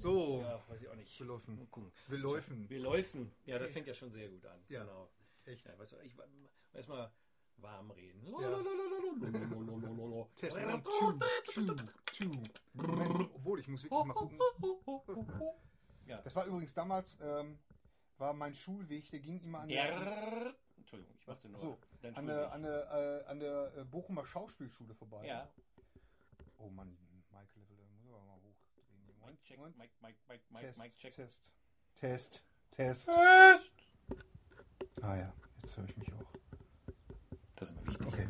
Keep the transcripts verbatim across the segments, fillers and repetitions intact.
So. Ja, weiß ich auch nicht. Wir laufen. Mal gucken. Wir laufen. Wir laufen. Ja, das fängt ja schon sehr gut an. Ja. Genau. Echt. Ja, weißt du, ich erstmal warm reden. Obwohl, ich muss wirklich mal gucken. Ja. Das war übrigens damals, ähm, war mein Schulweg, der ging immer an der... der Entschuldigung, ich wusste nur. So, an der, an, der, äh, an der Bochumer Schauspielschule vorbei. Ja. Oh Mann, Mike Level, muss aber mal hochdrehen. Mike check, Mike, Mike, Mike, Mike, Mike check. Test, Test, Test. Test. Ah ja, jetzt höre ich mich auch. Das ist immer wichtig. Okay.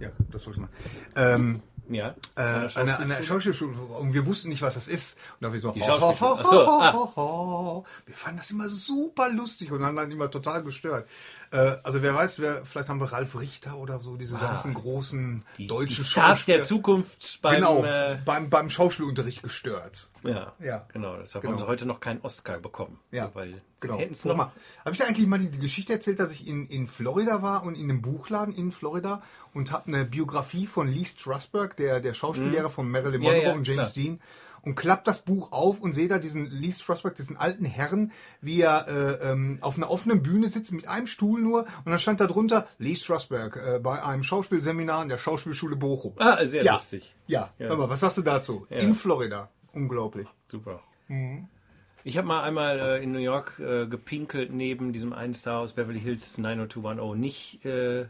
Ja, das wollte ich mal. Ähm, ja. Äh, an der, der Schauspielschule. Und wir wussten nicht, was das ist. Und da habe ich so, die Schauspielschule. Ach so, ah. oh, wir fanden das immer super lustig und haben dann immer total gestört. Äh, also wer weiß, wer, vielleicht haben wir Ralf Richter oder so, diese ah, ganzen großen die, deutschen die Stars Schauspieler der Zukunft beim, genau, äh, beim, beim Schauspielunterricht gestört. Ja, ja, genau. Deshalb genau. haben sie heute noch keinen Oscar bekommen. Ja, so, weil genau. Habe ich da eigentlich mal die, die Geschichte erzählt, dass ich in, in Florida war und in einem Buchladen in Florida und habe eine Biografie von Lee Strasberg, der, der Schauspiellehrer mhm. von Marilyn Monroe ja, ja, und James klar. Dean, und klappt das Buch auf und sehe da diesen Lee Strasberg, diesen alten Herrn, wie er äh, ähm, auf einer offenen Bühne sitzt, mit einem Stuhl nur. Und dann stand da drunter, Lee Strasberg, äh, bei einem Schauspielseminar in der Schauspielschule Bochum. Ah, sehr ja. lustig. Ja, ja, aber was sagst du dazu? Ja. In Florida. Unglaublich. Super. Mhm. Ich habe mal einmal äh, in New York äh, gepinkelt neben diesem einen Star aus Beverly Hills neun null zwei eins null. Nicht äh,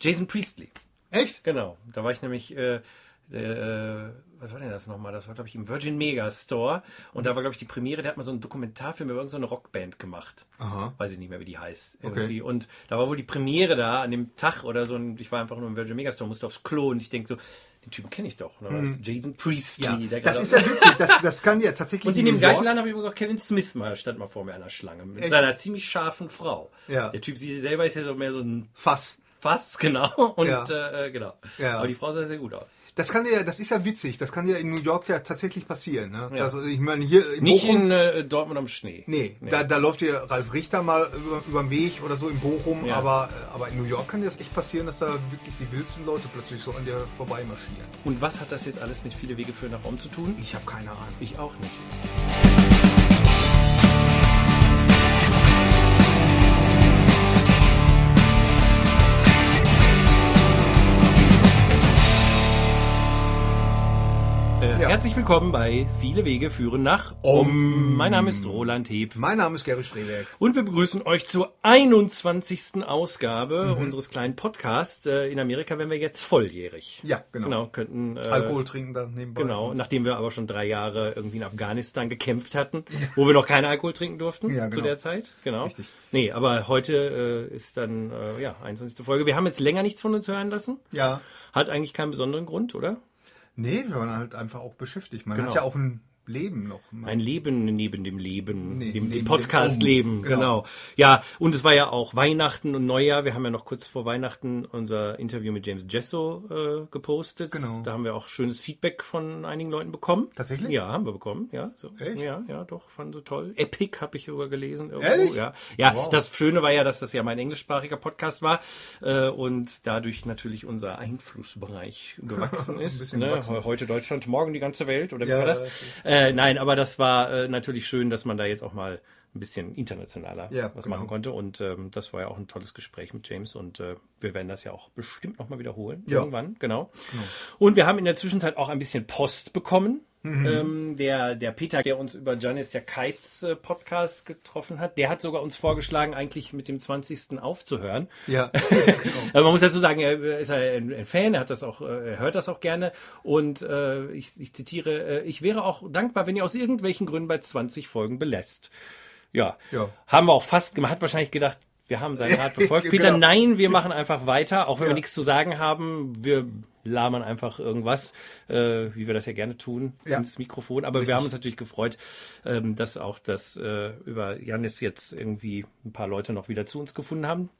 Jason Priestley. Echt? Genau. Da war ich nämlich... Äh, Äh, was war denn das nochmal? Das war, glaube ich, im Virgin Megastore. Und da war, glaube ich, die Premiere, der hat mal so einen Dokumentarfilm über irgendeine Rockband gemacht. Aha. Weiß ich nicht mehr, wie die heißt. Okay. Und da war wohl die Premiere da an dem Tag oder so. Und ich war einfach nur im Virgin Megastore, musste aufs Klo. Und ich denke so, den Typen kenne ich doch. Ne? Hm. Jason Priestley. Ja, das ist ja witzig. Das, das kann ja tatsächlich. Und in dem gleichen Land habe ich übrigens auch Kevin Smith mal, stand mal vor mir an der Schlange. Mit Echt? Seiner ziemlich scharfen Frau. Ja. Der Typ sie selber ist ja so mehr so ein Fass. Fass, genau. Und ja. äh, genau. Ja. Aber die Frau sah sehr gut aus. Das kann ja, das ist ja witzig. Das kann ja in New York ja tatsächlich passieren. Ne? Ja. Also ich meine hier in nicht Bochum, in äh, Dortmund am Schnee. Nee, nee. Da, da läuft dir Ralf Richter mal über, über den Weg oder so in Bochum. Ja. Aber, aber in New York kann dir das echt passieren, dass da wirklich die wildsten Leute plötzlich so an dir vorbei marschieren. Und was hat das jetzt alles mit viele Wege führen nach Omm zu tun? Ich habe keine Ahnung. Ich auch nicht. Ja. Herzlich willkommen bei Viele Wege führen nach Omm. Mein Name ist Roland Heb. Mein Name ist Gerrit Streberg. Und wir begrüßen euch zur einundzwanzigsten Ausgabe mhm. unseres kleinen Podcasts. In Amerika wären wir jetzt volljährig. Ja, genau. genau könnten, äh, Alkohol trinken dann nebenbei. Genau, nachdem wir aber schon drei Jahre irgendwie in Afghanistan gekämpft hatten, ja. wo wir noch keinen Alkohol trinken durften ja, genau. zu der Zeit. Genau. Richtig. Nee, aber heute äh, ist dann äh, ja einundzwanzigste Folge. Wir haben jetzt länger nichts von uns hören lassen. Ja. Hat eigentlich keinen besonderen Grund, oder? Nee, wir waren halt einfach auch beschäftigt. Man genau. hat ja auch ein Leben noch. Man ein Leben neben dem Leben, nee, dem, dem Podcast-Leben, genau. genau. Ja, und es war ja auch Weihnachten und Neujahr. Wir haben ja noch kurz vor Weihnachten unser Interview mit James Gesso äh, gepostet. Genau. Da haben wir auch schönes Feedback von einigen Leuten bekommen. Tatsächlich? Ja, haben wir bekommen. Ja, so. Echt? Ja, ja, doch, fanden sie toll. Epic habe ich sogar gelesen. Irgendwo. Ehrlich? Ja, ja wow. Das Schöne war ja, dass das ja mein englischsprachiger Podcast war äh, und dadurch natürlich unser Einflussbereich gewachsen ist. Ne? Gewachsen. Heute Deutschland, morgen die ganze Welt oder wie ja, war das? Äh, Nein, aber das war äh, natürlich schön, dass man da jetzt auch mal ein bisschen internationaler ja, was genau. machen konnte. Und ähm, das war ja auch ein tolles Gespräch mit James. Und äh, wir werden das ja auch bestimmt nochmal wiederholen. Ja. Irgendwann, genau. genau. Und wir haben in der Zwischenzeit auch ein bisschen Post bekommen. Mhm. Ähm, der, der Peter, der uns über Janis der Kites äh, Podcast getroffen hat, der hat sogar uns vorgeschlagen, eigentlich mit dem zwanzigsten aufzuhören. Ja. Genau. Aber man muss dazu sagen, er ist ein Fan, er hat das auch, er hört das auch gerne. Und äh, ich, ich zitiere, äh, ich wäre auch dankbar, wenn ihr aus irgendwelchen Gründen bei zwanzig Folgen belässt. Ja. ja. Haben wir auch fast gemacht, hat wahrscheinlich gedacht, wir haben seinen Rat befolgt. Peter, genau. nein, wir machen einfach weiter, auch wenn ja. wir nichts zu sagen haben. Wir labern einfach irgendwas, äh, wie wir das ja gerne tun, ja. ins Mikrofon. Aber Richtig. wir haben uns natürlich gefreut, ähm, dass auch das äh, über Janis jetzt irgendwie ein paar Leute noch wieder zu uns gefunden haben.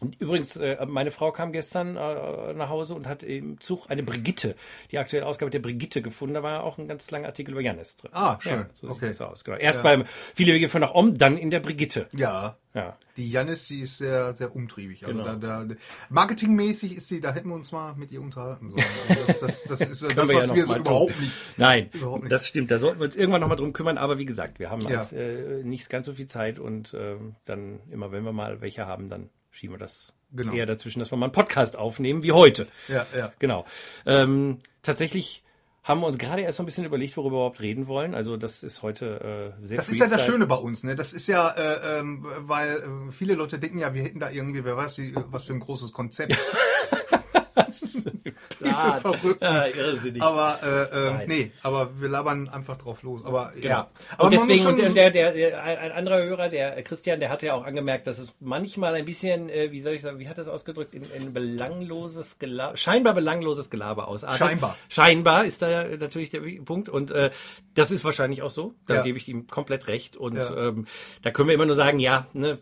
Und übrigens, meine Frau kam gestern nach Hause und hat im Zug eine Brigitte, die aktuelle Ausgabe der Brigitte gefunden. Da war auch ein ganz langer Artikel über Janis drin. Ah, schön. Ja, so sieht okay. das aus. Genau. Erst ja. beim Viele Wege führen nach Omm, dann in der Brigitte. Ja. Ja. Die Janis, die ist sehr, sehr umtriebig. Also genau. da, da, marketingmäßig ist sie, da hätten wir uns mal mit ihr unterhalten sollen. Also das, das, das ist das, was wir, ja wir so überhaupt nicht. Nein, überhaupt nicht. Das stimmt. Da sollten wir uns irgendwann nochmal drum kümmern. Aber wie gesagt, wir haben ja. alles, äh, nicht ganz so viel Zeit und äh, dann immer, wenn wir mal welche haben, dann schieben wir das genau. eher dazwischen, dass wir mal einen Podcast aufnehmen, wie heute. Ja, ja. Genau. Ähm, tatsächlich haben wir uns gerade erst so ein bisschen überlegt, worüber wir überhaupt reden wollen. Also das ist heute äh, sehr Das Freestyle. Ist ja das Schöne bei uns. Ne? Das ist ja, äh, ähm, weil äh, viele Leute denken ja, wir hätten da irgendwie, wer weiß, die, was für ein großes Konzept. Diese verrückten. Ja, irrsinnig. Aber äh, äh, nee, aber wir labern einfach drauf los. Aber genau. ja. Aber und deswegen und der, der, der, ein anderer Hörer, der Christian, der hatte ja auch angemerkt, dass es manchmal ein bisschen, äh, wie soll ich sagen, wie hat das ausgedrückt, in ein belangloses Gelaber, scheinbar belangloses Gelaber ausartet. Scheinbar. Scheinbar ist da natürlich der Punkt und äh, das ist wahrscheinlich auch so. Da ja. gebe ich ihm komplett recht und ja. ähm, da können wir immer nur sagen, ja, ne.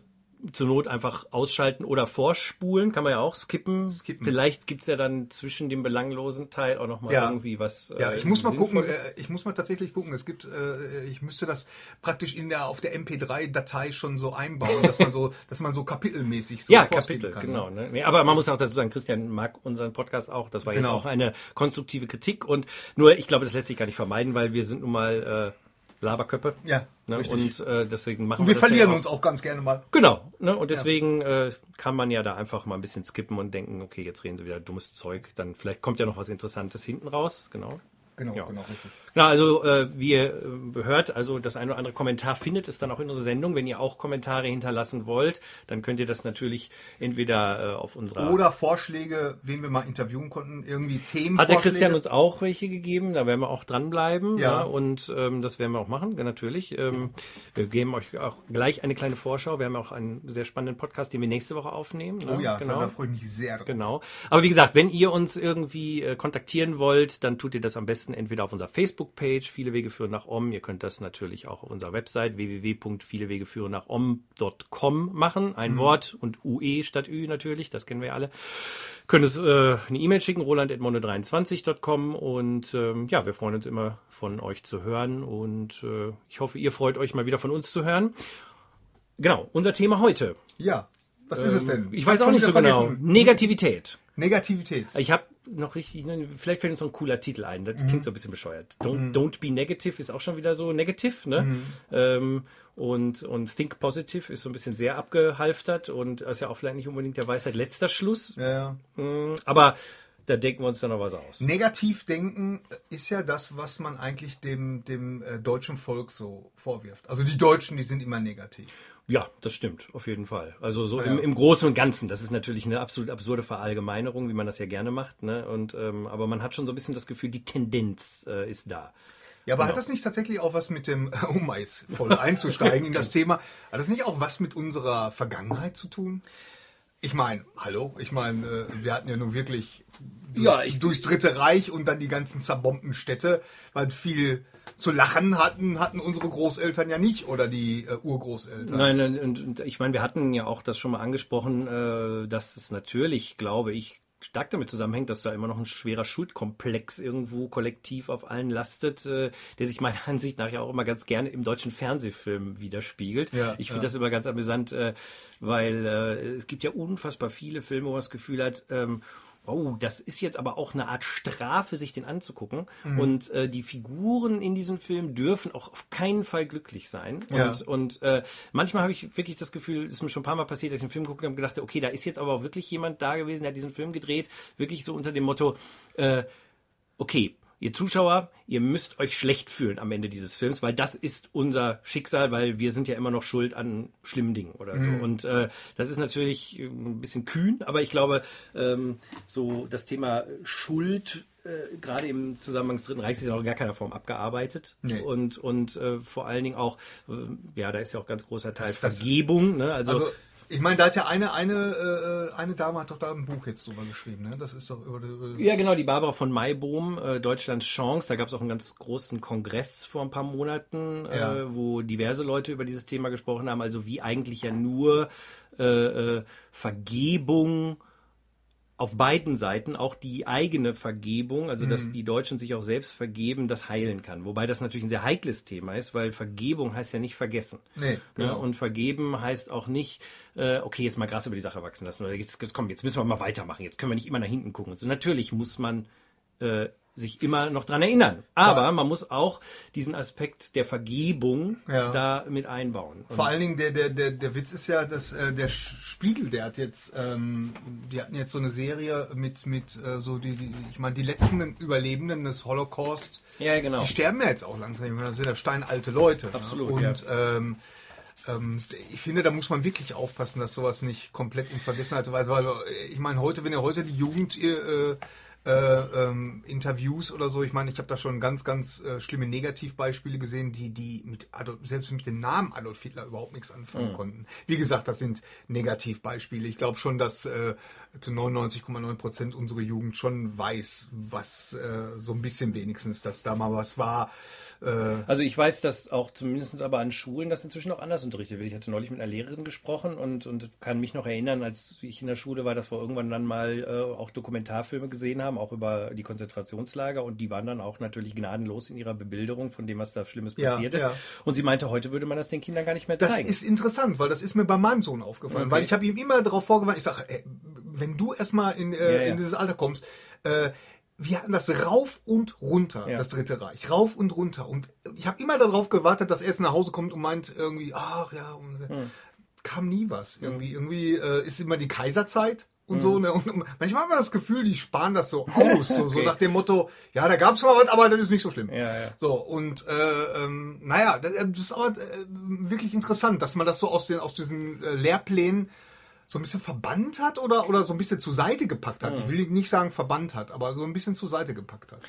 Zur Not einfach ausschalten oder vorspulen, kann man ja auch skippen. skippen. Vielleicht gibt's ja dann zwischen dem belanglosen Teil auch nochmal ja. irgendwie was. Ja, ich äh, muss mal gucken, ist. ich muss mal tatsächlich gucken. Es gibt, äh, ich müsste das praktisch in der auf der M P drei Datei schon so einbauen, dass man so, dass man so kapitelmäßig so ja, Kapitel, kann. Genau, ne? Nee, aber man muss auch dazu sagen, Christian mag unseren Podcast auch. Das war jetzt genau. auch eine konstruktive Kritik und nur, ich glaube, das lässt sich gar nicht vermeiden, weil wir sind nun mal äh, Laberköppe. Ja. Ne? Und äh, deswegen machen und wir, wir das verlieren ja auch. uns auch ganz gerne mal. Genau. Ne? Und deswegen ja. äh, kann man ja da einfach mal ein bisschen skippen und denken, okay, jetzt reden sie wieder dummes Zeug. Dann vielleicht kommt ja noch was Interessantes hinten raus. Genau. Genau, ja. genau, richtig. Na, also äh, wie ihr äh, hört, also das ein oder andere Kommentar findet es dann auch in unserer Sendung. Wenn ihr auch Kommentare hinterlassen wollt, dann könnt ihr das natürlich entweder äh, auf unserer... Oder Vorschläge, wen wir mal interviewen konnten, irgendwie Themen. Hat der Christian uns auch welche gegeben, da werden wir auch dranbleiben. Ja. Ja, und ähm, das werden wir auch machen, natürlich. Ähm, wir geben euch auch gleich eine kleine Vorschau. Wir haben auch einen sehr spannenden Podcast, den wir nächste Woche aufnehmen. Oh ne? ja, genau. Da freue ich mich sehr drauf. Genau. Aber wie gesagt, wenn ihr uns irgendwie äh, kontaktieren wollt, dann tut ihr das am besten entweder auf unserer Facebook-Page, Viele Wege führen nach Omm. Ihr könnt das natürlich auch auf unserer Website w w w punkt viele wege führen nach omm punkt com machen. Ein mhm. Wort und U E statt Ü natürlich, das kennen wir ja alle. Könnt es äh, eine E-Mail schicken, roland at mono dreiundzwanzig punkt com und ähm, ja, wir freuen uns immer von euch zu hören und äh, ich hoffe, ihr freut euch mal wieder von uns zu hören. Genau, unser Thema heute. Ja, was ähm, ist es denn? Ich weiß auch nicht so genau. Negativität. Negativität. Ich habe noch richtig, vielleicht fällt uns noch ein cooler Titel ein. Das mhm. klingt so ein bisschen bescheuert. Don't, mhm. don't be negative ist auch schon wieder so negativ, ne? Mhm. Ähm, und, und think positive ist so ein bisschen sehr abgehalftert und ist ja auch vielleicht nicht unbedingt der Weisheit letzter Schluss. Ja, ja. Aber da denken wir uns dann noch was aus. Negativdenken ist ja das, was man eigentlich dem, dem deutschen Volk so vorwirft. Also die Deutschen, die sind immer negativ. Ja, das stimmt, auf jeden Fall. Also so ja. im, im Großen und Ganzen. Das ist natürlich eine absolut absurde Verallgemeinerung, wie man das ja gerne macht. Ne? Und ähm, aber man hat schon so ein bisschen das Gefühl, die Tendenz äh, ist da. Ja, aber genau. hat das nicht tatsächlich auch was mit dem, um mal voll einzusteigen in das Thema, hat das nicht auch was mit unserer Vergangenheit zu tun? Ich meine, hallo, ich meine, wir hatten ja nun wirklich durch, ja, ich, durchs Dritte Reich und dann die ganzen zerbombten Städte, weil viel zu lachen hatten, hatten unsere Großeltern ja nicht oder die äh, Urgroßeltern. Nein, nein und, und ich meine, wir hatten ja auch das schon mal angesprochen, äh, dass es natürlich, glaube ich, stark damit zusammenhängt, dass da immer noch ein schwerer Schuldkomplex irgendwo kollektiv auf allen lastet, äh, der sich meiner Ansicht nach ja auch immer ganz gerne im deutschen Fernsehfilm widerspiegelt. Ja, ich finde ja. das immer ganz amüsant, äh, weil äh, es gibt ja unfassbar viele Filme, wo man das Gefühl hat, ähm, oh, das ist jetzt aber auch eine Art Strafe, sich den anzugucken. Mhm. Und äh, die Figuren in diesem Film dürfen auch auf keinen Fall glücklich sein. Ja. Und, und äh, manchmal habe ich wirklich das Gefühl, ist mir schon ein paar Mal passiert, dass ich den Film geguckt habe und gedacht, okay, da ist jetzt aber auch wirklich jemand da gewesen, der hat diesen Film gedreht, wirklich so unter dem Motto, äh, okay, ihr Zuschauer, ihr müsst euch schlecht fühlen am Ende dieses Films, weil das ist unser Schicksal, weil wir sind ja immer noch schuld an schlimmen Dingen oder so. Mhm. Und äh, das ist natürlich ein bisschen kühn, aber ich glaube, ähm, so das Thema Schuld, äh, gerade im Zusammenhang des Dritten Reichs, ist ja auch in gar keiner Form abgearbeitet. Nee. Und, und äh, vor allen Dingen auch, äh, ja, da ist ja auch ganz großer Teil das, das Vergebung. Ne? Also, also Ich meine, da hat ja eine, eine, äh, eine Dame hat doch da ein Buch jetzt drüber geschrieben, ne? Das ist doch über, über ja, genau, die Barbara von Meibohm, äh, Deutschlands Chance. Da gab es auch einen ganz großen Kongress vor ein paar Monaten, äh, ja. wo diverse Leute über dieses Thema gesprochen haben. Also wie eigentlich ja nur äh, äh, Vergebung auf beiden Seiten, auch die eigene Vergebung, also dass mhm. die Deutschen sich auch selbst vergeben, das heilen kann. Wobei das natürlich ein sehr heikles Thema ist, weil Vergebung heißt ja nicht vergessen. Nee, genau. Ne? Und vergeben heißt auch nicht, äh, okay, jetzt mal Gras über die Sache wachsen lassen. Oder jetzt, komm, jetzt müssen wir mal weitermachen. Jetzt können wir nicht immer nach hinten gucken. Und so. Natürlich muss man äh, sich immer noch dran erinnern. Aber ja. man muss auch diesen Aspekt der Vergebung ja. da mit einbauen. Und vor allen Dingen, der, der, der, der Witz ist ja, dass äh, der Spiegel, der hat jetzt, ähm, die hatten jetzt so eine Serie mit, mit äh, so die, die ich meine, die letzten Überlebenden des Holocaust, ja, genau. die sterben ja jetzt auch langsam. Ich meine, das sind ja steinalte Leute. Absolut, ne? Und ja. ähm, ähm, ich finde, da muss man wirklich aufpassen, dass sowas nicht komplett in Vergessenheit weist. Weil, ich meine, heute, wenn ihr heute die Jugend ihr, äh, Äh, ähm, Interviews oder so. Ich meine, ich habe da schon ganz, ganz äh, schlimme Negativbeispiele gesehen, die die mit Adolf, selbst mit dem Namen Adolf Hitler überhaupt nichts anfangen mhm. konnten. Wie gesagt, das sind Negativbeispiele. Ich glaube schon, dass äh, zu neunundneunzig Komma neun Prozent unsere Jugend schon weiß, was äh, so ein bisschen wenigstens, dass da mal was war. Äh, also ich weiß, dass auch zumindest aber an Schulen das inzwischen auch anders unterrichtet wird. Ich hatte neulich mit einer Lehrerin gesprochen und, und kann mich noch erinnern, als ich in der Schule war, dass wir irgendwann dann mal äh, auch Dokumentarfilme gesehen haben, auch über die Konzentrationslager, und die waren dann auch natürlich gnadenlos in ihrer Bebilderung von dem, was da Schlimmes ja, passiert ist. Ja. Und sie meinte, heute würde man das den Kindern gar nicht mehr zeigen. Das ist interessant, weil das ist mir bei meinem Sohn aufgefallen, okay. weil ich habe ihm immer darauf vorgewarnt, ich sage, wenn du erstmal in, äh, ja, ja. in dieses Alter kommst, äh, wir hatten das rauf und runter, ja. das Dritte Reich, rauf und runter. Und ich habe immer darauf gewartet, dass er jetzt nach Hause kommt und meint irgendwie, ach ja, und, hm. kam nie was. Irgendwie, hm. irgendwie äh, ist immer die Kaiserzeit. Und mhm. so, ne? Und manchmal hat man das Gefühl, die sparen das so aus, so, okay. so nach dem Motto, ja, da gab's mal was, aber das ist nicht so schlimm. Ja, ja. So, und äh, ähm, naja, das, das ist aber äh, wirklich interessant, dass man das so aus den aus diesen äh, Lehrplänen so ein bisschen verbannt hat oder oder so ein bisschen zur Seite gepackt hat. Mhm. Ich will nicht sagen verbannt hat, aber so ein bisschen zur Seite gepackt hat.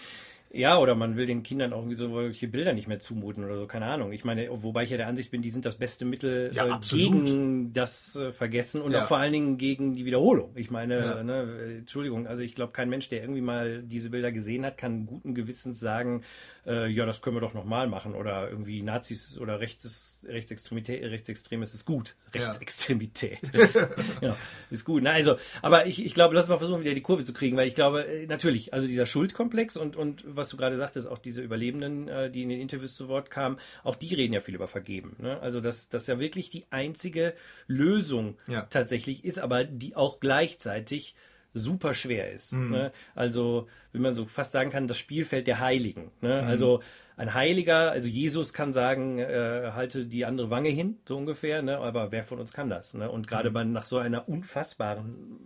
Ja, oder man will den Kindern auch irgendwie so solche Bilder nicht mehr zumuten oder so, keine Ahnung. Ich meine, wobei ich ja der Ansicht bin, die sind das beste Mittel ja, äh, gegen das äh, Vergessen und ja. auch vor allen Dingen gegen die Wiederholung. Ich meine, ja. ne, Entschuldigung, also ich glaube, kein Mensch, der irgendwie mal diese Bilder gesehen hat, kann guten Gewissens sagen, äh, ja, das können wir doch nochmal machen oder irgendwie Nazis oder Rechts, Rechtsextremität, Rechtsextremes ist gut. Rechtsextremität. Ja. ja, ist gut. Na, also, aber ich, ich glaube, lass mal versuchen, wieder die Kurve zu kriegen, weil ich glaube, natürlich, also dieser Schuldkomplex und, und was du gerade sagtest, auch diese Überlebenden, die in den Interviews zu Wort kamen, auch die reden ja viel über Vergeben. Ne? Also das, das ja wirklich die einzige Lösung ja. tatsächlich ist, aber die auch gleichzeitig super schwer ist. Mhm. Ne? Also, wenn man so fast sagen kann, das Spielfeld der Heiligen. Ne? Mhm. Also ein Heiliger, also Jesus kann sagen, äh, halte die andere Wange hin, so ungefähr, ne? aber wer von uns kann das? Ne? Und gerade mhm. bei, nach so einer unfassbaren,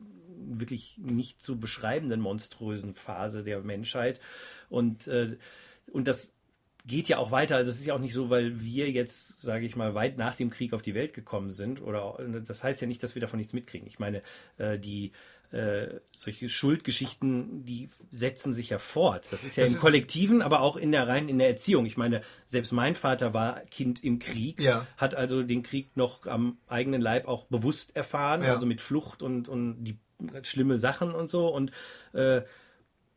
wirklich nicht zu beschreibenden monströsen Phase der Menschheit. Und, äh, und das geht ja auch weiter. Also es ist ja auch nicht so, weil wir jetzt, sage ich mal, weit nach dem Krieg auf die Welt gekommen sind. Oder das heißt ja nicht, dass wir davon nichts mitkriegen. Ich meine, äh, die Äh, solche Schuldgeschichten, die setzen sich ja fort. Das ist ja das im ist Kollektiven, aber auch in der rein in der Erziehung. Ich meine, selbst mein Vater war Kind im Krieg, ja. hat also den Krieg noch am eigenen Leib auch bewusst erfahren, ja. also mit Flucht und, und die schlimme Sachen und so. Und, äh,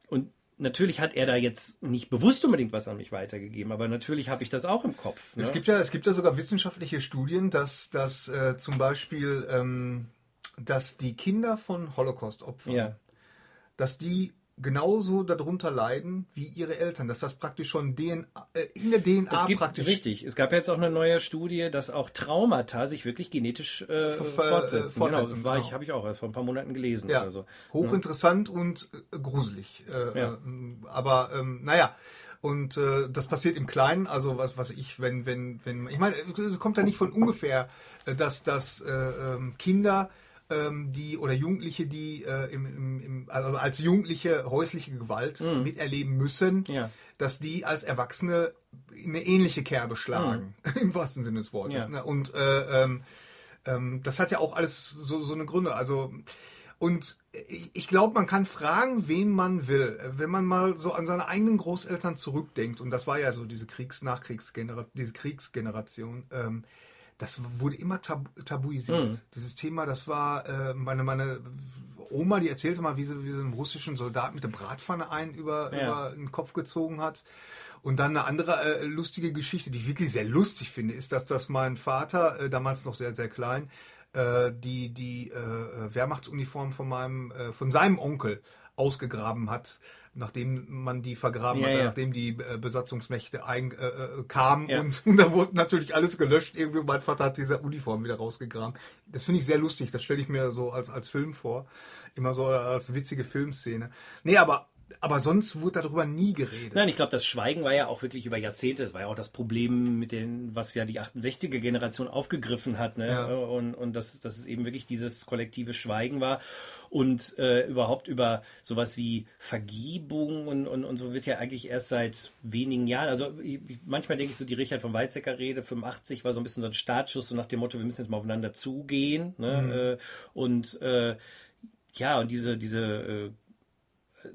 und natürlich hat er da jetzt nicht bewusst unbedingt was an mich weitergegeben, aber natürlich habe ich das auch im Kopf. Ne? Es gibt ja, es gibt ja sogar wissenschaftliche Studien, dass, dass äh, zum Beispiel ähm dass die Kinder von Holocaust-Opfern, ja. dass die genauso darunter leiden wie ihre Eltern, dass das praktisch schon D N A, äh, in der D N A es gibt, praktisch... Richtig, es gab jetzt auch eine neue Studie, dass auch Traumata sich wirklich genetisch äh, ver, ver, fortsetzen. Äh, fortsetzen. Genau, genau. Habe ich auch vor ein paar Monaten gelesen. Ja. Oder so. Hochinteressant ja. und äh, gruselig. Äh, ja. äh, aber ähm, naja, und äh, das passiert im Kleinen, also was, was ich, wenn, wenn, wenn... Ich meine, es kommt ja nicht von ungefähr, dass, dass äh, ähm, Kinder... die oder Jugendliche, die äh, im, im, also als Jugendliche häusliche Gewalt mm. miterleben müssen, ja. dass die als Erwachsene eine ähnliche Kerbe schlagen, mm. im wahrsten Sinne des Wortes. Ja. Ne? Und äh, ähm, ähm, das hat ja auch alles so, so eine Gründe. Also, und ich, ich glaube, man kann fragen, wen man will. Wenn man mal so an seine eigenen Großeltern zurückdenkt, und das war ja so diese Kriegs-Nachkriegsgeneration, diese Kriegsgeneration, ähm, das wurde immer tabu tabuisiert. Mhm. Dieses Thema, das war äh, meine, meine Oma, die erzählte mal, wie sie, wie sie einen russischen Soldat mit der Bratpfanne einen über, ja. über den Kopf gezogen hat. Und dann eine andere äh, lustige Geschichte, die ich wirklich sehr lustig finde, ist, dass, dass mein Vater, äh, damals noch sehr, sehr klein, äh, die, die äh, Wehrmachtsuniform von, meinem, äh, von seinem Onkel ausgegraben hat, nachdem man die vergraben ja, hat, ja. nachdem die äh, Besatzungsmächte ein, äh, kamen ja. und, und da wurde natürlich alles gelöscht. Irgendwie mein Vater hat diese Uniform wieder rausgegraben. Das finde ich sehr lustig. Das stelle ich mir so als, als Film vor. Immer so als witzige Filmszene. Nee, aber aber sonst wurde darüber nie geredet. Nein, ich glaube, das Schweigen war ja auch wirklich über Jahrzehnte. Es war ja auch das Problem mit den, was ja die achtundsechziger-Generation aufgegriffen hat. Ne? Ja. Und, und dass, dass es eben wirklich dieses kollektive Schweigen war. Und äh, überhaupt über sowas wie Vergebung und, und, und so wird ja eigentlich erst seit wenigen Jahren, also ich, manchmal denke ich so, die Richard von Weizsäcker-Rede fünfundachtzig war so ein bisschen so ein Startschuss, so nach dem Motto, wir müssen jetzt mal aufeinander zugehen. Ne? Mhm. Und äh, ja, und diese, diese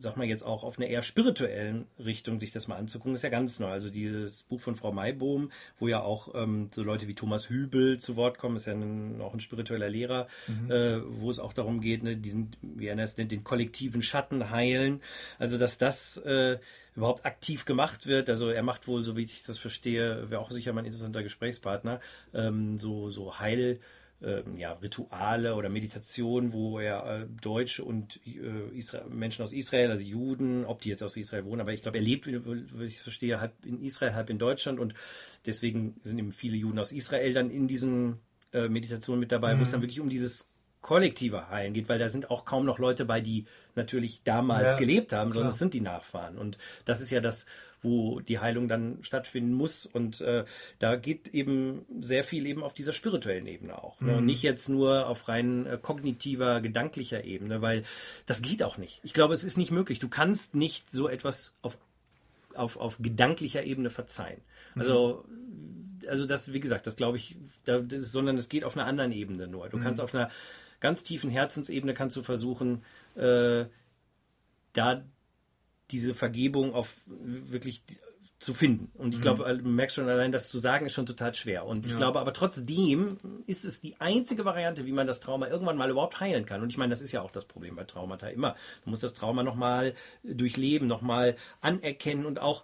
sag mal jetzt auch auf einer eher spirituellen Richtung sich das mal anzugucken, ist ja ganz neu. Also dieses Buch von Frau Meibohm, wo ja auch ähm, so Leute wie Thomas Hübel zu Wort kommen, ist ja ein, auch ein spiritueller Lehrer, mhm. äh, wo es auch darum geht, ne, diesen, wie er das nennt, den kollektiven Schatten heilen. Also dass das äh, überhaupt aktiv gemacht wird. Also er macht wohl, so wie ich das verstehe, wäre auch sicher mein interessanter Gesprächspartner, ähm, so, so Heil- Ähm, ja, Rituale oder Meditationen, wo er äh, Deutsche und äh, Isra Menschen aus Israel, also Juden, ob die jetzt aus Israel wohnen, aber ich glaube, er lebt, wie ich es verstehe, halb in Israel, halb in Deutschland und deswegen sind eben viele Juden aus Israel dann in diesen äh, Meditationen mit dabei, mhm. wo es dann wirklich um dieses kollektive Heilen geht, weil da sind auch kaum noch Leute bei, die natürlich damals ja, gelebt haben, sondern es sind die Nachfahren. Und das ist ja das, wo die Heilung dann stattfinden muss. Und äh, da geht eben sehr viel eben auf dieser spirituellen Ebene auch. Ne? Mhm. Und nicht jetzt nur auf rein äh, kognitiver, gedanklicher Ebene, weil das geht auch nicht. Ich glaube, es ist nicht möglich. Du kannst nicht so etwas auf, auf, auf gedanklicher Ebene verzeihen. Also mhm. also das, wie gesagt, das glaube ich, da, das, sondern es geht auf einer anderen Ebene nur. Du mhm. kannst auf einer ganz tiefen Herzensebene kannst du versuchen, äh, da diese Vergebung auf wirklich zu finden. Und ich glaube, du merkst schon, allein das zu sagen ist schon total schwer. Und ich ja. glaube, aber trotzdem ist es die einzige Variante, wie man das Trauma irgendwann mal überhaupt heilen kann. Und ich meine, das ist ja auch das Problem bei Traumata immer. Du musst das Trauma nochmal durchleben, nochmal anerkennen und auch,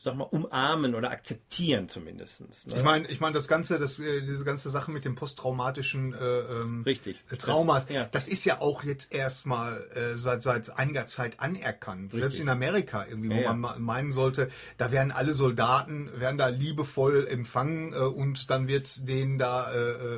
sag mal, umarmen oder akzeptieren zumindest. Ne? Ich meine, ich mein, das Ganze, das, diese ganze Sache mit dem posttraumatischen äh, ähm, Richtig. Traumas, das, ja. das ist ja auch jetzt erstmal äh, seit, seit einiger Zeit anerkannt. Richtig. Selbst in Amerika irgendwie, wo ja, man ja. meinen sollte, da werden alle Soldaten, werden da liebevoll empfangen äh, und dann wird denen da, äh,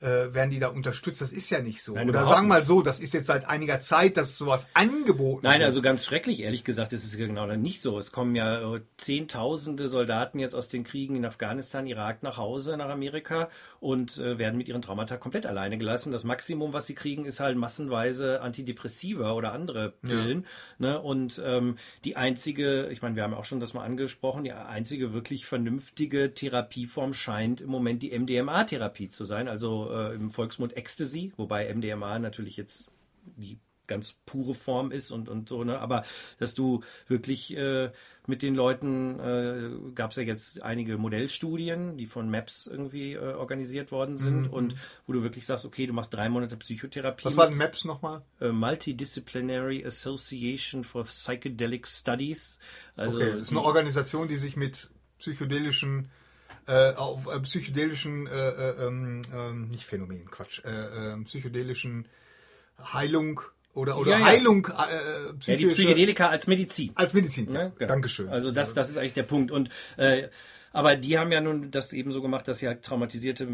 äh, werden die da unterstützt. Das ist ja nicht so. Nein, oder sagen wir mal so, das ist jetzt seit einiger Zeit, dass sowas angeboten Nein, wird. Nein, also ganz schrecklich, ehrlich gesagt, das ist genau nicht so. Es kommen ja äh, zehn Tausende Soldaten jetzt aus den Kriegen in Afghanistan, Irak nach Hause, nach Amerika und äh, werden mit ihren Traumata komplett alleine gelassen. Das Maximum, was sie kriegen, ist halt massenweise Antidepressiva oder andere Pillen. Ja. Ne? Und ähm, die einzige, ich meine, wir haben auch schon das mal angesprochen, die einzige wirklich vernünftige Therapieform scheint im Moment die M D M A-Therapie zu sein, also äh, im Volksmund Ecstasy, wobei M D M A natürlich jetzt die ganz pure Form ist und, und so, ne? Aber dass du wirklich äh, mit den Leuten, äh, gab es ja jetzt einige Modellstudien, die von MAPS irgendwie äh, organisiert worden sind mm-hmm. und wo du wirklich sagst, okay, du machst drei Monate Psychotherapie. Was war denn MAPS nochmal? Äh, Multidisciplinary Association for Psychedelic Studies. Also okay, das ist eine Organisation, die sich mit psychedelischen äh, auf äh, psychedelischen äh, äh, äh, nicht Phänomen, Quatsch, äh, äh, psychedelischen Heilung Oder, oder ja, ja. Heilung äh, psychische... Ja, die Psychedelika als Medizin. Als Medizin, ja. Ja, dankeschön. Also das, das ist eigentlich der Punkt. Und äh, aber die haben ja nun das eben so gemacht, dass sie halt traumatisierte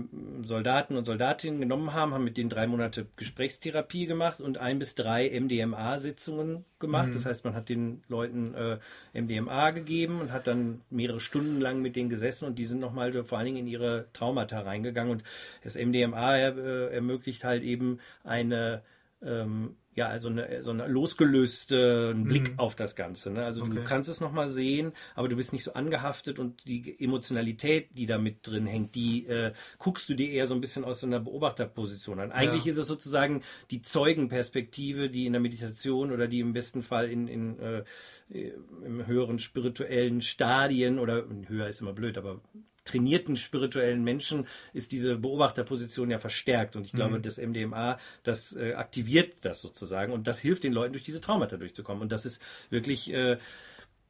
Soldaten und Soldatinnen genommen haben, haben mit denen drei Monate Gesprächstherapie gemacht und ein bis drei M D M A-Sitzungen gemacht. Mhm. Das heißt, man hat den Leuten äh, M D M A gegeben und hat dann mehrere Stunden lang mit denen gesessen und die sind nochmal vor allen Dingen in ihre Traumata reingegangen. Und das M D M A äh, ermöglicht halt eben eine... Ähm, Ja, also eine, so eine losgelöste Blick mhm. auf das Ganze. Ne? Also okay. du kannst es nochmal sehen, aber du bist nicht so angehaftet und die Emotionalität, die da mit drin hängt, die äh, guckst du dir eher so ein bisschen aus so einer Beobachterposition an. Eigentlich ja. ist es sozusagen die Zeugenperspektive, die in der Meditation oder die im besten Fall in, in äh, im höheren spirituellen Stadien oder höher ist immer blöd, aber trainierten spirituellen Menschen ist diese Beobachterposition ja verstärkt. Und ich glaube, mhm. das M D M A, das äh, aktiviert das sozusagen. Und das hilft den Leuten, durch diese Traumata durchzukommen. Und das ist wirklich, äh,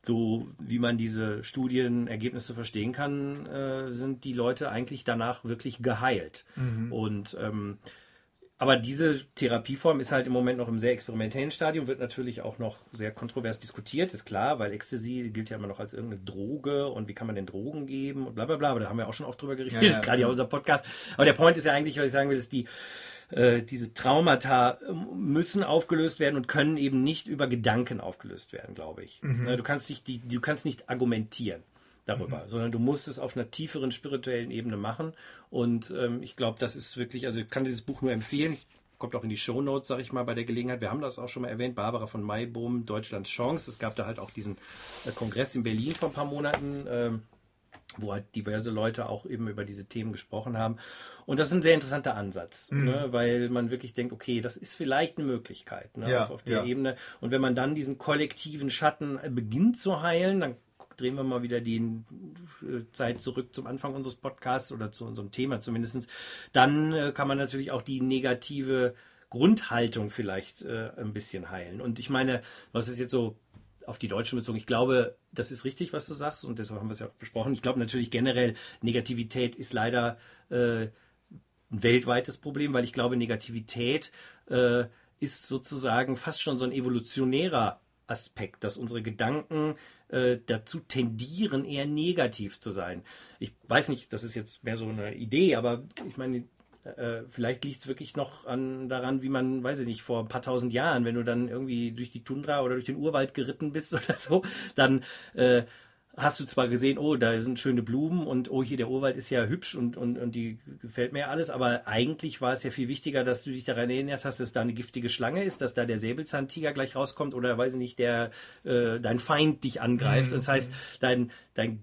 so wie man diese Studienergebnisse verstehen kann, äh, sind die Leute eigentlich danach wirklich geheilt. Mhm. Und ähm, aber diese Therapieform ist halt im Moment noch im sehr experimentellen Stadium, wird natürlich auch noch sehr kontrovers diskutiert, ist klar, weil Ecstasy gilt ja immer noch als irgendeine Droge und wie kann man denn Drogen geben und bla bla bla, aber da haben wir auch schon oft drüber geredet, ja, ja. gerade ja unser Podcast. Aber der Point ist ja eigentlich, was ich sagen will, ist, die, äh, diese Traumata müssen aufgelöst werden und können eben nicht über Gedanken aufgelöst werden, glaube ich. Mhm. Du kannst nicht, die, du kannst nicht argumentieren darüber, mhm. sondern du musst es auf einer tieferen spirituellen Ebene machen. Und ähm, ich glaube, das ist wirklich, also ich kann dieses Buch nur empfehlen. Kommt auch in die Shownotes, sag ich mal, bei der Gelegenheit. Wir haben das auch schon mal erwähnt. Barbara von Meibohm, Deutschlands Chance. Es gab da halt auch diesen äh, Kongress in Berlin vor ein paar Monaten, ähm, wo halt diverse Leute auch eben über diese Themen gesprochen haben. Und das ist ein sehr interessanter Ansatz, mhm. ne? weil man wirklich denkt, okay, das ist vielleicht eine Möglichkeit, ne? ja, auf, auf der ja. Ebene. Und wenn man dann diesen kollektiven Schatten beginnt zu heilen, dann drehen wir mal wieder die Zeit zurück zum Anfang unseres Podcasts oder zu unserem Thema zumindest, dann kann man natürlich auch die negative Grundhaltung vielleicht äh, ein bisschen heilen. Und ich meine, was ist jetzt so auf die Deutschen bezogen? Ich glaube, das ist richtig, was du sagst, und deshalb haben wir es ja auch besprochen. Ich glaube natürlich generell, Negativität ist leider äh, ein weltweites Problem, weil ich glaube, Negativität äh, ist sozusagen fast schon so ein evolutionärer Aspekt, dass unsere Gedanken äh, dazu tendieren, eher negativ zu sein. Ich weiß nicht, das ist jetzt mehr so eine Idee, aber ich meine, äh, vielleicht liegt es wirklich noch an, daran, wie man, weiß ich nicht, vor ein paar tausend Jahren, wenn du dann irgendwie durch die Tundra oder durch den Urwald geritten bist oder so, dann äh, hast du zwar gesehen, oh, da sind schöne Blumen und oh, hier der Urwald ist ja hübsch und, und, und die gefällt mir ja alles, aber eigentlich war es ja viel wichtiger, dass du dich daran erinnert hast, dass da eine giftige Schlange ist, dass da der Säbelzahntiger gleich rauskommt oder, weiß ich nicht, der äh, dein Feind dich angreift. Mhm. Das heißt, dein, dein,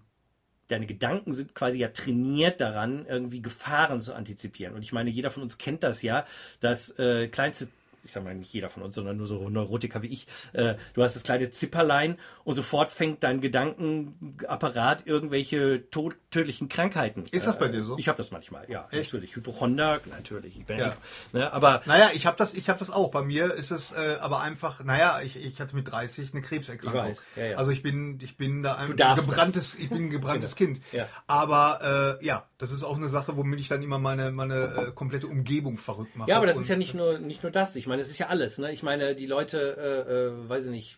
deine Gedanken sind quasi ja trainiert daran, irgendwie Gefahren zu antizipieren. Und ich meine, jeder von uns kennt das ja, das äh, kleinste, ich sag mal nicht jeder von uns, sondern nur so Neurotiker wie ich, äh, du hast das kleine Zipperlein und sofort fängt dein Gedankenapparat irgendwelche tot, tödlichen Krankheiten. Ist das äh, bei dir so? Ich habe das manchmal, ja. Echt? Natürlich. Hypochonder, natürlich. Ich bin ja. ich, ne, aber naja, ich habe das, ich hab das auch. Bei mir ist es äh, aber einfach, naja, ich, ich hatte mit dreißig eine Krebserkrankung. Ich weiß. Ja, ja. Also ich bin, ich bin da ein gebranntes, ich bin ein gebranntes genau. Kind. Ja. Aber äh, ja, das ist auch eine Sache, womit ich dann immer meine, meine äh, komplette Umgebung verrückt mache. Ja, aber das und, ist ja nicht nur, nicht nur das. Ich Ich meine, es ist ja alles. Ne? Ich meine, die Leute, äh, äh, weiß ich nicht,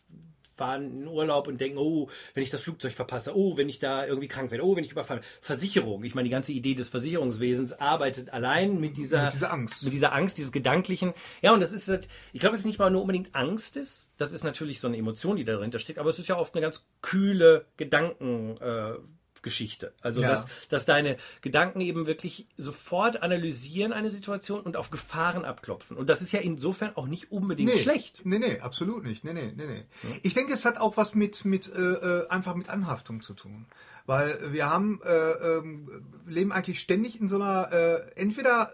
fahren in Urlaub und denken, oh, wenn ich das Flugzeug verpasse, oh, wenn ich da irgendwie krank werde, oh, wenn ich überfahren werde. Versicherung. Ich meine, die ganze Idee des Versicherungswesens arbeitet allein mit dieser, mit dieser Angst, mit dieser Angst, dieses Gedanklichen. Ja, und das ist, ich glaube, es ist nicht mal nur unbedingt Angst ist. Das ist natürlich so eine Emotion, die da dahinter steckt. Aber es ist ja oft eine ganz kühle Gedanken, äh, Geschichte. Also, ja. dass, dass deine Gedanken eben wirklich sofort analysieren eine Situation und auf Gefahren abklopfen. Und das ist ja insofern auch nicht unbedingt nee, schlecht. Nee, nee, absolut nicht. Nee, nee, nee, nee. Ja. Ich denke, es hat auch was mit, mit, äh, einfach mit Anhaftung zu tun. Weil wir haben, äh, ähm, leben eigentlich ständig in so einer, äh, entweder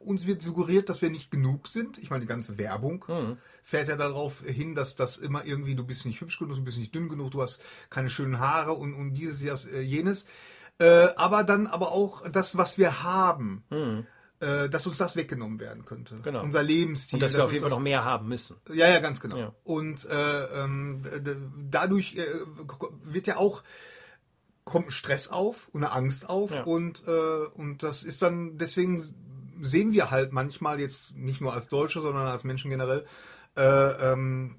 uns wird suggeriert, dass wir nicht genug sind. Ich meine, die ganze Werbung mhm. fährt ja darauf hin, dass das immer irgendwie, du bist nicht hübsch genug, du bist nicht dünn genug, du hast keine schönen Haare und, und dieses, das, äh, jenes. Äh, aber dann aber auch das, was wir haben. Mhm. dass uns das weggenommen werden könnte. Genau. Unser Lebensstil. Und dass wir auf jeden Fall noch mehr haben müssen. Ja, ja, ganz genau. Ja. Und äh, ähm, dadurch äh, wird ja auch kommt ein Stress auf und eine Angst auf ja. und äh, und das ist dann, deswegen sehen wir halt manchmal jetzt nicht nur als Deutsche, sondern als Menschen generell, äh, ähm,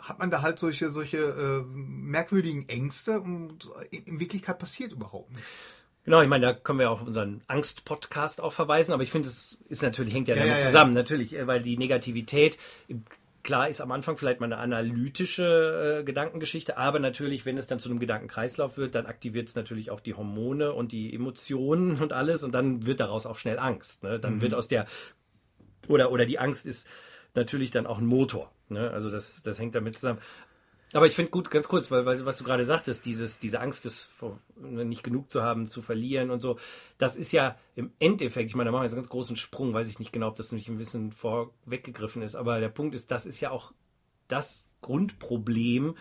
hat man da halt solche, solche äh, merkwürdigen Ängste und in, in Wirklichkeit passiert überhaupt nichts. Genau, ich meine, da können wir auf unseren Angst-Podcast auch verweisen, aber ich finde, es ist natürlich, hängt ja, ja damit ja, zusammen, ja. natürlich, weil die Negativität, klar, ist am Anfang vielleicht mal eine analytische äh, Gedankengeschichte, aber natürlich, wenn es dann zu einem Gedankenkreislauf wird, dann aktiviert es natürlich auch die Hormone und die Emotionen und alles und dann wird daraus auch schnell Angst, ne? Dann mhm. wird aus der, oder, oder die Angst ist natürlich dann auch ein Motor, ne? Also das, das hängt damit zusammen. Aber ich finde gut, ganz kurz, weil, weil was du gerade sagtest, dieses, diese Angst, das nicht genug zu haben, zu verlieren und so, das ist ja im Endeffekt, ich meine, da machen wir jetzt einen ganz großen Sprung, weiß ich nicht genau, ob das nämlich ein bisschen vorweggegriffen ist, aber der Punkt ist, das ist ja auch das Grundproblem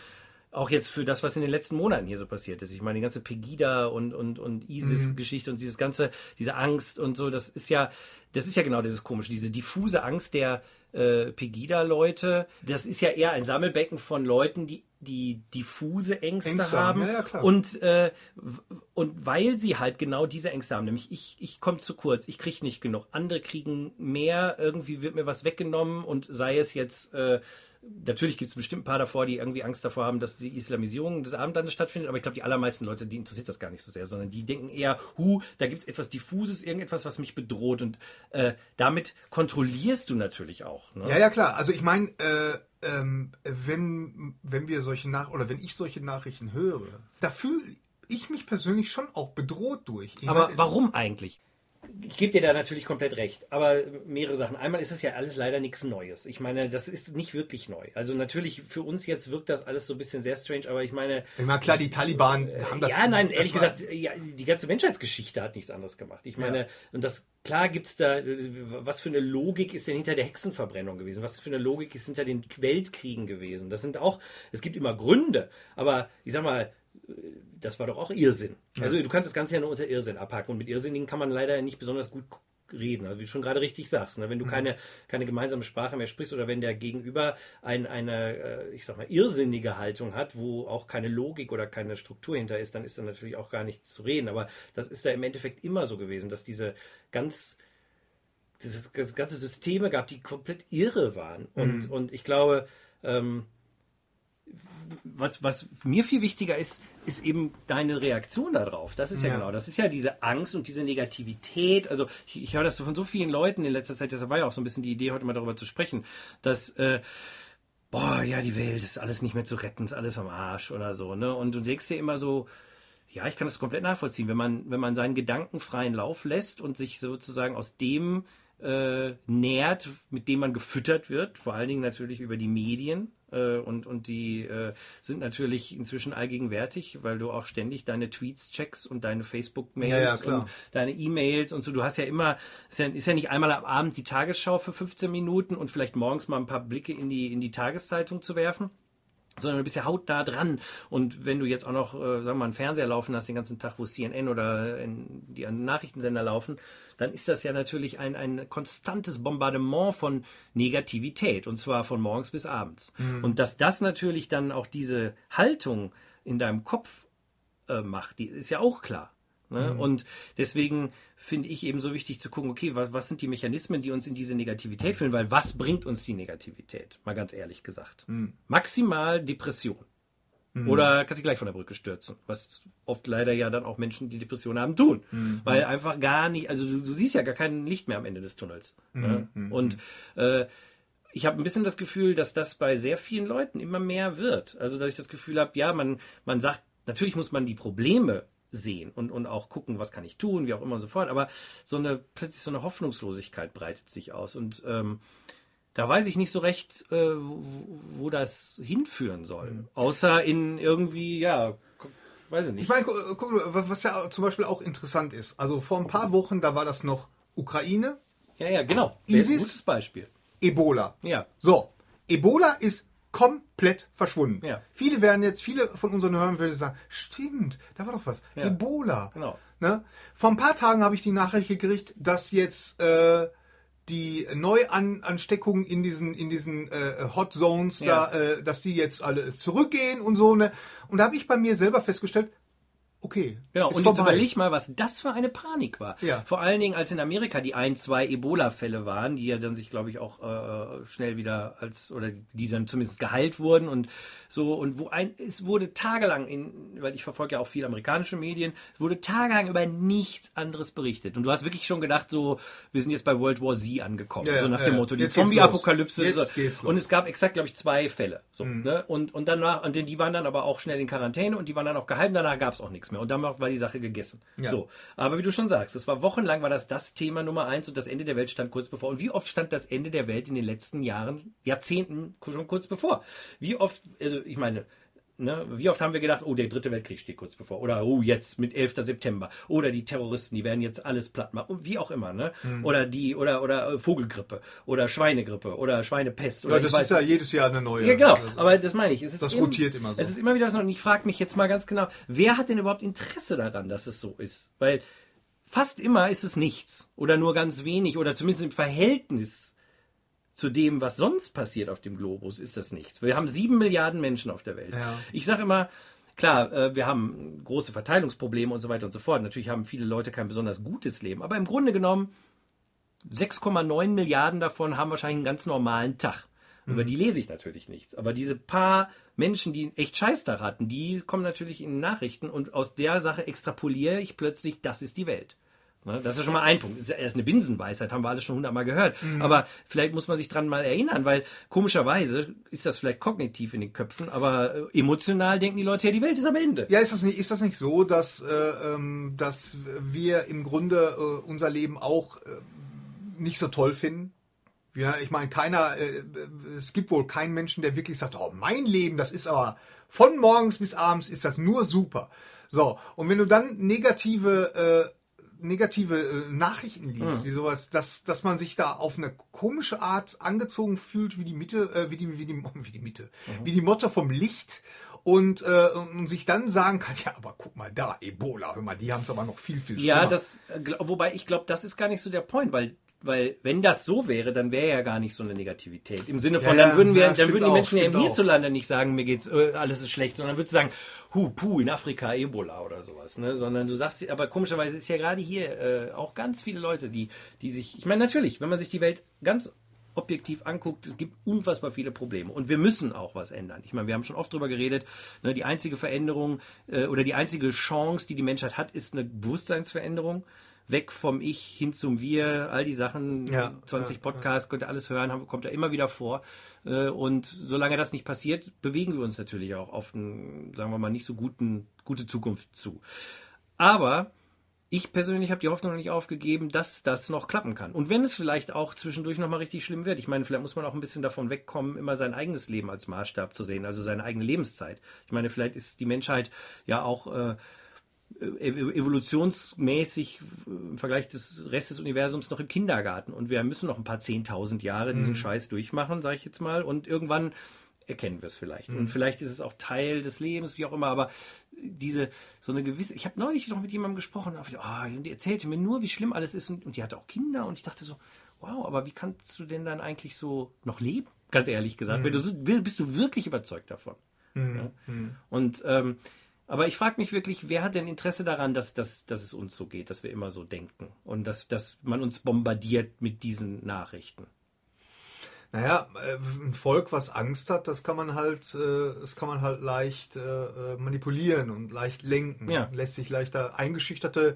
auch jetzt für das, was in den letzten Monaten hier so passiert ist. Ich meine, die ganze Pegida und, und, und ISIS-Geschichte mhm. und dieses ganze, diese Angst und so, das ist ja, das ist ja genau dieses Komische, diese diffuse Angst der äh, Pegida-Leute. Das ist ja eher ein Sammelbecken von Leuten, die die diffuse Ängste, Ängste haben. Ja, ja, klar. Und, äh, und weil sie halt genau diese Ängste haben, nämlich ich, ich komme zu kurz, ich kriege nicht genug, andere kriegen mehr, irgendwie wird mir was weggenommen und sei es jetzt... Äh, Natürlich gibt es bestimmt ein paar davor, die irgendwie Angst davor haben, dass die Islamisierung des Abendlandes stattfindet. Aber ich glaube, die allermeisten Leute, die interessiert das gar nicht so sehr, sondern die denken eher, hu, da gibt es etwas Diffuses, irgendetwas, was mich bedroht. Und äh, damit kontrollierst du natürlich auch. Ne? Ja, ja, klar. Also ich meine, äh, ähm, wenn, wenn wir solche Nach- oder wenn ich solche Nachrichten höre, da fühle ich mich persönlich schon auch bedroht durch. Ich Aber mein, warum eigentlich? Ich gebe dir da natürlich komplett recht, aber mehrere Sachen. Einmal ist es ja alles leider nichts Neues. Ich meine, das ist nicht wirklich neu. Also natürlich, für uns jetzt wirkt das alles so ein bisschen sehr strange, aber ich meine... Immer klar, die Taliban haben das... Ja, nein, das ehrlich gesagt, ja, die ganze Menschheitsgeschichte hat nichts anderes gemacht. Ich meine, ja. und das... Klar gibt's da, was für eine Logik ist denn hinter der Hexenverbrennung gewesen? Was für eine Logik ist hinter den Weltkriegen gewesen? Das sind auch, es gibt immer Gründe, aber ich sag mal, das war doch auch Irrsinn. Ja. Also du kannst das Ganze ja nur unter Irrsinn abhaken und mit Irrsinnigen kann man leider nicht besonders gut reden. Also wie du schon gerade richtig sagst, ne? Wenn du mhm. keine, keine gemeinsame Sprache mehr sprichst oder wenn der Gegenüber ein, eine, ich sag mal, irrsinnige Haltung hat, wo auch keine Logik oder keine Struktur hinter ist, dann ist da natürlich auch gar nichts zu reden. Aber das ist da im Endeffekt immer so gewesen, dass diese ganz, dass es ganze Systeme gab, die komplett irre waren. Und, mhm. und ich glaube, ähm, Was, was mir viel wichtiger ist, ist eben deine Reaktion darauf. Das ist ja, ja genau, das ist ja diese Angst und diese Negativität. Also ich, ich höre das von so vielen Leuten in letzter Zeit, das war ja auch so ein bisschen die Idee, heute mal darüber zu sprechen, dass äh, boah, ja, die Welt ist alles nicht mehr zu retten, ist alles am Arsch oder so, ne? Und du denkst dir immer so, ja, ich kann das komplett nachvollziehen, wenn man, wenn man seinen Gedanken freien Lauf lässt und sich sozusagen aus dem äh, nährt, mit dem man gefüttert wird, vor allen Dingen natürlich über die Medien. Und, und die äh, sind natürlich inzwischen allgegenwärtig, weil du auch ständig deine Tweets checkst und deine Facebook-Mails ja, ja, und deine E-Mails und so. Du hast ja immer, ist ja, ist ja nicht einmal am Abend die Tagesschau für fünfzehn Minuten und vielleicht morgens mal ein paar Blicke in die, in die Tageszeitung zu werfen, sondern du bist ja hautnah dran. Und wenn du jetzt auch noch, äh, sagen wir mal, einen Fernseher laufen hast den ganzen Tag, wo C N N oder in, die an Nachrichtensender laufen, dann ist das ja natürlich ein, ein konstantes Bombardement von Negativität. Und zwar von morgens bis abends. Mhm. Und dass das natürlich dann auch diese Haltung in deinem Kopf äh, macht, die ist ja auch klar. Ne? Mhm. Und deswegen finde ich eben so wichtig zu gucken, okay, was, was sind die Mechanismen, die uns in diese Negativität führen? Weil was bringt uns die Negativität? Mal ganz ehrlich gesagt. Mhm. Maximal Depression. Mhm. Oder kannst dich gleich von der Brücke stürzen. Was oft leider ja dann auch Menschen, die Depressionen haben, tun. Mhm. Weil einfach gar nicht, also du, du siehst ja gar kein Licht mehr am Ende des Tunnels. Mhm. Ne? Und äh, ich habe ein bisschen das Gefühl, dass das bei sehr vielen Leuten immer mehr wird. Also dass ich das Gefühl habe, ja, man, man sagt, natürlich muss man die Probleme sehen und, und auch gucken, was kann ich tun, wie auch immer und so fort. Aber so eine plötzlich so eine Hoffnungslosigkeit breitet sich aus. Und ähm, da weiß ich nicht so recht, äh, wo, wo das hinführen soll. Mhm. Außer in irgendwie, ja, weiß ich nicht. Ich meine, guck, was ja zum Beispiel auch interessant ist. Also vor ein paar Wochen, da war das noch Ukraine. Ja, ja, genau. ISIS. Gutes Beispiel. Ebola. Ja. So, Ebola ist komplett verschwunden. Ja. Viele werden jetzt, viele von unseren Hörern würden sagen, stimmt, da war doch was. Ja. Ebola. Genau. Ne? Vor ein paar Tagen habe ich die Nachricht gekriegt, dass jetzt äh, die Neuansteckungen in diesen, in diesen äh, Hot Zones, ja. da, äh, dass die jetzt alle zurückgehen und so. Ne? Und da habe ich bei mir selber festgestellt, okay. Genau, und jetzt überleg mal, was das für eine Panik war. Ja. Vor allen Dingen, als in Amerika die ein, zwei Ebola-Fälle waren, die ja dann sich, glaube ich, auch äh, schnell wieder als, oder die dann zumindest geheilt wurden und so, und wo ein, es wurde tagelang in, weil ich verfolge ja auch viel amerikanische Medien, es wurde tagelang über nichts anderes berichtet. Und du hast wirklich schon gedacht, so, wir sind jetzt bei World War Z angekommen. Ja, so nach ja, dem Motto, die Zombie-Apokalypse. So. Und es gab exakt, glaube ich, zwei Fälle. So, mhm. ne? Und, und danach, und die waren dann aber auch schnell in Quarantäne und die waren dann auch geheim, danach gab es auch nichts mehr. Und dann war die Sache gegessen. Ja. So. Aber wie du schon sagst, es war wochenlang war das das Thema Nummer eins und das Ende der Welt stand kurz bevor. Und wie oft stand das Ende der Welt in den letzten Jahren, Jahrzehnten schon kurz bevor? Wie oft, also ich meine, Ne? Wie oft haben wir gedacht, oh, der dritte Weltkrieg steht kurz bevor. Oder, oh, jetzt mit elften September. Oder die Terroristen, die werden jetzt alles platt machen. Und wie auch immer. Ne? Mhm. Oder die, oder, oder Vogelgrippe. Oder Schweinegrippe. Oder Schweinepest. Oder ja, das ist ja jedes Jahr eine neue. Ja, genau. Also, aber das meine ich. Es ist das im, rotiert immer so. Es ist immer wieder so. Und ich frage mich jetzt mal ganz genau, wer hat denn überhaupt Interesse daran, dass es so ist? Weil fast immer ist es nichts. Oder nur ganz wenig. Oder zumindest im Verhältnis zu dem, was sonst passiert auf dem Globus, ist das nichts. Wir haben sieben Milliarden Menschen auf der Welt. Ja. Ich sage immer, klar, wir haben große Verteilungsprobleme und so weiter und so fort. Natürlich haben viele Leute kein besonders gutes Leben. Aber im Grunde genommen, sechs Komma neun Milliarden davon haben wahrscheinlich einen ganz normalen Tag. Mhm. Über die lese ich natürlich nichts. Aber diese paar Menschen, die echt Scheiß da hatten, die kommen natürlich in Nachrichten. Und aus der Sache extrapoliere ich plötzlich, das ist die Welt. Das ist schon mal ein Punkt. Das ist erst eine Binsenweisheit, haben wir alles schon hundertmal gehört. Mhm. Aber vielleicht muss man sich dran mal erinnern, weil komischerweise ist das vielleicht kognitiv in den Köpfen, aber emotional denken die Leute, ja, die Welt ist am Ende. Ja, ist das nicht, ist das nicht so, dass, äh, dass wir im Grunde äh, unser Leben auch äh, nicht so toll finden? Ja, ich meine, keiner, äh, es gibt wohl keinen Menschen, der wirklich sagt, oh, mein Leben, das ist aber von morgens bis abends ist das nur super. So, und wenn du dann negative äh, negative Nachrichten liest, mhm. wie sowas, dass dass man sich da auf eine komische Art angezogen fühlt, wie die Mitte, äh, wie die wie die wie die Mitte, mhm. wie die Motte vom Licht und äh, und sich dann sagen kann, ja, aber guck mal da, Ebola, hör mal, die haben es aber noch viel viel schlimmer. Ja, das, wobei ich glaube, das ist gar nicht so der Point, weil Weil wenn das so wäre, dann wäre ja gar nicht so eine Negativität. Im Sinne von, ja, dann würden wir, ja, dann würden die Menschen auch, ja im Hierzulande nicht sagen, mir geht's, alles ist schlecht, sondern würdest du sagen, hu, puh, in Afrika Ebola oder sowas, ne? Sondern du sagst, aber komischerweise ist ja gerade hier äh, auch ganz viele Leute, die, die sich, ich meine natürlich, wenn man sich die Welt ganz objektiv anguckt, es gibt unfassbar viele Probleme und wir müssen auch was ändern. Ich meine, wir haben schon oft drüber geredet, ne, die einzige Veränderung äh, oder die einzige Chance, die die Menschheit hat, ist eine Bewusstseinsveränderung. Weg vom Ich hin zum Wir, all die Sachen, ja, zwanzig ja, Podcasts, ja. Könnt ihr alles hören, kommt da immer wieder vor. Und solange das nicht passiert, bewegen wir uns natürlich auch auf einen, sagen wir mal, nicht so guten, gute Zukunft zu. Aber ich persönlich habe die Hoffnung noch nicht aufgegeben, dass das noch klappen kann. Und wenn es vielleicht auch zwischendurch nochmal richtig schlimm wird. Ich meine, vielleicht muss man auch ein bisschen davon wegkommen, immer sein eigenes Leben als Maßstab zu sehen, also seine eigene Lebenszeit. Ich meine, vielleicht ist die Menschheit ja auch äh, evolutionsmäßig im Vergleich des Rest des Universums noch im Kindergarten. Und wir müssen noch ein paar zehntausend Jahre diesen mhm. Scheiß durchmachen, sage ich jetzt mal. Und irgendwann erkennen wir es vielleicht. Mhm. Und vielleicht ist es auch Teil des Lebens, wie auch immer. Aber diese, so eine gewisse... Ich habe neulich noch mit jemandem gesprochen. Und die erzählte mir nur, wie schlimm alles ist. Und die hatte auch Kinder. Und ich dachte so, wow, aber wie kannst du denn dann eigentlich so noch leben? Ganz ehrlich gesagt. Mhm. Wenn du so willst, bist du wirklich überzeugt davon. Mhm. Ja? Und... Ähm, Aber ich frage mich wirklich, wer hat denn Interesse daran, dass, dass, dass es uns so geht, dass wir immer so denken und dass, dass man uns bombardiert mit diesen Nachrichten? Naja, ein Volk, was Angst hat, das kann man halt, das kann man halt leicht manipulieren und leicht lenken. Ja. Lässt sich leichter eingeschüchterte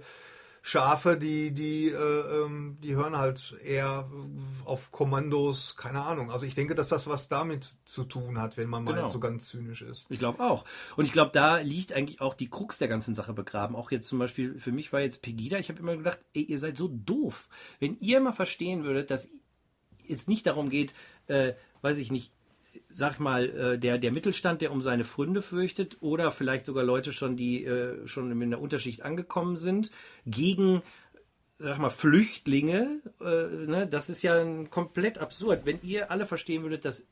Schafe, die, die, die hören halt eher auf Kommandos, keine Ahnung. Also ich denke, dass das was damit zu tun hat, wenn man mal genau. so ganz zynisch ist. Ich glaube auch. Und ich glaube, da liegt eigentlich auch die Krux der ganzen Sache begraben. Auch jetzt zum Beispiel, für mich war jetzt Pegida, ich habe immer gedacht, ey, ihr seid so doof. Wenn ihr mal verstehen würdet, dass es nicht darum geht, äh, weiß ich nicht, sag mal, der, der Mittelstand, der um seine Pfründe fürchtet oder vielleicht sogar Leute schon, die äh, schon in der Unterschicht angekommen sind, gegen, sag mal, Flüchtlinge, äh, ne? Das ist ja komplett absurd. Wenn ihr alle verstehen würdet, dass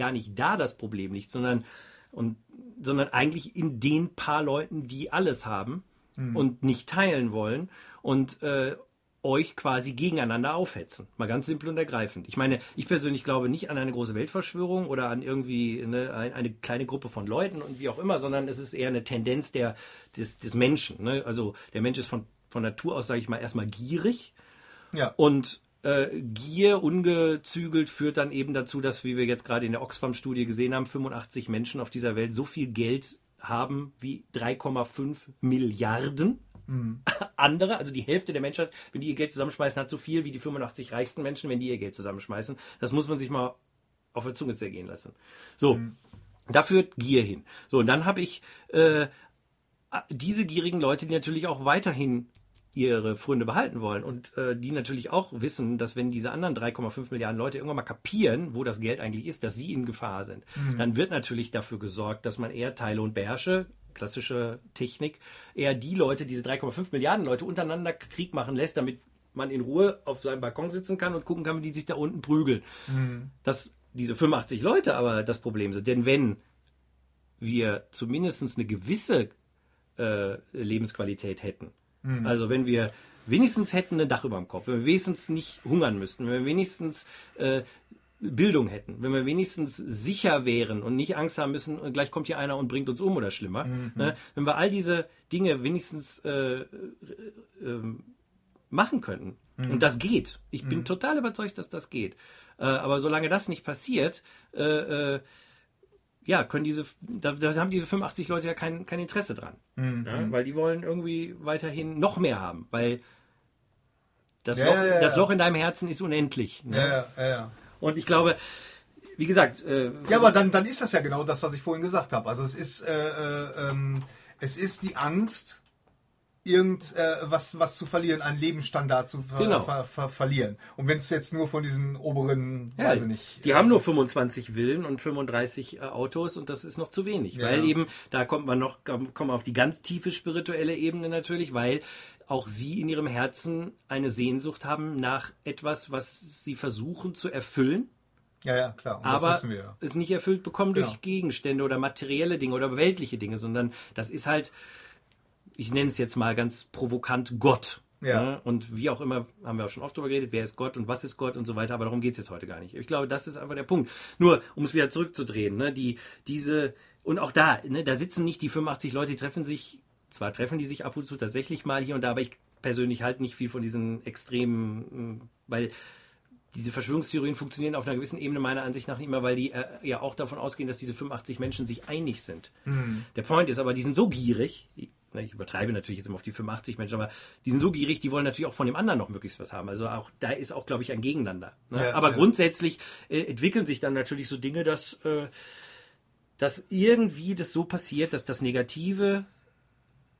gar nicht da das Problem liegt, sondern, und, sondern eigentlich in den paar Leuten, die alles haben mhm. und nicht teilen wollen und äh, euch quasi gegeneinander aufhetzen. Mal ganz simpel und ergreifend. Ich meine, ich persönlich glaube nicht an eine große Weltverschwörung oder an irgendwie eine, eine kleine Gruppe von Leuten und wie auch immer, sondern es ist eher eine Tendenz der, des, des Menschen. Ne? Also der Mensch ist von, von Natur aus, sage ich mal, erstmal gierig. Ja. Und äh, Gier ungezügelt führt dann eben dazu, dass, wie wir jetzt gerade in der Oxfam-Studie gesehen haben, fünfundachtzig Menschen auf dieser Welt so viel Geld haben wie drei Komma fünf Milliarden. Mhm. Andere, also die Hälfte der Menschheit, wenn die ihr Geld zusammenschmeißen, hat so viel wie die fünfundachtzig reichsten Menschen, wenn die ihr Geld zusammenschmeißen. Das muss man sich mal auf der Zunge zergehen lassen. So, mhm. da führt Gier hin. So, und dann habe ich äh, diese gierigen Leute, die natürlich auch weiterhin ihre Freunde behalten wollen und äh, die natürlich auch wissen, dass wenn diese anderen drei Komma fünf Milliarden Leute irgendwann mal kapieren, wo das Geld eigentlich ist, dass sie in Gefahr sind, mhm. dann wird natürlich dafür gesorgt, dass man eher Teile und Beherrsche, klassische Technik, eher die Leute, diese drei Komma fünf Milliarden Leute untereinander Krieg machen lässt, damit man in Ruhe auf seinem Balkon sitzen kann und gucken kann, wie die sich da unten prügeln. Mhm. Dass diese fünfundachtzig Leute aber das Problem sind. Denn wenn wir zumindest eine gewisse äh, Lebensqualität hätten, mhm. also wenn wir wenigstens hätten ein Dach über dem Kopf, wenn wir wenigstens nicht hungern müssten, wenn wir wenigstens äh, Bildung hätten, wenn wir wenigstens sicher wären und nicht Angst haben müssen, gleich kommt hier einer und bringt uns um oder schlimmer. Mhm. Ne? Wenn wir all diese Dinge wenigstens äh, äh, machen könnten. Mhm. Und das geht. Ich bin mhm. total überzeugt, dass das geht. Äh, aber solange das nicht passiert, äh, äh, ja, können diese, da, da haben diese fünfundachtzig Leute ja kein, kein Interesse dran. Mhm. Ja, weil die wollen irgendwie weiterhin noch mehr haben, weil das, ja, Loch, ja, ja, das ja. Loch in deinem Herzen ist unendlich. Ne? Ja, ja, ja, ja. Und ich glaube, wie gesagt... Äh, ja, aber dann, dann ist das ja genau das, was ich vorhin gesagt habe. Also es ist, äh, äh, ähm, es ist die Angst, irgendwas äh, was zu verlieren, einen Lebensstandard zu ver genau. ver ver verlieren. Und wenn es jetzt nur von diesen oberen, ja, weiß ich nicht... Die äh, haben nur fünfundzwanzig Villen und fünfunddreißig äh, Autos und das ist noch zu wenig. Ja. Weil eben, da kommt man noch kommt man auf die ganz tiefe spirituelle Ebene natürlich, weil auch sie in ihrem Herzen eine Sehnsucht haben nach etwas, was sie versuchen zu erfüllen. Ja, ja, klar. Und aber das wissen wir, ja. es nicht erfüllt bekommen genau. durch Gegenstände oder materielle Dinge oder weltliche Dinge, sondern das ist halt, ich nenne es jetzt mal ganz provokant, Gott. Ja. Ne? Und wie auch immer, haben wir auch schon oft darüber geredet, wer ist Gott und was ist Gott und so weiter, aber darum geht es jetzt heute gar nicht. Ich glaube, das ist einfach der Punkt. Nur, um es wieder zurückzudrehen, ne? die, diese, und auch da, ne? da sitzen nicht die fünfundachtzig Leute, die treffen sich, zwar treffen die sich ab und zu tatsächlich mal hier und da, aber ich persönlich halte nicht viel von diesen extremen, weil diese Verschwörungstheorien funktionieren auf einer gewissen Ebene meiner Ansicht nach nicht mehr, weil die äh, ja auch davon ausgehen, dass diese fünfundachtzig Menschen sich einig sind. Mhm. Der Point ist aber, die sind so gierig, ich übertreibe natürlich jetzt immer auf die fünfundachtzig Menschen, aber die sind so gierig, die wollen natürlich auch von dem anderen noch möglichst was haben. Also auch da ist auch, glaube ich, ein Gegeneinander. Ne? Ja, aber ja. grundsätzlich äh, entwickeln sich dann natürlich so Dinge, dass, äh, dass irgendwie das so passiert, dass das Negative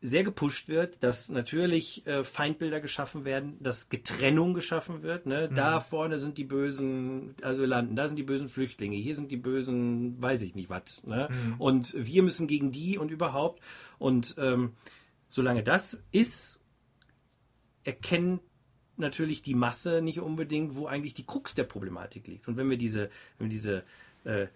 sehr gepusht wird, dass natürlich äh, Feindbilder geschaffen werden, dass Getrennung geschaffen wird. Ne? Mhm. Da vorne sind die bösen Asylanten, da sind die bösen Flüchtlinge, hier sind die bösen, weiß ich nicht was. Ne? Mhm. Und wir müssen gegen die und überhaupt. Und ähm, solange das ist, erkennt natürlich die Masse nicht unbedingt, wo eigentlich die Krux der Problematik liegt. Und wenn wir diese, wenn wir diese äh,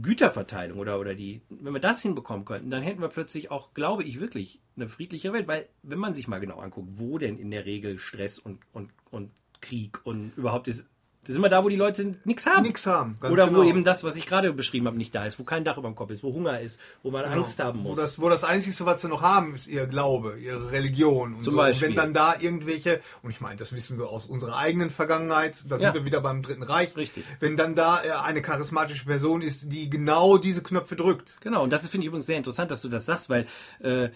Güterverteilung oder, oder die, wenn wir das hinbekommen könnten, dann hätten wir plötzlich auch, glaube ich, wirklich eine friedlichere Welt, weil wenn man sich mal genau anguckt, wo denn in der Regel Stress und, und, und Krieg und überhaupt ist, das ist immer da, wo die Leute nichts haben. Nichts haben, ganz Oder genau. wo eben das, was ich gerade beschrieben habe, nicht da ist, wo kein Dach über dem Kopf ist, wo Hunger ist, wo man genau. Angst haben muss. Wo das, wo das Einzige, was sie noch haben, ist ihr Glaube, ihre Religion. Und Zum so. Beispiel. Und wenn dann da irgendwelche, und ich meine, das wissen wir aus unserer eigenen Vergangenheit, da ja. sind wir wieder beim Dritten Reich. Richtig. Wenn dann da eine charismatische Person ist, die genau diese Knöpfe drückt. Genau, und das finde ich übrigens sehr interessant, dass du das sagst, weil äh,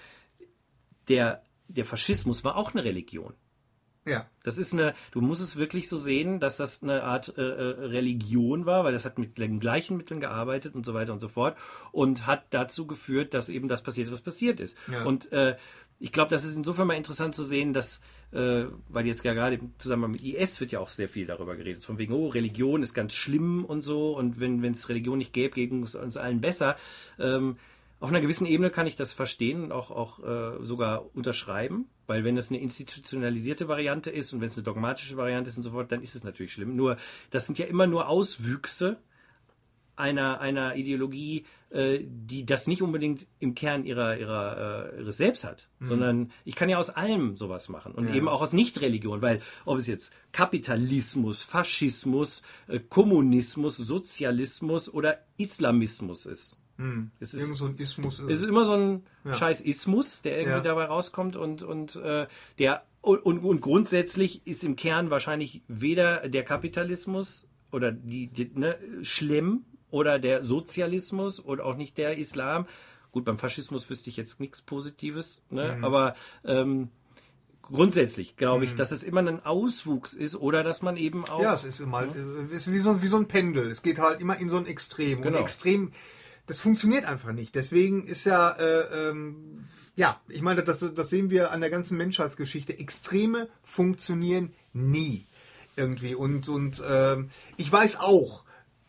der, der Faschismus war auch eine Religion. Ja. Das ist eine, du musst es wirklich so sehen, dass das eine Art äh, Religion war, weil das hat mit den gleichen Mitteln gearbeitet und so weiter und so fort und hat dazu geführt, dass eben das passiert, was passiert ist. Ja. Und äh, ich glaube, das ist insofern mal interessant zu sehen, dass, äh, weil jetzt ja gerade im Zusammenhang mit I S wird ja auch sehr viel darüber geredet, von wegen, oh, Religion ist ganz schlimm und so und wenn es Religion nicht gäbe, ging es uns allen besser. Ähm, Auf einer gewissen Ebene kann ich das verstehen und auch, auch äh, sogar unterschreiben, weil wenn das eine institutionalisierte Variante ist und wenn es eine dogmatische Variante ist und so fort, dann ist es natürlich schlimm. Nur, das sind ja immer nur Auswüchse einer, einer Ideologie, äh, die das nicht unbedingt im Kern ihrer, ihrer, äh, ihres Selbst hat, mhm. sondern ich kann ja aus allem sowas machen und ja. eben auch aus Nichtreligion, weil ob es jetzt Kapitalismus, Faschismus, äh, Kommunismus, Sozialismus oder Islamismus ist. Es ist, so ein Ismus, es ist immer so ein ja. scheiß Ismus, der irgendwie ja. dabei rauskommt und, und, äh, der, und, und grundsätzlich ist im Kern wahrscheinlich weder der Kapitalismus oder die, die ne, schlimm oder der Sozialismus oder auch nicht der Islam. Gut, beim Faschismus wüsste ich jetzt nichts Positives, ne? mhm. aber ähm, grundsätzlich glaube ich, mhm. dass es immer ein Auswuchs ist oder dass man eben auch... Ja, es ist immer halt, ja. es ist wie, so, wie so ein Pendel. Es geht halt immer in so ein Extrem. Genau. Und Extrem... Das funktioniert einfach nicht. Deswegen ist ja äh, ähm, Ja, ich meine, das, das sehen wir an der ganzen Menschheitsgeschichte. Extreme funktionieren nie irgendwie. Und, und äh, ich weiß auch,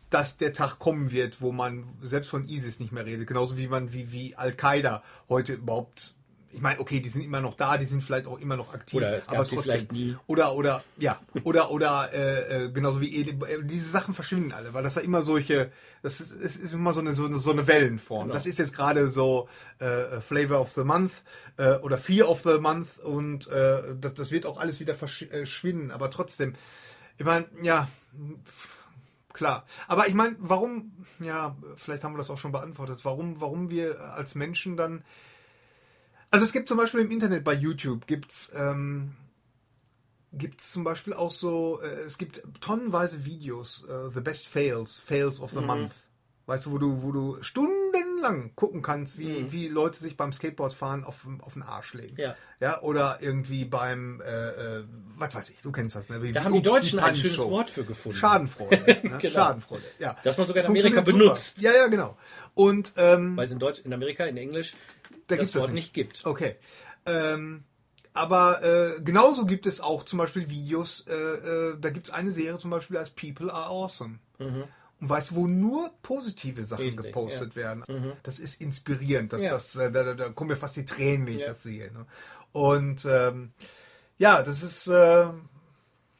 dass der Tag kommen wird, wo man selbst von ISIS nicht mehr redet. Genauso wie man wie, wie Al-Qaida heute überhaupt... Ich meine, okay, die sind immer noch da, die sind vielleicht auch immer noch aktiv, oder es gab aber trotzdem. Vielleicht nie. Oder, oder, ja, oder, oder, äh, äh, genauso wie äh, diese Sachen verschwinden alle, weil das ja immer solche, das ist, es ist immer so eine, so eine, so eine Wellenform. Genau. Das ist jetzt gerade so äh, Flavor of the Month äh, oder Fear of the Month und äh, das, das wird auch alles wieder verschwinden, aber trotzdem, ich meine, ja, klar. Aber ich meine, warum, ja, vielleicht haben wir das auch schon beantwortet, warum, warum wir als Menschen dann. Also es gibt zum Beispiel im Internet bei YouTube gibt's ähm, gibt's zum Beispiel auch so, äh, es gibt tonnenweise Videos, äh, the best fails, fails of the mhm. month, weißt du, wo du wo du stundenlang gucken kannst, wie mhm. wie Leute sich beim Skateboardfahren auf auf den Arsch legen, ja, ja oder irgendwie beim äh, äh, was weiß ich, du kennst das, ne? Wie, da haben die Deutschen ein schönes Wort für gefunden, Schadenfreude, ne? Genau. Schadenfreude, ja, dass man sogar in Amerika benutzt, super. Ja ja genau und ähm, weil es in Deutsch, in Amerika, in Englisch da das Wort nicht gibt. Okay. Ähm, aber äh, genauso gibt es auch zum Beispiel Videos, äh, äh, da gibt es eine Serie zum Beispiel als People Are Awesome. Mhm. Und weißt du, wo nur positive Sachen Richtig, gepostet ja. werden. Mhm. Das ist inspirierend. Das, ja. das, äh, da, da kommen mir fast die Tränen, wenn ja. ich das sehe. Ne? Und ähm, ja, das ist... Äh,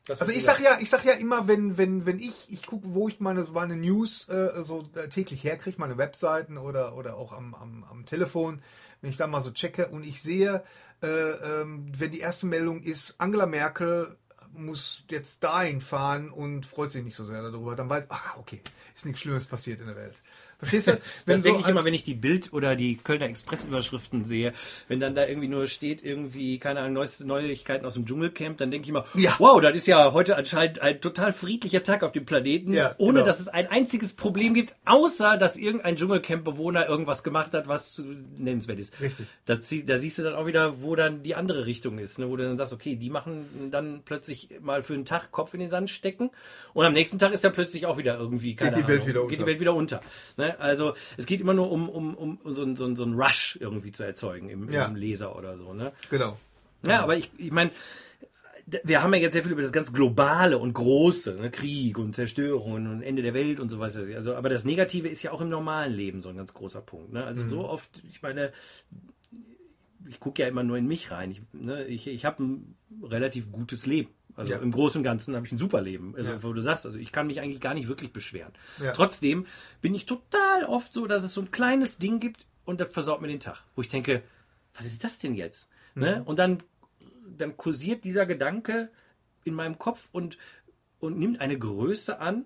Das also ich sag ja, ich sag ja immer, wenn wenn wenn ich ich gucke, wo ich meine meine News äh, so täglich herkriege, meine Webseiten oder oder auch am, am am Telefon, wenn ich da mal so checke und ich sehe, äh, ähm, wenn die erste Meldung ist, Angela Merkel muss jetzt dahin fahren und freut sich nicht so sehr darüber, dann weiß ich, ah okay, ist nichts Schlimmes passiert in der Welt. Verstehst du? Wenn das so denke ich immer, wenn ich die Bild- oder die Kölner Express-Überschriften sehe, wenn dann da irgendwie nur steht, irgendwie, keine Ahnung, neueste Neuigkeiten aus dem Dschungelcamp, dann denke ich immer, ja. wow, das ist ja heute anscheinend ein total friedlicher Tag auf dem Planeten, ja, ohne genau. dass es ein einziges Problem gibt, außer dass irgendein Dschungelcamp-Bewohner irgendwas gemacht hat, was nennenswert ist. Richtig. Da, da siehst du dann auch wieder, wo dann die andere Richtung ist, ne? Wo du dann sagst, okay, die machen dann plötzlich mal für einen Tag Kopf in den Sand stecken und am nächsten Tag ist dann plötzlich auch wieder irgendwie, keine Ahnung, geht die Welt wieder unter. Geht die Welt wieder unter, ne? Also es geht immer nur um, um, um so, ein, so, ein, so ein Rush irgendwie zu erzeugen im, ja. im Leser oder so. Ne? Genau. Ja, ja. aber ich, ich meine, wir haben ja jetzt sehr viel über das ganz Globale und Große, ne? Krieg und Zerstörung und Ende der Welt und so weiter. Also, aber das Negative ist ja auch im normalen Leben so ein ganz großer Punkt. Ne? Also mhm. so oft, ich meine, ich gucke ja immer nur in mich rein. Ich, ne? ich, ich habe ein relativ gutes Leben. Also ja. im Großen und Ganzen habe ich ein super Leben, also ja. wo du sagst, also ich kann mich eigentlich gar nicht wirklich beschweren. Ja. Trotzdem bin ich total oft so, dass es so ein kleines Ding gibt und das versaut mir den Tag, wo ich denke, was ist das denn jetzt? Mhm. Ne? Und dann, dann kursiert dieser Gedanke in meinem Kopf und, und nimmt eine Größe an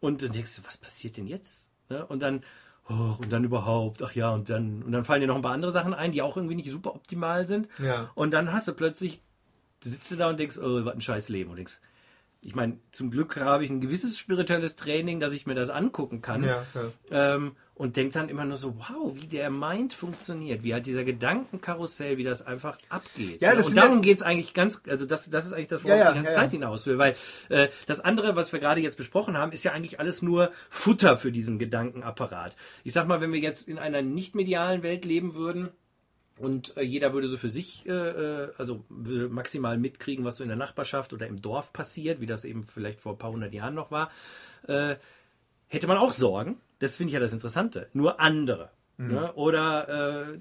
und dann denkst du, was passiert denn jetzt? Ne? Und dann, oh, und dann überhaupt, ach ja, und dann, und dann fallen dir noch ein paar andere Sachen ein, die auch irgendwie nicht super optimal sind. Ja. Und dann hast du plötzlich sitzt du da und denkst, oh, was ein scheiß Leben. Und denkst, ich meine, zum Glück habe ich ein gewisses spirituelles Training, dass ich mir das angucken kann. Ja, ja. Ähm, und denk dann immer nur so, wow, wie der Mind funktioniert, wie halt dieser Gedankenkarussell, wie das einfach abgeht. Ja, das und darum ja geht es eigentlich ganz, also das, das ist eigentlich das, worauf ja, ja, ich die ganze ja, Zeit ja. hinaus will. Weil äh, das andere, was wir gerade jetzt besprochen haben, ist ja eigentlich alles nur Futter für diesen Gedankenapparat. Ich sag mal, wenn wir jetzt in einer nicht medialen Welt leben würden, und äh, jeder würde so für sich, äh, also würde maximal mitkriegen, was so in der Nachbarschaft oder im Dorf passiert, wie das eben vielleicht vor ein paar hundert Jahren noch war, äh, hätte man auch Sorgen. Das finde ich ja das Interessante. Nur andere. Mhm. Ne? Oder äh,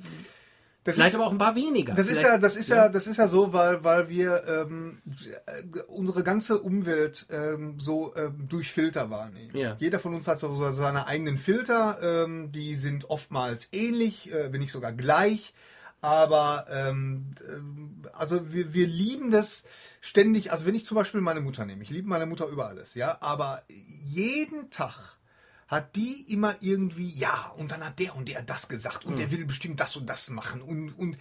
das vielleicht ist, aber auch ein paar weniger. Das vielleicht, ist ja, das ist ja, ja, das ist ja so, weil, weil wir ähm, unsere ganze Umwelt ähm, so ähm, durch Filter wahrnehmen. Ja. Jeder von uns hat so seine eigenen Filter. Ähm, die sind oftmals ähnlich, äh, wenn nicht sogar gleich. Aber ähm, also wir, wir lieben das ständig. Also wenn ich zum Beispiel meine Mutter nehme, ich liebe meine Mutter über alles, ja. Aber jeden Tag hat die immer irgendwie, ja, und dann hat der und der das gesagt und mhm. der will bestimmt das und das machen. Und, und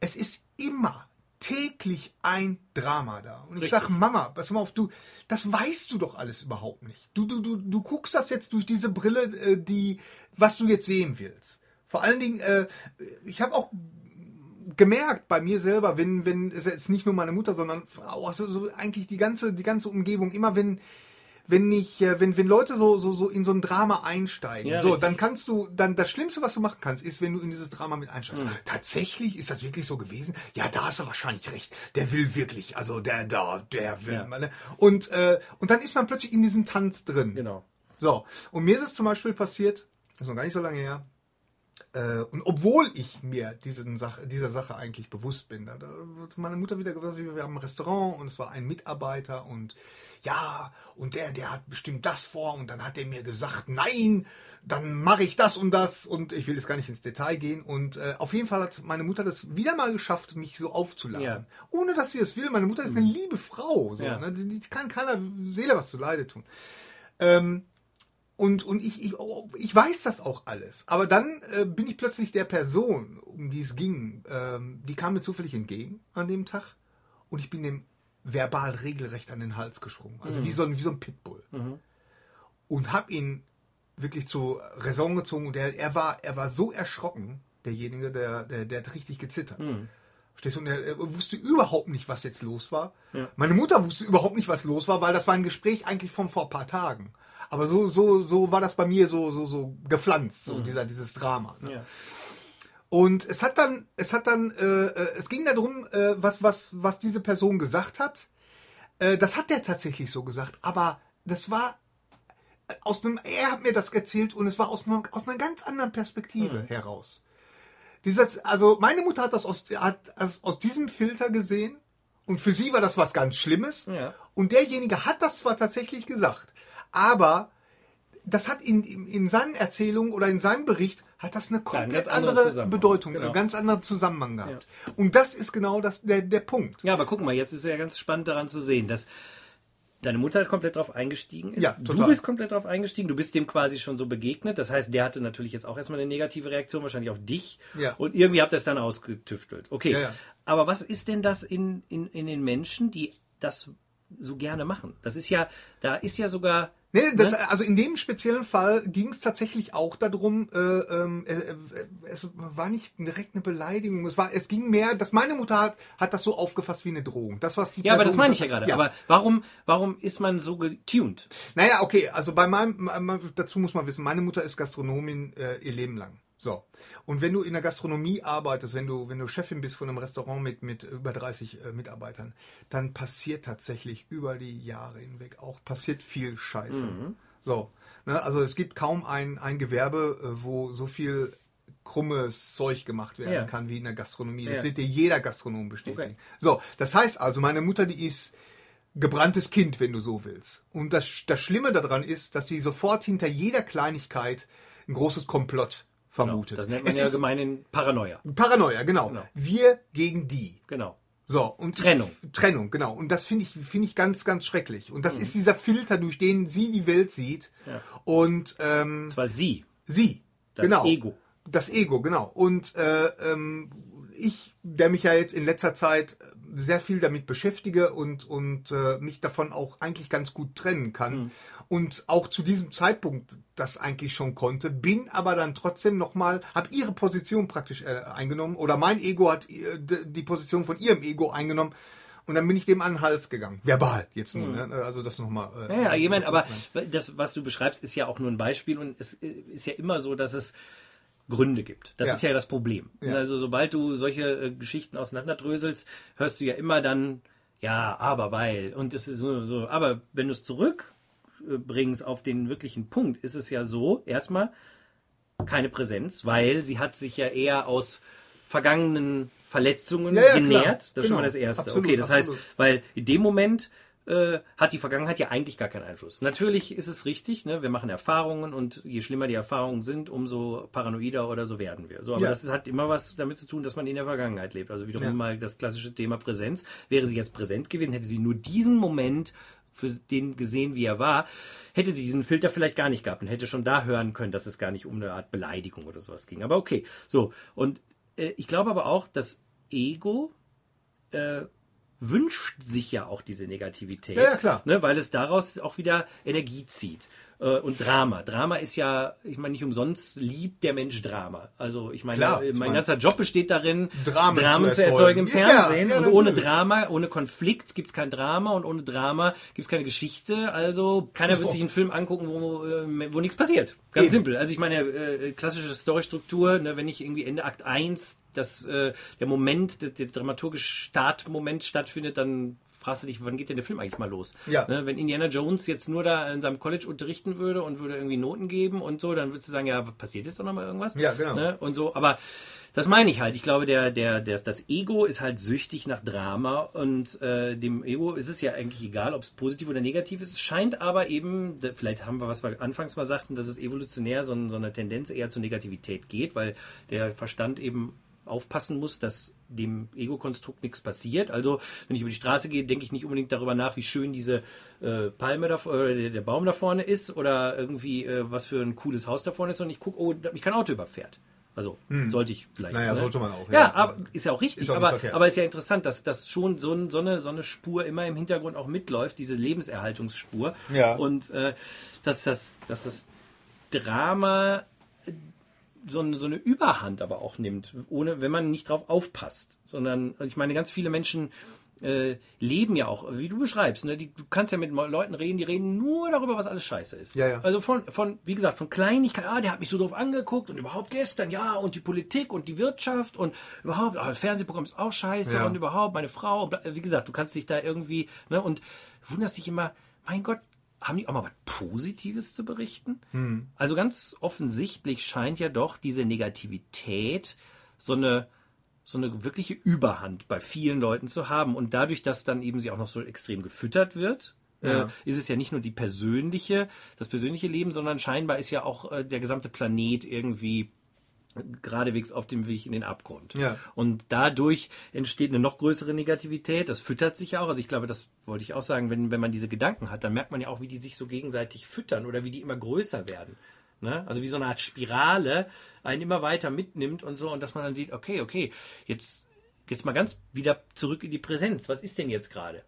es ist immer täglich ein Drama da. Und ich Richtig. sag, Mama, pass mal auf, du, das weißt du doch alles überhaupt nicht. Du, du, du, du guckst das jetzt durch diese Brille, die, was du jetzt sehen willst. Vor allen Dingen, äh, ich habe auch gemerkt bei mir selber, wenn wenn es jetzt nicht nur meine Mutter, sondern auch, also eigentlich die ganze die ganze Umgebung, immer wenn wenn ich, wenn, wenn Leute so, so, so in so ein Drama einsteigen, ja, so, richtig. Dann kannst du, dann das Schlimmste, was du machen kannst, ist, wenn du in dieses Drama mit einsteigst. Mhm. Tatsächlich ist das wirklich so gewesen? Ja, da hast du wahrscheinlich recht. Der will wirklich, also der, der, der will. Ja. Mal, ne? Und, äh, und dann ist man plötzlich in diesem Tanz drin. Genau. So. Und mir ist es zum Beispiel passiert, das ist noch gar nicht so lange her, und obwohl ich mir diesen Sache, dieser Sache eigentlich bewusst bin, da hat meine Mutter wieder gesagt, wir haben ein Restaurant und es war ein Mitarbeiter und ja, und der, der hat bestimmt das vor und dann hat er mir gesagt, nein, dann mache ich das und das und ich will jetzt gar nicht ins Detail gehen und äh, auf jeden Fall hat meine Mutter das wieder mal geschafft, mich so aufzuladen, ja. Ohne dass sie es will. Meine Mutter ist eine liebe Frau, so, ja. Ne? Die kann keiner Seele was zu Leide tun. Ähm, Und, und ich, ich, ich weiß das auch alles. Aber dann äh, bin ich plötzlich der Person, um die es ging, ähm, die kam mir zufällig entgegen an dem Tag. Und ich bin dem verbal regelrecht an den Hals gesprungen. Also mhm. wie, so ein, wie so ein Pitbull. Mhm. Und habe ihn wirklich zur Raison gezogen. Und er, er, war, er war so erschrocken, derjenige, der, der, der hat richtig gezittert. Mhm. Und er wusste überhaupt nicht, was jetzt los war. Ja. Meine Mutter wusste überhaupt nicht, was los war, weil das war ein Gespräch eigentlich von vor ein paar Tagen. Aber so, so, so war das bei mir so, so, so gepflanzt, so mhm. dieser, dieses Drama. Ne? Ja. Und es hat dann, es hat dann, äh, es ging darum, äh, was, was, was diese Person gesagt hat. Äh, das hat der tatsächlich so gesagt, aber das war aus einem, er hat mir das erzählt und es war aus, einem, aus einer ganz anderen Perspektive mhm. heraus. Dieses, also meine Mutter hat das aus, hat das aus diesem Filter gesehen und für sie war das was ganz Schlimmes. Ja. Und derjenige hat das zwar tatsächlich gesagt, aber das hat in, in, in seinen Erzählungen oder in seinem Bericht hat das eine komplett ja, andere, andere Bedeutung, genau. einen ganz anderen Zusammenhang gehabt. Ja. Und das ist genau das, der, der Punkt. Ja, aber guck mal, jetzt ist ja ganz spannend daran zu sehen, dass deine Mutter halt komplett drauf eingestiegen ist. Ja, total. Du bist komplett drauf eingestiegen. Du bist dem quasi schon so begegnet. Das heißt, der hatte natürlich jetzt auch erstmal eine negative Reaktion, wahrscheinlich auf dich. Ja. Und irgendwie habt ihr es dann ausgetüftelt. Okay, ja, ja. Aber was ist denn das in, in, in den Menschen, die das so gerne machen? Das ist ja, da ist ja sogar... Nee, das, ne? Also in dem speziellen Fall ging es tatsächlich auch darum, äh, äh, äh, es war nicht direkt eine Beleidigung, es war, es ging mehr, dass meine Mutter hat, hat das so aufgefasst wie eine Drohung. Das, was die ja, Person, aber das meine ich ja gerade. Ja. Aber warum, warum ist man so getuned? Naja, okay, also bei meinem, dazu muss man wissen, meine Mutter ist Gastronomin äh, ihr Leben lang. So. Und wenn du in der Gastronomie arbeitest, wenn du, wenn du Chefin bist von einem Restaurant mit, mit über dreißig äh, Mitarbeitern, dann passiert tatsächlich über die Jahre hinweg auch passiert viel Scheiße. Mhm. So. Ne, also es gibt kaum ein, ein Gewerbe, wo so viel krummes Zeug gemacht werden ja. kann wie in der Gastronomie. Das ja. wird dir jeder Gastronom bestätigen. Okay. So. Das heißt also, meine Mutter, die ist gebranntes Kind, wenn du so willst. Und das, das Schlimme daran ist, dass die sofort hinter jeder Kleinigkeit ein großes Komplott vermutet. Genau, das nennt man es ja gemeinhin Paranoia. Paranoia, genau. genau. Wir gegen die. Genau. So, und Trennung. Ich, Trennung, genau. Und das finde ich, finde ich ganz, ganz schrecklich. Und das mhm. ist dieser Filter, durch den sie die Welt sieht. Ja. Und ähm, zwar sie. Sie. Das genau. Ego. Das Ego, genau. Und äh, ähm, ich, der mich ja jetzt in letzter Zeit sehr viel damit beschäftige und, und äh, mich davon auch eigentlich ganz gut trennen kann. Mhm. Und auch zu diesem Zeitpunkt das eigentlich schon konnte, bin aber dann trotzdem nochmal, habe ihre Position praktisch äh, eingenommen oder mein Ego hat äh, die Position von ihrem Ego eingenommen und dann bin ich dem an den Hals gegangen. Verbal jetzt nur, mhm. ne? Also das nochmal. Äh, ja, ja, jemand, aber das, was du beschreibst, ist ja auch nur ein Beispiel und es ist ja immer so, dass es Gründe gibt. Das ja. ist ja das Problem. Ja. Also sobald du solche äh, Geschichten auseinanderdröselst, hörst du ja immer dann, ja, aber weil und es ist so, so, aber wenn du es zurück bringst auf den wirklichen Punkt, ist es ja so, erstmal keine Präsenz, weil sie hat sich ja eher aus vergangenen Verletzungen ja, ja, genährt. Klar. Das ist genau. schon mal das Erste. Absolut, okay, das absolut. heißt, weil in dem Moment äh, hat die Vergangenheit ja eigentlich gar keinen Einfluss. Natürlich ist es richtig, ne? Wir machen Erfahrungen und je schlimmer die Erfahrungen sind, umso paranoider oder so werden wir. So, aber ja. das hat immer was damit zu tun, dass man in der Vergangenheit lebt. Also wiederum ja. mal das klassische Thema Präsenz. Wäre sie jetzt präsent gewesen, hätte sie nur diesen Moment für den gesehen, wie er war, hätte sie diesen Filter vielleicht gar nicht gehabt und hätte schon da hören können, dass es gar nicht um eine Art Beleidigung oder sowas ging. Aber okay, so. Und äh, ich glaube aber auch, das Ego äh, wünscht sich ja auch diese Negativität. Ja, ja, klar. Ne, weil es daraus auch wieder Energie zieht. äh, und Drama. Drama ist ja, ich meine, nicht umsonst liebt der Mensch Drama. Also ich meine, Klar, mein, ich mein ganzer Job besteht darin, Dramen, Dramen zu, erzeugen. zu erzeugen im Fernsehen. Ja, ja, und ohne Drama, ohne Konflikt gibt es kein Drama und ohne Drama gibt es keine Geschichte. Also keiner wird sich einen Film angucken, wo, wo nichts passiert. Ganz Eben. simpel. Also ich meine, äh, klassische Storystruktur, ne, wenn ich irgendwie Ende Akt eins, dass äh, der Moment, der, der dramaturgische Startmoment stattfindet, dann fragst du dich, wann geht denn der Film eigentlich mal los? Ja. Ne, wenn Indiana Jones jetzt nur da in seinem College unterrichten würde und würde irgendwie Noten geben und so, dann würdest du sagen, ja, passiert jetzt doch nochmal irgendwas? Ja, genau. Ne, und so, aber das meine ich halt. Ich glaube, der, der, der, das Ego ist halt süchtig nach Drama und äh, dem Ego ist es ja eigentlich egal, ob es positiv oder negativ ist. Es scheint aber eben, vielleicht haben wir, was wir anfangs mal sagten, dass es evolutionär so, so eine Tendenz eher zur Negativität geht, weil der Verstand eben aufpassen muss, dass dem Ego-Konstrukt nichts passiert. Also, wenn ich über die Straße gehe, denke ich nicht unbedingt darüber nach, wie schön diese äh, Palme da, oder der, der Baum da vorne ist oder irgendwie, äh, was für ein cooles Haus da vorne ist, sondern ich gucke, oh, mich kein Auto überfährt. Also, hm. sollte ich vielleicht. Naja, ne? sollte man auch. Ja, ja, aber ist ja auch richtig, ist auch aber, aber ist ja interessant, dass, dass schon so, ein, so, eine, so eine Spur immer im Hintergrund auch mitläuft, diese Lebenserhaltungsspur. Ja. Und äh, dass, dass, dass das Drama So eine, so eine Überhand aber auch nimmt, ohne, wenn man nicht drauf aufpasst, sondern, ich meine, ganz viele Menschen äh, leben ja auch, wie du beschreibst, ne? Die, du kannst ja mit Leuten reden, die reden nur darüber, was alles scheiße ist. Ja, ja. Also von, von, wie gesagt, von Kleinigkeit, ah, der hat mich so doof angeguckt und überhaupt gestern, ja, und die Politik und die Wirtschaft und überhaupt, ah, Fernsehprogramm ist auch scheiße, ja, und überhaupt, meine Frau, wie gesagt, du kannst dich da irgendwie, ne, und wunderst dich immer, mein Gott, haben die auch mal was Positives zu berichten? Hm. Also ganz offensichtlich scheint ja doch diese Negativität so eine, so eine wirkliche Überhand bei vielen Leuten zu haben. Und dadurch, dass dann eben sie auch noch so extrem gefüttert wird, ja, äh, ist es ja nicht nur die persönliche, das persönliche Leben, sondern scheinbar ist ja auch äh, der gesamte Planet irgendwie geradewegs auf dem Weg in den Abgrund. Ja. Und dadurch entsteht eine noch größere Negativität. Das füttert sich ja auch. Also ich glaube, das wollte ich auch sagen, wenn, wenn man diese Gedanken hat, dann merkt man ja auch, wie die sich so gegenseitig füttern oder wie die immer größer werden. Ne? Also wie so eine Art Spirale einen immer weiter mitnimmt und so. Und dass man dann sieht, okay, okay, jetzt, jetzt mal ganz wieder zurück in die Präsenz. Was ist denn jetzt gerade?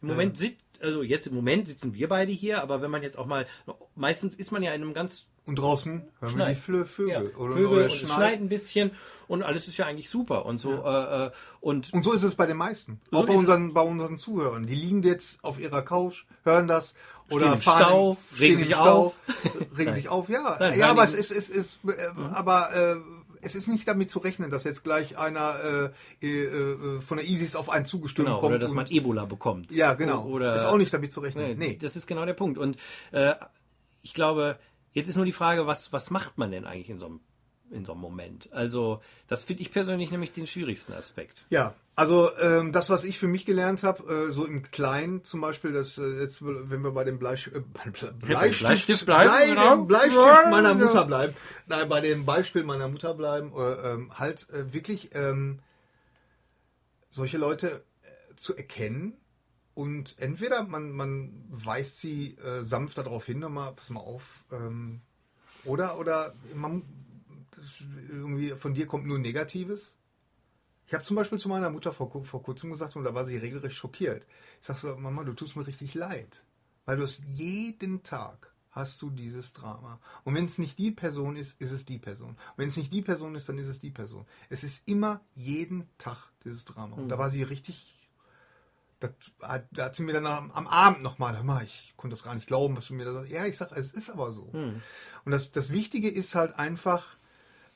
Im Moment, sit, also jetzt im Moment sitzen wir beide hier, aber wenn man jetzt auch mal, meistens ist man ja in einem ganz... Und draußen hören wir die Vögel. Ja, oder, Vögel oder und es schneit ein bisschen und alles ist ja eigentlich super. Und so, ja. äh, und, und so ist es bei den meisten. So auch bei unseren, bei unseren Zuhörern. Die liegen jetzt auf ihrer Couch, hören das oder im fahren Stau, im, regen sich Stau, auf. Regen sich auf, ja. Nein, ja, aber es ist, es ist, äh, mhm. aber äh, es ist nicht damit zu rechnen, dass jetzt gleich einer äh, äh, von der ISIS auf einen zugestürmt genau, kommt. Oder dass und, man Ebola bekommt. Ja, genau. Oder, das ist auch nicht damit zu rechnen. Nee, nee. Das ist genau der Punkt. Und äh, ich glaube... Jetzt ist nur die Frage, was, was macht man denn eigentlich in so einem, in so einem Moment? Also das finde ich persönlich nämlich den schwierigsten Aspekt. Ja, also ähm, das, was ich für mich gelernt habe, äh, so im Kleinen zum Beispiel, dass äh, jetzt, wenn wir bei dem Bleich, äh, Bleistift, Bleistift, bleiben, bei genau. dem Bleistift meiner Mutter bleiben, nein, bei dem Beispiel meiner Mutter bleiben, äh, ähm, halt äh, wirklich ähm, solche Leute äh, zu erkennen. Und entweder man, man weist sie äh, sanft darauf hin, nochmal, pass mal auf, ähm, oder, oder man, irgendwie von dir kommt nur Negatives. Ich habe zum Beispiel zu meiner Mutter vor, vor kurzem gesagt, und da war sie regelrecht schockiert. Ich sage so, Mama, du tust mir richtig leid, weil du hast jeden Tag, hast du dieses Drama. Und wenn es nicht die Person ist, ist es die Person. Und wenn es nicht die Person ist, dann ist es die Person. Es ist immer jeden Tag dieses Drama. Und mhm. da war sie richtig... Das, da hat sie mir dann am, am Abend nochmal, ich konnte das gar nicht glauben, was du mir da sagst. Ja, ich sage, es ist aber so. Hm. Und das, das Wichtige ist halt einfach,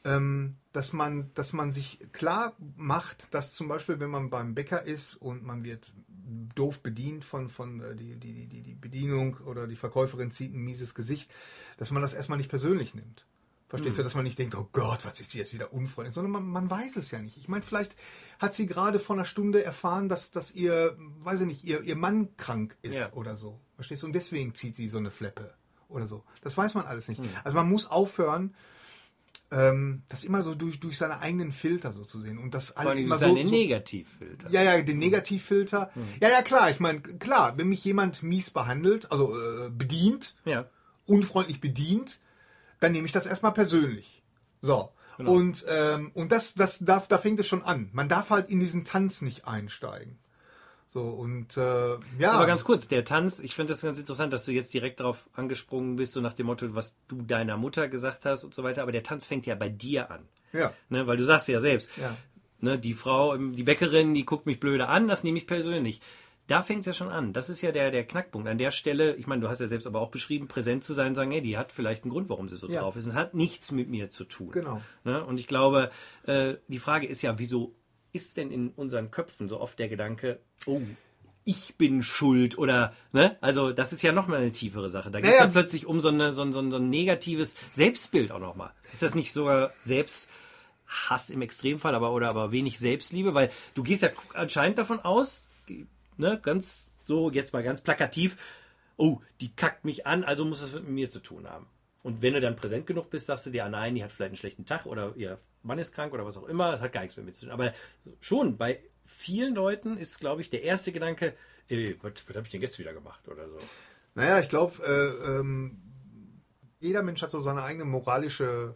ähm, dass man, dass man sich klar macht, dass zum Beispiel, wenn man beim Bäcker ist und man wird doof bedient von, von äh, die, die, die, die Bedienung oder die Verkäuferin zieht ein mieses Gesicht, dass man das erstmal nicht persönlich nimmt. Verstehst du, dass man nicht denkt, oh Gott, was ist sie jetzt wieder unfreundlich, sondern man, man weiß es ja nicht. Ich meine, vielleicht hat sie gerade vor einer Stunde erfahren, dass, dass ihr, weiß ich nicht, ihr, ihr Mann krank ist ja. oder so. Verstehst du? Und deswegen zieht sie so eine Fleppe oder so. Das weiß man alles nicht. Mhm. Also man muss aufhören, ähm, das immer so durch, durch seine eigenen Filter so zu sehen. Und das alles immer so. Seine so, Negativfilter. Ja, ja, den Negativfilter. Mhm. Ja, ja, klar. Ich meine, klar, wenn mich jemand mies behandelt, also äh, bedient, ja. unfreundlich bedient, dann nehme ich das erstmal persönlich. So. Genau. Und, ähm, und das, das darf, da fängt es schon an. Man darf halt in diesen Tanz nicht einsteigen. So, und äh, ja. Aber ganz kurz, der Tanz, ich finde das ganz interessant, dass du jetzt direkt darauf angesprungen bist, so nach dem Motto, was du deiner Mutter gesagt hast und so weiter, aber der Tanz fängt ja bei dir an. Ja. Ne, weil du sagst ja selbst, ja. Ne, die Frau, die Bäckerin, die guckt mich blöde an, das nehme ich persönlich. Da fängt es ja schon an. Das ist ja der, der Knackpunkt. An der Stelle, ich meine, du hast ja selbst aber auch beschrieben, präsent zu sein, sagen, hey, die hat vielleicht einen Grund, warum sie so ja. drauf ist. Und hat nichts mit mir zu tun. Genau. Ne? Und ich glaube, äh, die Frage ist ja, wieso ist denn in unseren Köpfen so oft der Gedanke, oh, ich bin schuld oder, ne? Also das ist ja nochmal eine tiefere Sache. Da geht es naja. ja plötzlich um so, eine, so, ein, so ein negatives Selbstbild auch nochmal. Ist das nicht sogar Selbsthass im Extremfall, aber oder aber wenig Selbstliebe? Weil du gehst ja anscheinend davon aus, ne, ganz so, jetzt mal ganz plakativ, oh, die kackt mich an, also muss es mit mir zu tun haben. Und wenn du dann präsent genug bist, sagst du dir, ah nein, die hat vielleicht einen schlechten Tag oder ihr Mann ist krank oder was auch immer, das hat gar nichts mit mir zu tun. Aber schon, bei vielen Leuten ist, glaube ich, der erste Gedanke, ey, was, was habe ich denn jetzt wieder gemacht oder so. Naja, ich glaube, äh, ähm, jeder Mensch hat so seine eigene moralische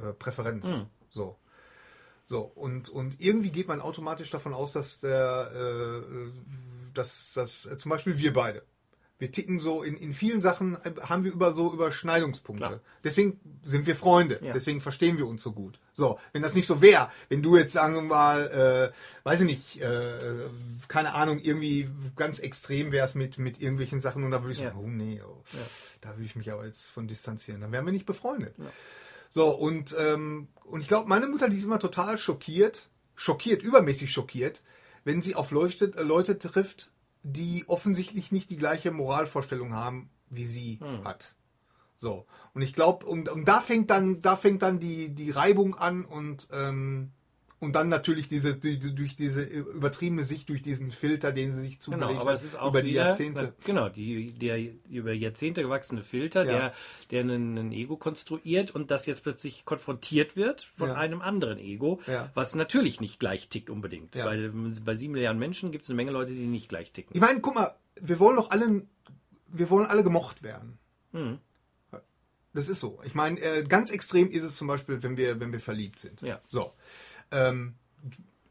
äh, Präferenz. Hm. So. So, und, und irgendwie geht man automatisch davon aus, dass der, äh, dass, dass äh, zum Beispiel wir beide, wir ticken so in, in vielen Sachen, äh, haben wir über so Überschneidungspunkte. Klar. Deswegen sind wir Freunde, ja. Deswegen verstehen wir uns so gut. So, wenn das nicht so wäre, wenn du jetzt, sagen wir mal, äh, weiß ich nicht, äh, keine Ahnung, irgendwie ganz extrem wärst mit, mit irgendwelchen Sachen und da würde ich ja. sagen, oh nee, oh, ja. da würde ich mich aber jetzt von distanzieren, dann wären wir nicht befreundet. Ja. So, und, ähm, und ich glaube, meine Mutter, die ist immer total schockiert, schockiert, übermäßig schockiert, wenn sie auf Leute, Leute trifft, die offensichtlich nicht die gleiche Moralvorstellung haben, wie sie hm. hat. So, und ich glaube, und, und da fängt dann, da fängt dann die, die Reibung an und, ähm, und dann natürlich diese, durch, durch diese übertriebene Sicht, durch diesen Filter, den sie sich zugelegt genau, aber hat, das ist auch über die wieder, Jahrzehnte. Na, genau, die, der über Jahrzehnte gewachsene Filter, ja. der, der einen, einen Ego konstruiert und das jetzt plötzlich konfrontiert wird von ja. einem anderen Ego, ja. was natürlich nicht gleich tickt unbedingt. Ja. Weil bei sieben Milliarden Menschen gibt es eine Menge Leute, die nicht gleich ticken. Ich meine, guck mal, wir wollen doch alle, wir wollen alle gemocht werden. Hm. Das ist so. Ich meine, ganz extrem ist es zum Beispiel, wenn wir, wenn wir verliebt sind. Ja. So. Ähm,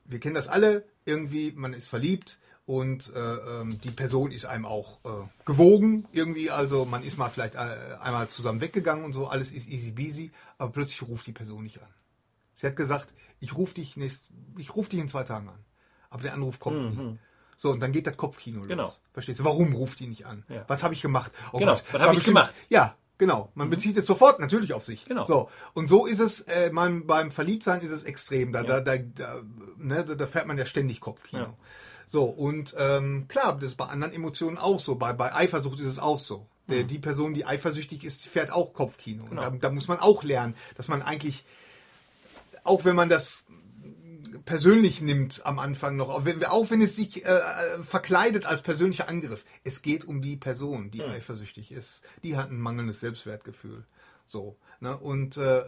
wir kennen das alle, irgendwie, man ist verliebt und äh, ähm, die Person ist einem auch äh, gewogen, irgendwie, also man ist mal vielleicht äh, einmal zusammen weggegangen und so, alles ist easy peasy, aber plötzlich ruft die Person nicht an. Sie hat gesagt, ich rufe dich nächst, ich rufe dich in zwei Tagen an, aber der Anruf kommt mhm. nie. So, und dann geht das Kopfkino genau. los. Verstehst du? Warum ruft die nicht an? Ja. Was habe ich gemacht? Oh genau, Gott, was habe hab ich gemacht? Ja. Genau, man mhm. bezieht es sofort natürlich auf sich. Genau. So. Und so ist es, äh, beim, beim Verliebtsein ist es extrem. Da, ja. da, da, da, ne, da, da fährt man ja ständig Kopfkino. Ja. So, und ähm, klar, das ist bei anderen Emotionen auch so. Bei, bei Eifersucht ist es auch so. Mhm. Der, die Person, die eifersüchtig ist, fährt auch Kopfkino. Genau. Und da, da muss man auch lernen, dass man eigentlich, auch wenn man das persönlich nimmt am Anfang noch, auch wenn, auch wenn es sich äh, verkleidet als persönlicher Angriff. Es geht um die Person, die ja. eifersüchtig ist. Die hat ein mangelndes Selbstwertgefühl. So, ne? Und äh,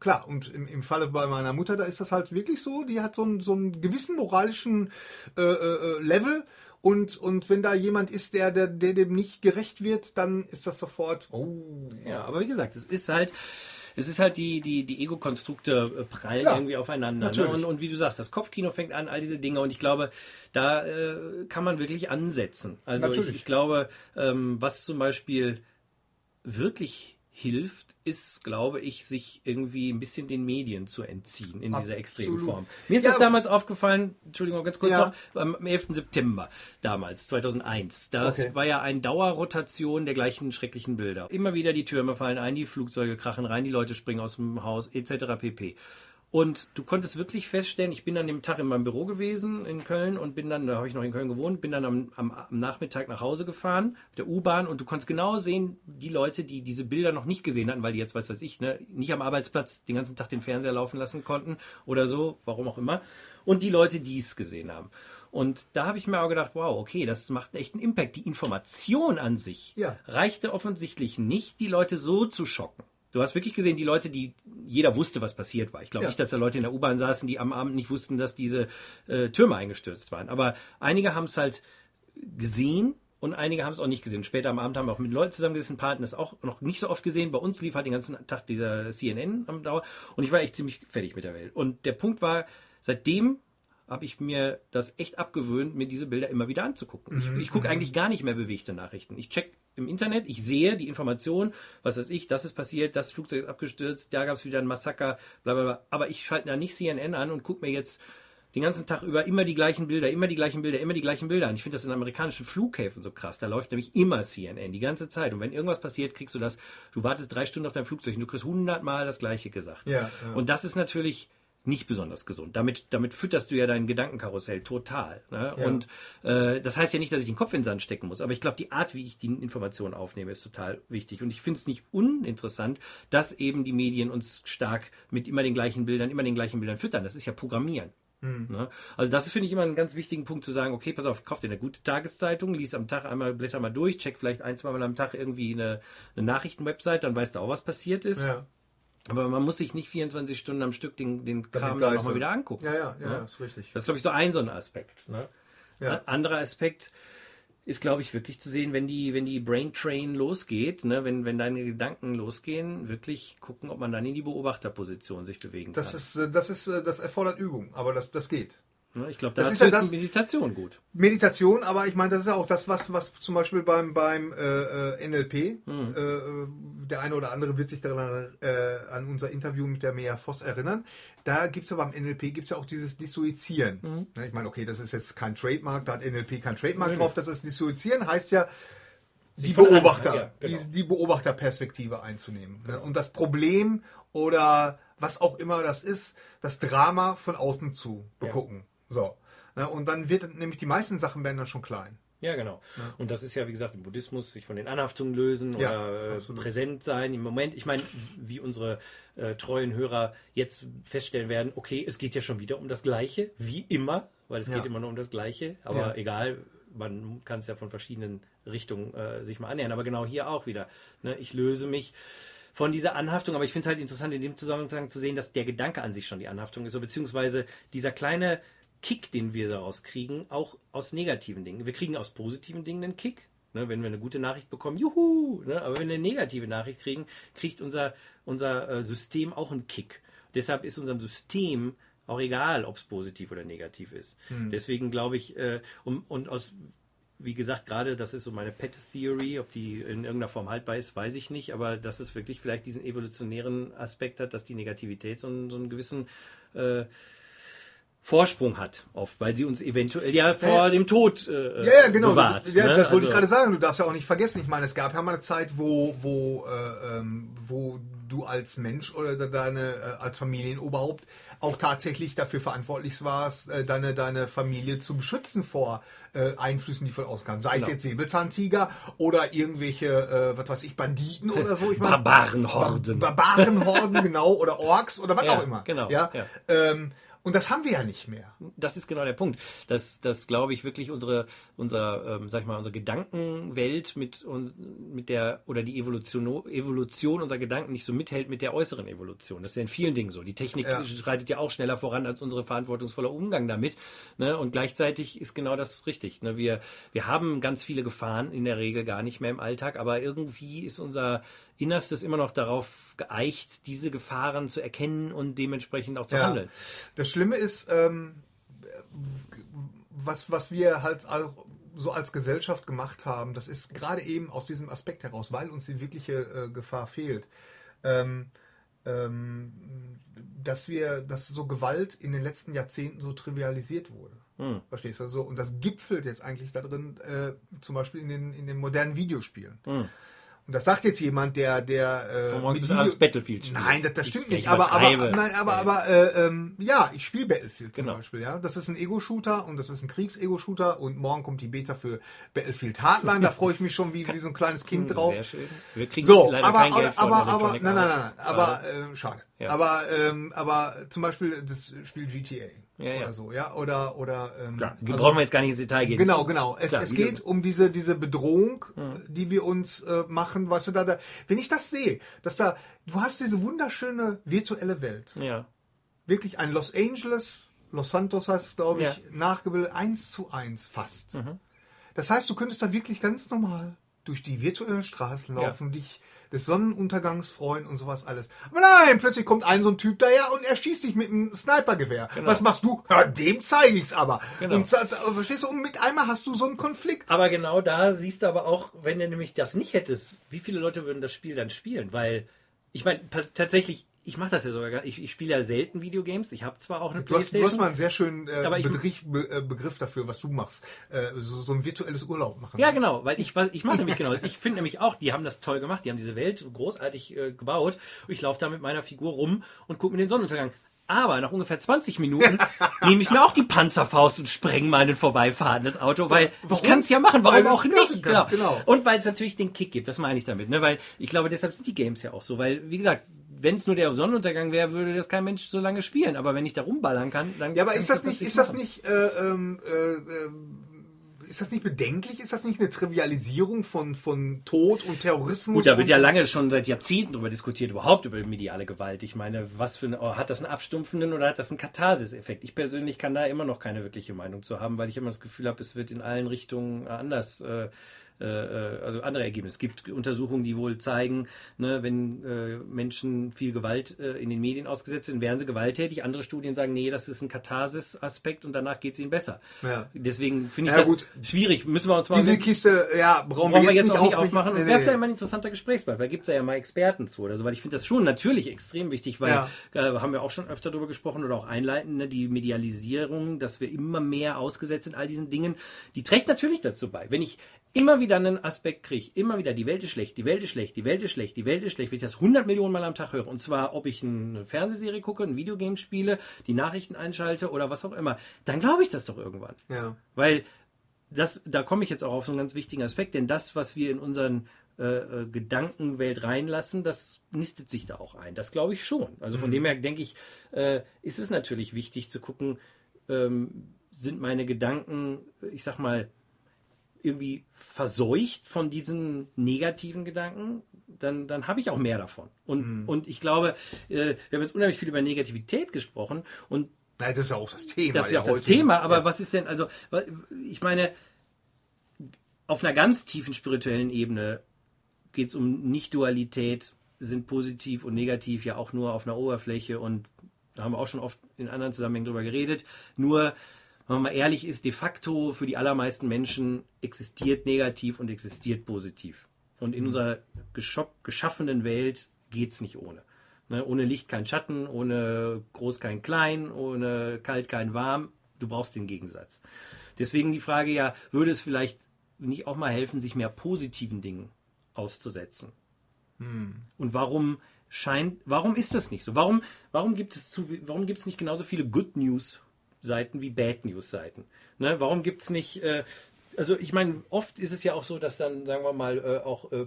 klar, und im, im Falle bei meiner Mutter, da ist das halt wirklich so, die hat so einen, so einen gewissen moralischen äh, äh, Level und, und wenn da jemand ist, der, der, der dem nicht gerecht wird, dann ist das sofort... Oh. Ja, aber wie gesagt, es ist halt... Es ist halt die, die, die Ego-Konstrukte prallen ja, irgendwie aufeinander. Ne? Und, und wie du sagst, das Kopfkino fängt an, all diese Dinge. Und ich glaube, da äh, kann man wirklich ansetzen. Also ich, ich glaube, ähm, was zum Beispiel wirklich hilft, ist, glaube ich, sich irgendwie ein bisschen den Medien zu entziehen in Absolut. Dieser extremen Form. Mir ist ja. das damals aufgefallen, Entschuldigung, ganz kurz ja. noch, am elften September damals, zweitausendeins. Das okay. war ja eine Dauerrotation der gleichen schrecklichen Bilder. Immer wieder die Türme fallen ein, die Flugzeuge krachen rein, die Leute springen aus dem Haus, et cetera pp. Und du konntest wirklich feststellen, ich bin an dem Tag in meinem Büro gewesen in Köln und bin dann, da habe ich noch in Köln gewohnt, bin dann am, am, am Nachmittag nach Hause gefahren, mit der U-Bahn und du konntest genau sehen, die Leute, die diese Bilder noch nicht gesehen hatten, weil die jetzt, weiß weiß ich, ne, nicht am Arbeitsplatz den ganzen Tag den Fernseher laufen lassen konnten oder so, warum auch immer, und die Leute, die es gesehen haben. Und da habe ich mir auch gedacht, wow, okay, das macht echt einen Impact. Die Information an sich ja. reichte offensichtlich nicht, die Leute so zu schocken. Du hast wirklich gesehen, die Leute, die jeder wusste, was passiert war. Ich glaube ja. nicht, dass da Leute in der U-Bahn saßen, die am Abend nicht wussten, dass diese äh, Türme eingestürzt waren. Aber einige haben es halt gesehen und einige haben es auch nicht gesehen. Später am Abend haben wir auch mit Leuten zusammengesessen, ein paar hatten das auch noch nicht so oft gesehen. Bei uns lief halt den ganzen Tag dieser C N N am Dauer. Und ich war echt ziemlich fertig mit der Welt. Und der Punkt war, seitdem habe ich mir das echt abgewöhnt, mir diese Bilder immer wieder anzugucken. Ich, ich gucke eigentlich gar nicht mehr bewegte Nachrichten. Ich check im Internet, ich sehe die Information, was weiß ich, das ist passiert, das Flugzeug ist abgestürzt, da gab es wieder ein Massaker, bla bla bla. Aber ich schalte da nicht C N N an und gucke mir jetzt den ganzen Tag über immer die gleichen Bilder, immer die gleichen Bilder, immer die gleichen Bilder an. Ich finde das in amerikanischen Flughäfen so krass. Da läuft nämlich immer C N N, die ganze Zeit. Und wenn irgendwas passiert, kriegst du das, du wartest drei Stunden auf dein Flugzeug und du kriegst hundertmal das Gleiche gesagt. Ja, ja. Und das ist natürlich nicht besonders gesund. Damit, damit fütterst du ja dein Gedankenkarussell total. Ne? Ja. Und äh, das heißt ja nicht, dass ich den Kopf in den Sand stecken muss, aber ich glaube, die Art, wie ich die Informationen aufnehme, ist total wichtig. Und ich finde es nicht uninteressant, dass eben die Medien uns stark mit immer den gleichen Bildern, immer den gleichen Bildern füttern. Das ist ja Programmieren. Mhm. Also das finde ich immer einen ganz wichtigen Punkt zu sagen, okay, pass auf, kauf dir eine gute Tageszeitung, lies am Tag einmal, blätter mal durch, check vielleicht ein, zweimal am Tag irgendwie eine, eine Nachrichtenwebsite, dann weißt du auch, was passiert ist. Ja. Aber man muss sich nicht vierundzwanzig Stunden am Stück den, den Kram dann nochmal wieder angucken. Ja, ja, ja, ja, ist richtig. Das ist, glaube ich, so ein so ein Aspekt. Ne? Ja. Ein anderer Aspekt ist, glaube ich, wirklich zu sehen, wenn die, wenn die Brain Train losgeht, ne, wenn, wenn deine Gedanken losgehen, wirklich gucken, ob man dann in die Beobachterposition sich bewegen das kann. Ist, das, ist, das erfordert Übung, aber das, das geht. Ich glaube, da das ist ja das, Meditation gut. Meditation, aber ich meine, das ist ja auch das, was, was zum Beispiel beim, beim äh, N L P, mhm. äh, der eine oder andere wird sich daran äh, an unser Interview mit der Mea Voss erinnern. Da gibt es ja beim N L P gibt's ja auch dieses Dissoziieren. Mhm. Ich meine, okay, das ist jetzt kein Trademark, da hat N L P kein Trademark mhm. drauf. Das ist Dissoziieren, heißt ja, die, Beobachter, an, ja, genau. die, die Beobachterperspektive einzunehmen. Mhm. Ne? Und das Problem oder was auch immer das ist, das Drama von außen zu begucken. Ja. So, na, und dann wird nämlich die meisten Sachen werden dann schon klein. Ja, genau. Ja. Und das ist ja, wie gesagt, im Buddhismus sich von den Anhaftungen lösen ja, oder absolut. Präsent sein im Moment. Ich meine, wie unsere äh, treuen Hörer jetzt feststellen werden, okay, es geht ja schon wieder um das Gleiche, wie immer, weil es ja. geht immer nur um das Gleiche, aber ja. egal, man kann es ja von verschiedenen Richtungen äh, sich mal annähern. Aber genau hier auch wieder. Ne? Ich löse mich von dieser Anhaftung, aber ich finde es halt interessant, in dem Zusammenhang zu sehen, dass der Gedanke an sich schon die Anhaftung ist, beziehungsweise dieser kleine Kick, den wir daraus kriegen, auch aus negativen Dingen. Wir kriegen aus positiven Dingen einen Kick. Ne? Wenn wir eine gute Nachricht bekommen, juhu! Ne? Aber wenn wir eine negative Nachricht kriegen, kriegt unser, unser äh, System auch einen Kick. Deshalb ist unserem System auch egal, ob es positiv oder negativ ist. Hm. Deswegen glaube ich, äh, um, und aus, wie gesagt, gerade das ist so meine Pet-Theory, ob die in irgendeiner Form haltbar ist, weiß ich nicht, aber dass es wirklich vielleicht diesen evolutionären Aspekt hat, dass die Negativität so, so einen gewissen äh, Vorsprung hat, oft, weil sie uns eventuell ja vor ja, dem Tod äh, ja, ja, genau. bewahrt. Ja, ne? Das wollte also, ich gerade sagen. Du darfst ja auch nicht vergessen. Ich meine, es gab ja mal eine Zeit, wo wo äh, wo du als Mensch oder deine äh, als Familienoberhaupt auch tatsächlich dafür verantwortlich warst, äh, deine deine Familie zu beschützen vor äh, Einflüssen, die von außen kamen. Sei genau. es jetzt Säbelzahntiger oder irgendwelche, äh, was weiß ich, Banditen oder so. Ich meine, Barbarenhorden. Bar Barbarenhorden, genau. Oder Orks oder was ja, auch immer. Genau. Ja. ja. Ähm, Und das haben wir ja nicht mehr. Das ist genau der Punkt. Dass, dass glaube ich, wirklich unsere, unser, ähm, sag ich mal, unsere Gedankenwelt mit, mit der, oder die Evolution, Evolution unserer Gedanken nicht so mithält mit der äußeren Evolution. Das ist ja in vielen Dingen so. Die Technik ja. schreitet ja auch schneller voran als unser verantwortungsvoller Umgang damit. Ne? Und gleichzeitig ist genau das richtig. Ne? Wir, wir haben ganz viele Gefahren in der Regel gar nicht mehr im Alltag, aber irgendwie ist unser Innerstes immer noch darauf geeicht, diese Gefahren zu erkennen und dementsprechend auch zu ja. handeln. Das Schlimme ist, ähm, was, was wir halt so als Gesellschaft gemacht haben, das ist gerade eben aus diesem Aspekt heraus, weil uns die wirkliche äh, Gefahr fehlt, ähm, ähm, dass wir, dass so Gewalt in den letzten Jahrzehnten so trivialisiert wurde. Hm. Verstehst du? So, und das gipfelt jetzt eigentlich darin, äh, zum Beispiel in den, in den modernen Videospielen. Hm. Und das sagt jetzt jemand, der der äh, mit Video Battlefield spielt. Nein, das, das stimmt ich, nicht. Ich aber aber nein, aber aber äh, ähm, ja, ich spiele Battlefield zum genau. Beispiel. Ja, das ist ein Ego-Shooter und das ist ein Kriegs-Ego-Shooter und morgen kommt die Beta für Battlefield Hardline. Da freue ich mich schon wie wie so ein kleines Kind drauf. Sehr schön. Wir kriegen so, leider aber kein aber Geld von aber aber nein nein nein. Aber äh, schade. Ja. Aber ähm, aber zum Beispiel das Spiel G T A. Ja, oder ja. so, ja, oder, oder, ähm, Klar, also, brauchen wir jetzt gar nicht ins Detail gehen. Genau, genau. Es, Klar, es geht um diese, diese Bedrohung, mhm. die wir uns äh, machen, weißt du, da, da, wenn ich das sehe, dass da, du hast diese wunderschöne virtuelle Welt. Ja. Wirklich ein Los Angeles, Los Santos heißt es, glaube ich, ja. nachgebildet, eins zu eins fast. Mhm. Das heißt, du könntest da wirklich ganz normal durch die virtuellen Straßen laufen, ja. dich des Sonnenuntergangs freuen und sowas alles. Aber nein, plötzlich kommt ein so ein Typ daher und er schießt dich mit einem Snipergewehr. Genau. Was machst du? Ja, dem zeige ich's aber. Genau. Und, verstehst du, und mit einmal hast du so einen Konflikt. Aber genau da siehst du aber auch, wenn du nämlich das nicht hättest, wie viele Leute würden das Spiel dann spielen? Weil, ich meine, tatsächlich, ich mache das ja sogar gar nicht. Ich, ich spiele ja selten Videogames. Ich habe zwar auch eine du hast, Playstation. Du hast mal einen sehr schönen äh, Begriff, Be Begriff dafür, was du machst. Äh, so, so ein virtuelles Urlaub machen. Ja, genau. Weil ich, ich mache nämlich genau. Ich finde nämlich auch, die haben das toll gemacht. Die haben diese Welt großartig äh, gebaut. Und ich laufe da mit meiner Figur rum und gucke mir den Sonnenuntergang. Aber nach ungefähr zwanzig Minuten nehme ich mir auch die Panzerfaust und spreng mal ein vorbeifahrenden Auto, weil warum? Ich kann es ja machen, warum weil auch nicht? Genau. Genau. Und weil es natürlich den Kick gibt, das meine ich damit. Ne? Weil ich glaube, deshalb sind die Games ja auch so. Weil, wie gesagt, wenn es nur der Sonnenuntergang wäre, würde das kein Mensch so lange spielen. Aber wenn ich da rumballern kann, dann... Ja, aber ist das, das nicht, ist das nicht, äh, äh, äh, ist das nicht bedenklich? Ist das nicht eine Trivialisierung von, von Tod und Terrorismus? Gut, da wird ja lange schon seit Jahrzehnten darüber diskutiert, überhaupt über mediale Gewalt. Ich meine, was für eine, oh, hat das einen abstumpfenden oder hat das einen Katharsis-Effekt? Ich persönlich kann da immer noch keine wirkliche Meinung zu haben, weil ich immer das Gefühl habe, es wird in allen Richtungen anders... Äh, also andere Ergebnisse. Es gibt Untersuchungen, die wohl zeigen, ne, wenn äh, Menschen viel Gewalt äh, in den Medien ausgesetzt werden, werden sie gewalttätig. Andere Studien sagen, nee, das ist ein Katharsis-Aspekt und danach geht es ihnen besser. Ja. Deswegen finde ich ja, das gut. schwierig. Müssen wir uns mal... Diese mit, Kiste, ja, brauchen, brauchen wir jetzt, wir jetzt nicht auch nicht aufmachen. Nee, und wäre nee. vielleicht mal ein interessanter Gesprächspartner. Da gibt es ja, ja mal Experten zu oder so, weil ich finde das schon natürlich extrem wichtig, weil, ja. äh, haben wir auch schon öfter darüber gesprochen oder auch einleitend, ne, die Medialisierung, dass wir immer mehr ausgesetzt sind all diesen Dingen, die trägt natürlich dazu bei. Wenn ich immer wieder wieder einen Aspekt kriege, immer wieder, die Welt ist schlecht, die Welt ist schlecht, die Welt ist schlecht, die Welt ist schlecht, wenn ich das hundert Millionen Mal am Tag höre, und zwar, ob ich eine Fernsehserie gucke, ein Videogame spiele, die Nachrichten einschalte oder was auch immer, dann glaube ich das doch irgendwann. Ja. Weil, das, da komme ich jetzt auch auf so einen ganz wichtigen Aspekt, denn das, was wir in unseren äh, Gedankenwelt reinlassen, das nistet sich da auch ein. Das glaube ich schon. Also von mhm. dem her denke ich, äh, ist es natürlich wichtig zu gucken, ähm, sind meine Gedanken, ich sag mal, irgendwie verseucht von diesen negativen Gedanken, dann, dann habe ich auch mehr davon. Und, mhm. und ich glaube, wir haben jetzt unheimlich viel über Negativität gesprochen. Und nein, das ist ja auch das Thema. Das ist ja auch das Thema, aber ja. was ist denn, also, ich meine, auf einer ganz tiefen spirituellen Ebene geht es um Nicht-Dualität, sind positiv und negativ ja auch nur auf einer Oberfläche, und da haben wir auch schon oft in anderen Zusammenhängen drüber geredet, nur... Wenn man mal ehrlich ist, de facto für die allermeisten Menschen existiert negativ und existiert positiv. Und in mhm. unserer geschaffenen Welt geht's nicht ohne. Ne? Ohne Licht kein Schatten, ohne groß kein klein, ohne kalt kein warm. Du brauchst den Gegensatz. Deswegen die Frage ja, würde es vielleicht nicht auch mal helfen, sich mehr positiven Dingen auszusetzen? Mhm. Und warum scheint, warum ist das nicht so? Warum, warum gibt es zu, warum gibt's nicht genauso viele Good News Seiten wie Bad News Seiten. Ne? Warum gibt es nicht, äh, also ich meine, oft ist es ja auch so, dass dann, sagen wir mal, äh, auch äh,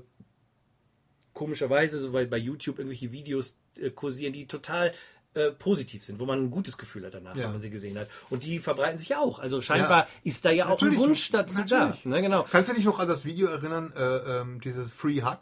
komischerweise, so weil bei YouTube irgendwelche Videos äh, kursieren, die total äh, positiv sind, wo man ein gutes Gefühl hat danach, ja. wenn man sie gesehen hat. Und die verbreiten sich ja auch. Also scheinbar ja. ist da ja natürlich, auch ein Wunsch dazu natürlich. da. Ne? Genau. Kannst du dich noch an das Video erinnern, äh, ähm, dieses Free Hug?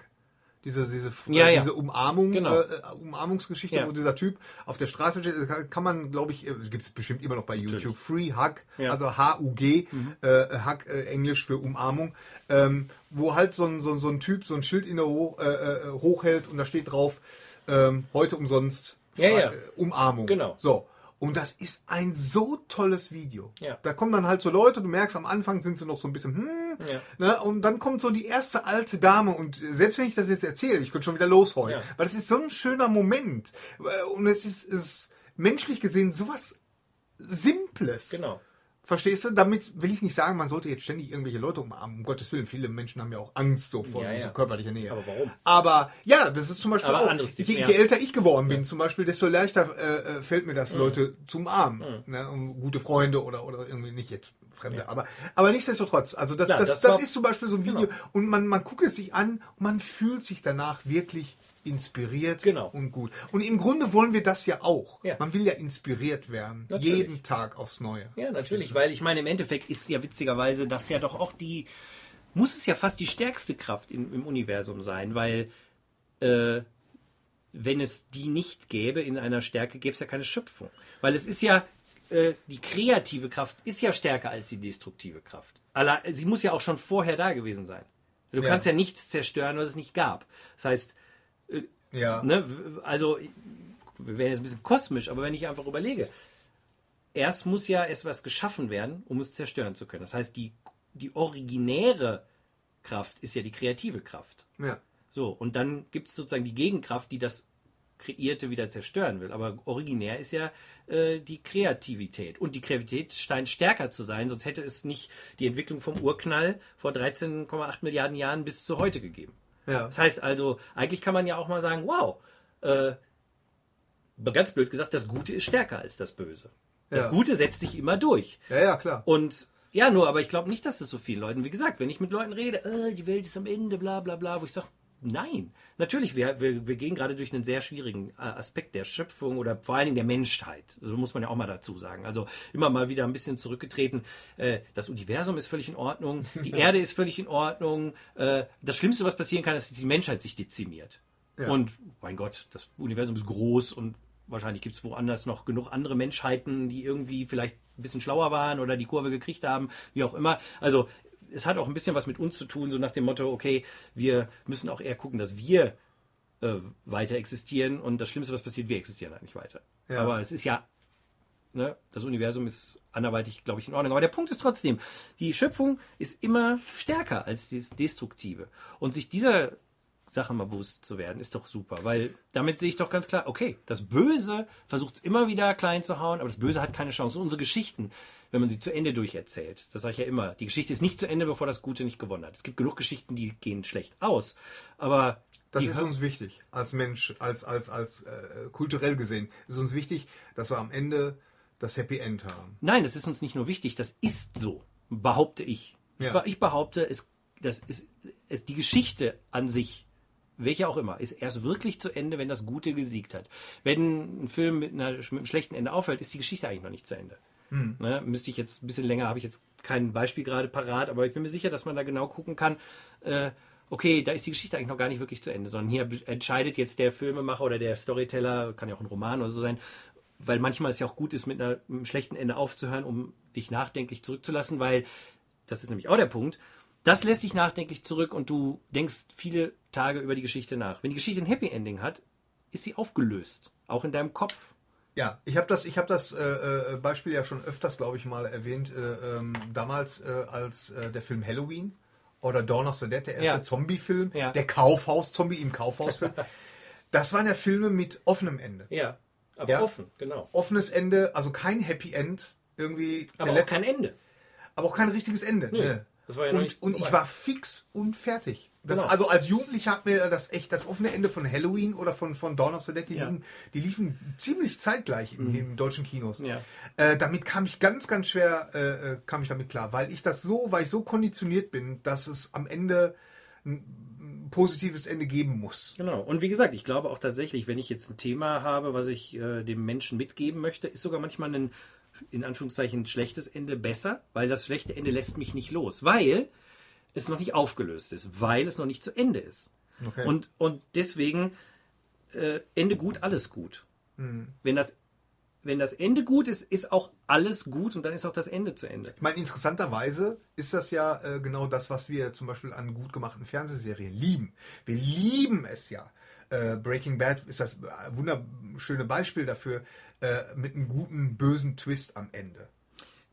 Diese, diese, ja, ja. diese Umarmung, genau. äh, Umarmungsgeschichte, ja. wo dieser Typ auf der Straße steht, kann man, glaube ich, gibt es bestimmt immer noch bei YouTube, Free Hug, ja. also H U G, mhm. äh, Hug, äh, Englisch für Umarmung, ähm, wo halt so ein, so, so ein Typ so ein Schild in der Ho äh, hochhält und da steht drauf, ähm, heute umsonst ja, ja. Umarmung. Genau. So. Und das ist ein so tolles Video. Ja. Da kommen dann halt so Leute, du merkst, am Anfang sind sie noch so ein bisschen, hm, ja. ne? Und dann kommt so die erste alte Dame. Und selbst wenn ich das jetzt erzähle, ich könnte schon wieder losheulen. Ja. Weil das ist so ein schöner Moment. Und es ist, ist menschlich gesehen sowas Simples. Genau. Verstehst du? Damit will ich nicht sagen, man sollte jetzt ständig irgendwelche Leute umarmen. Um Gottes Willen, viele Menschen haben ja auch Angst so vor ja, so, so ja. körperlicher Nähe. Aber warum? Aber ja, das ist zum Beispiel aber auch, anderes je, je älter ich geworden ja. bin zum Beispiel, desto leichter äh, fällt mir das, mhm. Leute zu umarmen. Mhm. Ne? Um gute Freunde oder, oder irgendwie nicht jetzt Fremde. Ja. Aber, aber nichtsdestotrotz, also das, Klar, das, das, das ist zum Beispiel so ein Video, genau. und man, man guckt es sich an und man fühlt sich danach wirklich inspiriert genau. und gut. Und im Grunde wollen wir das ja auch. Ja. Man will ja inspiriert werden. Natürlich. Jeden Tag aufs Neue. Ja, natürlich. Weil ich meine, im Endeffekt ist ja witzigerweise das ja doch auch die, muss es ja fast die stärkste Kraft im, im Universum sein, weil äh, wenn es die nicht gäbe in einer Stärke, gäbe es ja keine Schöpfung. Weil es ist ja, äh, die kreative Kraft ist ja stärker als die destruktive Kraft. Aber sie muss ja auch schon vorher da gewesen sein. Du ja. kannst ja nichts zerstören, was es nicht gab. Das heißt, Äh, ja. Ne? Also, wir werden jetzt ein bisschen kosmisch, aber wenn ich einfach überlege, erst muss ja erst was geschaffen werden, um es zerstören zu können. Das heißt, die, die originäre Kraft ist ja die kreative Kraft. Ja. So, und dann gibt es sozusagen die Gegenkraft, die das Kreierte wieder zerstören will. Aber originär ist ja äh, die Kreativität. Und die Kreativität scheint stärker zu sein, sonst hätte es nicht die Entwicklung vom Urknall vor dreizehn Komma acht Milliarden Jahren bis zu heute gegeben. Ja. Das heißt also, eigentlich kann man ja auch mal sagen, wow, äh, ganz blöd gesagt, das Gute ist stärker als das Böse. Das ja. Gute setzt sich immer durch. Ja, ja, klar. Und ja, nur, aber ich glaube nicht, dass es so vielen Leuten, wie gesagt, wenn ich mit Leuten rede, äh, die Welt ist am Ende, bla bla bla, wo ich sage, nein, natürlich, wir, wir, wir gehen gerade durch einen sehr schwierigen Aspekt der Schöpfung oder vor allen Dingen der Menschheit. So muss man ja auch mal dazu sagen. Also immer mal wieder ein bisschen zurückgetreten. Das Universum ist völlig in Ordnung, die Erde ist völlig in Ordnung. Das Schlimmste, was passieren kann, ist, dass die Menschheit sich dezimiert. Ja. Und mein Gott, das Universum ist groß und wahrscheinlich gibt es woanders noch genug andere Menschheiten, die irgendwie vielleicht ein bisschen schlauer waren oder die Kurve gekriegt haben, wie auch immer. Also es hat auch ein bisschen was mit uns zu tun, so nach dem Motto, okay, wir müssen auch eher gucken, dass wir äh, weiter existieren und das Schlimmste, was passiert, wir existieren eigentlich weiter. Ja. Aber es ist ja, ne, das Universum ist anderweitig, glaube ich, in Ordnung. Aber der Punkt ist trotzdem, die Schöpfung ist immer stärker als das Destruktive. Und sich dieser Sache mal bewusst zu werden, ist doch super, weil damit sehe ich doch ganz klar, okay, das Böse versucht es immer wieder klein zu hauen, aber das Böse hat keine Chance. Und unsere Geschichten, wenn man sie zu Ende durcherzählt, das sage ich ja immer, die Geschichte ist nicht zu Ende, bevor das Gute nicht gewonnen hat. Es gibt genug Geschichten, die gehen schlecht aus, aber das ist uns wichtig, als Mensch, als, als, als äh, kulturell gesehen, ist uns wichtig, dass wir am Ende das Happy End haben. Nein, das ist uns nicht nur wichtig, das ist so, behaupte ich. Ja. Ich behaupte, es, das ist, es, die Geschichte an sich, welche auch immer, ist erst wirklich zu Ende, wenn das Gute gesiegt hat. Wenn ein Film mit, einer, mit einem schlechten Ende aufhört, ist die Geschichte eigentlich noch nicht zu Ende. Hm. Ne, müsste ich jetzt ein bisschen länger, habe ich jetzt kein Beispiel gerade parat, aber ich bin mir sicher, dass man da genau gucken kann, äh, okay, da ist die Geschichte eigentlich noch gar nicht wirklich zu Ende, sondern hier entscheidet jetzt der Filmemacher oder der Storyteller, kann ja auch ein Roman oder so sein, weil manchmal es ja auch gut ist, mit, einer, mit einem schlechten Ende aufzuhören, um dich nachdenklich zurückzulassen, weil, das ist nämlich auch der Punkt, das lässt dich nachdenklich zurück und du denkst viele Tage über die Geschichte nach. Wenn die Geschichte ein Happy Ending hat, ist sie aufgelöst. Auch in deinem Kopf. Ja, ich habe das, ich hab das äh, Beispiel ja schon öfters, glaube ich, mal erwähnt. Äh, ähm, damals, äh, als äh, der Film Halloween oder Dawn of the Dead, der erste ja. Zombie-Film, ja. der Kaufhaus-Zombie im Kaufhausfilm. Das waren ja Filme mit offenem Ende. Ja, aber ja? offen, genau. Offenes Ende, also kein Happy End. Irgendwie aber auch Let- kein Ende. Aber auch kein richtiges Ende. Nee. Ne? Das war ja und nicht und vorbei. Ich war fix und fertig. Das, genau. Also als Jugendlicher hat mir das echt das offene Ende von Halloween oder von, von Dawn of the Dead, die, ja. liefen, die liefen ziemlich zeitgleich im, mhm. im deutschen Kinos. Ja. Äh, damit kam ich ganz, ganz schwer äh, kam ich damit klar, weil ich das so, weil ich so konditioniert bin, dass es am Ende ein positives Ende geben muss. Genau. Und wie gesagt, ich glaube auch tatsächlich, wenn ich jetzt ein Thema habe, was ich äh, dem Menschen mitgeben möchte, ist sogar manchmal ein in Anführungszeichen schlechtes Ende besser, weil das schlechte Ende lässt mich nicht los, weil es noch nicht aufgelöst ist, weil es noch nicht zu Ende ist. Okay. Und, und deswegen äh, Ende gut, alles gut. Mhm. Wenn das, wenn das Ende gut ist, ist auch alles gut und dann ist auch das Ende zu Ende. Ich meine, interessanterweise ist das ja äh, genau das, was wir zum Beispiel an gut gemachten Fernsehserien lieben. Wir lieben es ja. Äh, Breaking Bad ist das wunderschöne Beispiel dafür, mit einem guten, bösen Twist am Ende.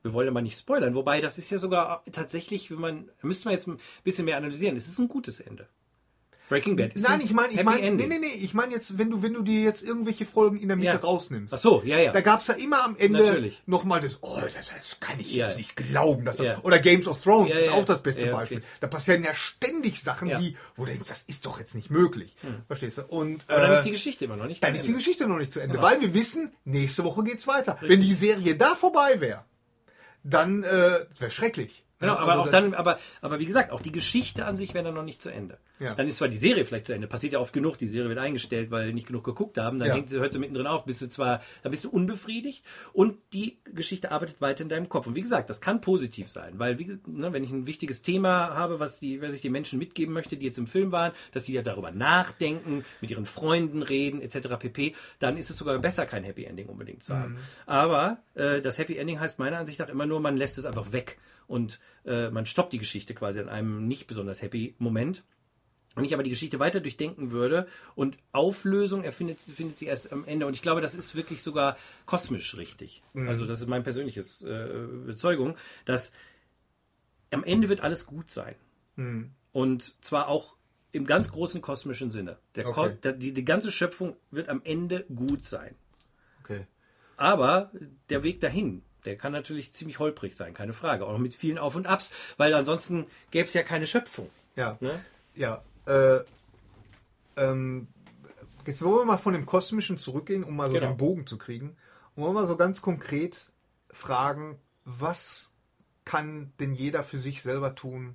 Wir wollen aber nicht spoilern, wobei das ist ja sogar tatsächlich, wenn man, müsste man jetzt ein bisschen mehr analysieren, es ist ein gutes Ende. Breaking Bad ist Nein, ein ich meine, ich meine, nee, nee, nee, ich meine jetzt, wenn du, wenn du dir jetzt irgendwelche Folgen in der Mitte ja. rausnimmst. Ach so, ja, ja. Da gab es ja immer am Ende nochmal das, oh, das, das kann ich ja. jetzt nicht glauben, dass das, ja. oder Games of Thrones ja, ist ja. auch das beste ja, okay. Beispiel. Da passieren ja ständig Sachen, ja. die, wo du denkst, das ist doch jetzt nicht möglich. Hm. Verstehst du? Und, aber äh, dann ist die Geschichte immer noch nicht zu Ende. Dann ist die Geschichte noch nicht zu Ende, genau. weil wir wissen, nächste Woche geht's weiter. Richtig. Wenn die Serie da vorbei wäre, dann, äh, wäre es schrecklich. Genau, aber, also auch dann, aber, aber wie gesagt, auch die Geschichte an sich wäre dann noch nicht zu Ende. Ja. Dann ist zwar die Serie vielleicht zu Ende, passiert ja oft genug, die Serie wird eingestellt, weil nicht genug geguckt haben, dann ja. hängt, hört sie mittendrin auf, bist du zwar, dann bist du unbefriedigt und die Geschichte arbeitet weiter in deinem Kopf. Und wie gesagt, das kann positiv sein, weil wie, ne, wenn ich ein wichtiges Thema habe, was, die, was ich den Menschen mitgeben möchte, die jetzt im Film waren, dass die ja darüber nachdenken, mit ihren Freunden reden, et cetera pp., dann ist es sogar besser, kein Happy Ending unbedingt zu haben. Mhm. Aber äh, das Happy Ending heißt meiner Ansicht nach immer nur, man lässt es einfach weg. Und äh, man stoppt die Geschichte quasi an einem nicht besonders happy Moment Wenn ich aber die Geschichte weiter durchdenken würde und Auflösung erfindet, findet sie erst am Ende. Und ich glaube, das ist wirklich sogar kosmisch richtig. Mhm. Also das ist mein persönliches äh, Überzeugung, dass am Ende wird alles gut sein. Mhm. Und zwar auch im ganz großen kosmischen Sinne. Der okay. Ko- der, die, die ganze Schöpfung wird am Ende gut sein. Okay. Aber der Weg dahin, der kann natürlich ziemlich holprig sein, keine Frage. Auch noch mit vielen Auf und Abs, weil ansonsten gäbe es ja keine Schöpfung. Ja, ne? Ja. Äh, ähm, jetzt wollen wir mal von dem Kosmischen zurückgehen, um mal so genau. den Bogen zu kriegen. Und wollen wir mal so ganz konkret fragen, was kann denn jeder für sich selber tun,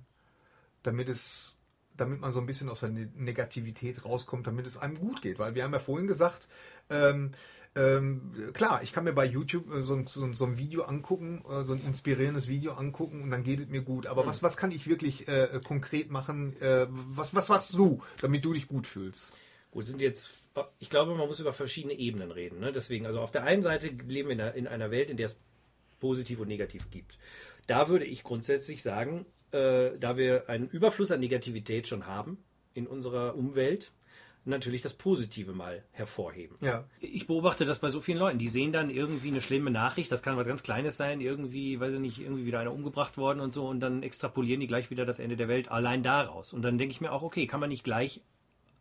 damit es, damit man so ein bisschen aus der Negativität rauskommt, damit es einem gut geht. Weil wir haben ja vorhin gesagt, ähm, ähm, klar, ich kann mir bei YouTube so ein, so, ein, so ein Video angucken, so ein inspirierendes Video angucken und dann geht es mir gut. Aber was, was kann ich wirklich äh, konkret machen? Äh, was, was machst du, damit du dich gut fühlst? Gut, sind jetzt, ich glaube, man muss über verschiedene Ebenen reden. Ne? Deswegen, also auf der einen Seite leben wir in einer, in einer Welt, in der es positiv und negativ gibt. Da würde ich grundsätzlich sagen, äh, da wir einen Überfluss an Negativität schon haben in unserer Umwelt, natürlich das Positive mal hervorheben. Ja. Ich beobachte das bei so vielen Leuten. Die sehen dann irgendwie eine schlimme Nachricht, das kann was ganz Kleines sein, irgendwie, weiß ich nicht, irgendwie wieder einer umgebracht worden und so, und dann extrapolieren die gleich wieder das Ende der Welt allein daraus. Und dann denke ich mir auch, okay, kann man nicht gleich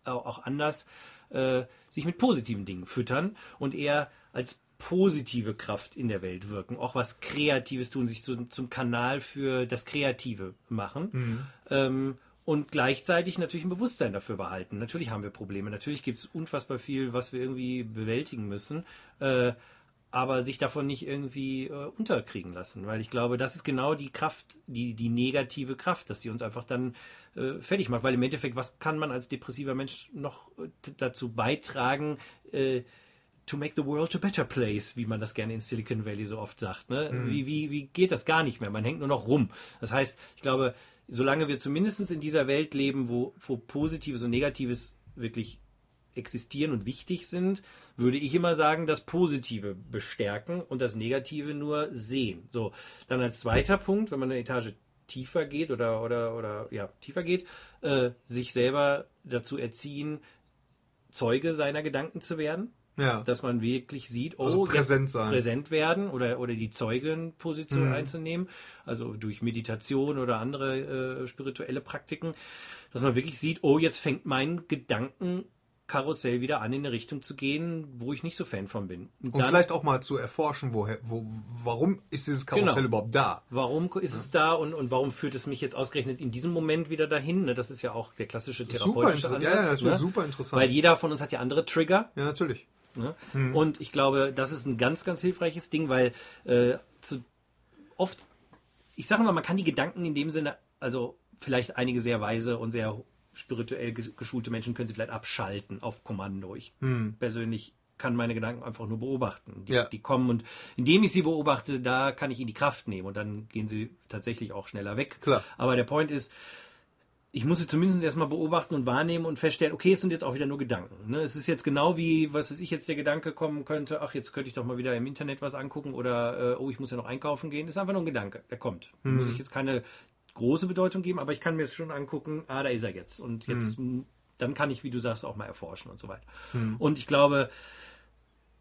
auch anders äh, sich mit positiven Dingen füttern und eher als positive Kraft in der Welt wirken, auch was Kreatives tun, sich zu, zum Kanal für das Kreative machen, mhm. ähm, und gleichzeitig natürlich ein Bewusstsein dafür behalten. Natürlich haben wir Probleme, natürlich gibt es unfassbar viel, was wir irgendwie bewältigen müssen, äh, aber sich davon nicht irgendwie äh, unterkriegen lassen, weil ich glaube, das ist genau die Kraft, die, die negative Kraft, dass sie uns einfach dann äh, fertig macht, weil im Endeffekt, was kann man als depressiver Mensch noch t- dazu beitragen, äh, to make the world a better place, wie man das gerne in Silicon Valley so oft sagt. Ne? Mhm. Wie, wie, wie geht das gar nicht mehr? Man hängt nur noch rum. Das heißt, ich glaube, solange wir zumindest in dieser Welt leben, wo, wo Positives und Negatives wirklich existieren und wichtig sind, würde ich immer sagen, das Positive bestärken und das Negative nur sehen. So, dann als zweiter Punkt, wenn man eine Etage tiefer geht oder, oder, oder ja, tiefer geht, äh, sich selber dazu erziehen, Zeuge seiner Gedanken zu werden. Ja. Dass man wirklich sieht, oh, also präsent, sein. präsent werden oder, oder die Zeugenposition mhm. einzunehmen, also durch Meditation oder andere äh, spirituelle Praktiken, dass man wirklich sieht, oh, jetzt fängt mein Gedankenkarussell wieder an, in eine Richtung zu gehen, wo ich nicht so Fan von bin. Und, Und dann, vielleicht auch mal zu erforschen, woher, wo, warum ist dieses Karussell genau. überhaupt da? Warum ist ja. es da und, und warum führt es mich jetzt ausgerechnet in diesem Moment wieder dahin? Ne? Das ist ja auch der klassische therapeutische Ansatz. Ja, ja, das ne? ist super interessant. Weil jeder von uns hat ja andere Trigger. Ja, natürlich. Ne? Hm. Und ich glaube, das ist ein ganz, ganz hilfreiches Ding, weil äh, zu oft, ich sage mal, man kann die Gedanken in dem Sinne, also vielleicht einige sehr weise und sehr spirituell geschulte Menschen können sie vielleicht abschalten auf Kommando. Ich hm. persönlich kann meine Gedanken einfach nur beobachten. Die, ja. die kommen und indem ich sie beobachte, da kann ich ihnen die Kraft nehmen und dann gehen sie tatsächlich auch schneller weg. Klar. Aber der Point ist, ich muss sie zumindest erstmal beobachten und wahrnehmen und feststellen, okay, es sind jetzt auch wieder nur Gedanken. Ne? Es ist jetzt genau wie, was weiß ich, jetzt der Gedanke kommen könnte, ach, jetzt könnte ich doch mal wieder im Internet was angucken oder, äh, oh, ich muss ja noch einkaufen gehen. Das ist einfach nur ein Gedanke, der kommt. Mhm. Muss ich jetzt keine große Bedeutung geben, aber ich kann mir es schon angucken, ah, da ist er jetzt. Und jetzt, mhm. dann kann ich, wie du sagst, auch mal erforschen und so weiter. Mhm. Und ich glaube,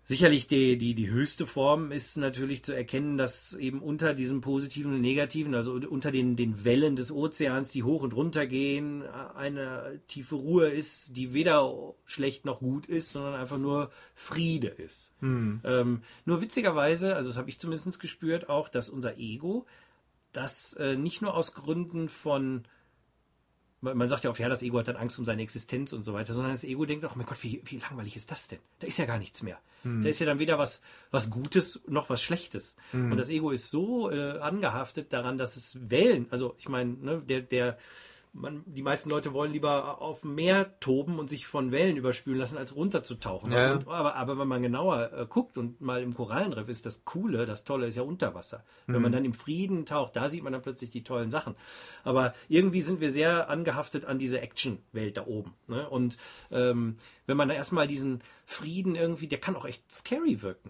sicherlich die, die, die höchste Form ist natürlich zu erkennen, dass eben unter diesem Positiven und Negativen, also unter den, den Wellen des Ozeans, die hoch und runter gehen, eine tiefe Ruhe ist, die weder schlecht noch gut ist, sondern einfach nur Friede ist. Hm. Ähm, nur witzigerweise, also das habe ich zumindest gespürt auch, dass unser Ego, das äh, nicht nur aus Gründen von... Man sagt ja oft, ja, das Ego hat dann Angst um seine Existenz und so weiter, sondern das Ego denkt auch, mein Gott, wie, wie langweilig ist das denn? Da ist ja gar nichts mehr. Hm. Da ist ja dann weder was, was Gutes noch was Schlechtes. Hm. Und das Ego ist so äh, angehaftet daran, dass es Wellen, also ich meine, ne, der, der, man, die meisten Leute wollen lieber auf dem Meer toben und sich von Wellen überspülen lassen, als runterzutauchen. Ja. Und, aber, aber wenn man genauer äh, guckt und mal im Korallenriff ist, das Coole, das Tolle ist ja unter Wasser. Hm. Wenn man dann im Frieden taucht, da sieht man dann plötzlich die tollen Sachen. Aber irgendwie sind wir sehr angehaftet an diese Action-Welt da oben. Ne? Und ähm, wenn man da erstmal diesen Frieden irgendwie, der kann auch echt scary wirken.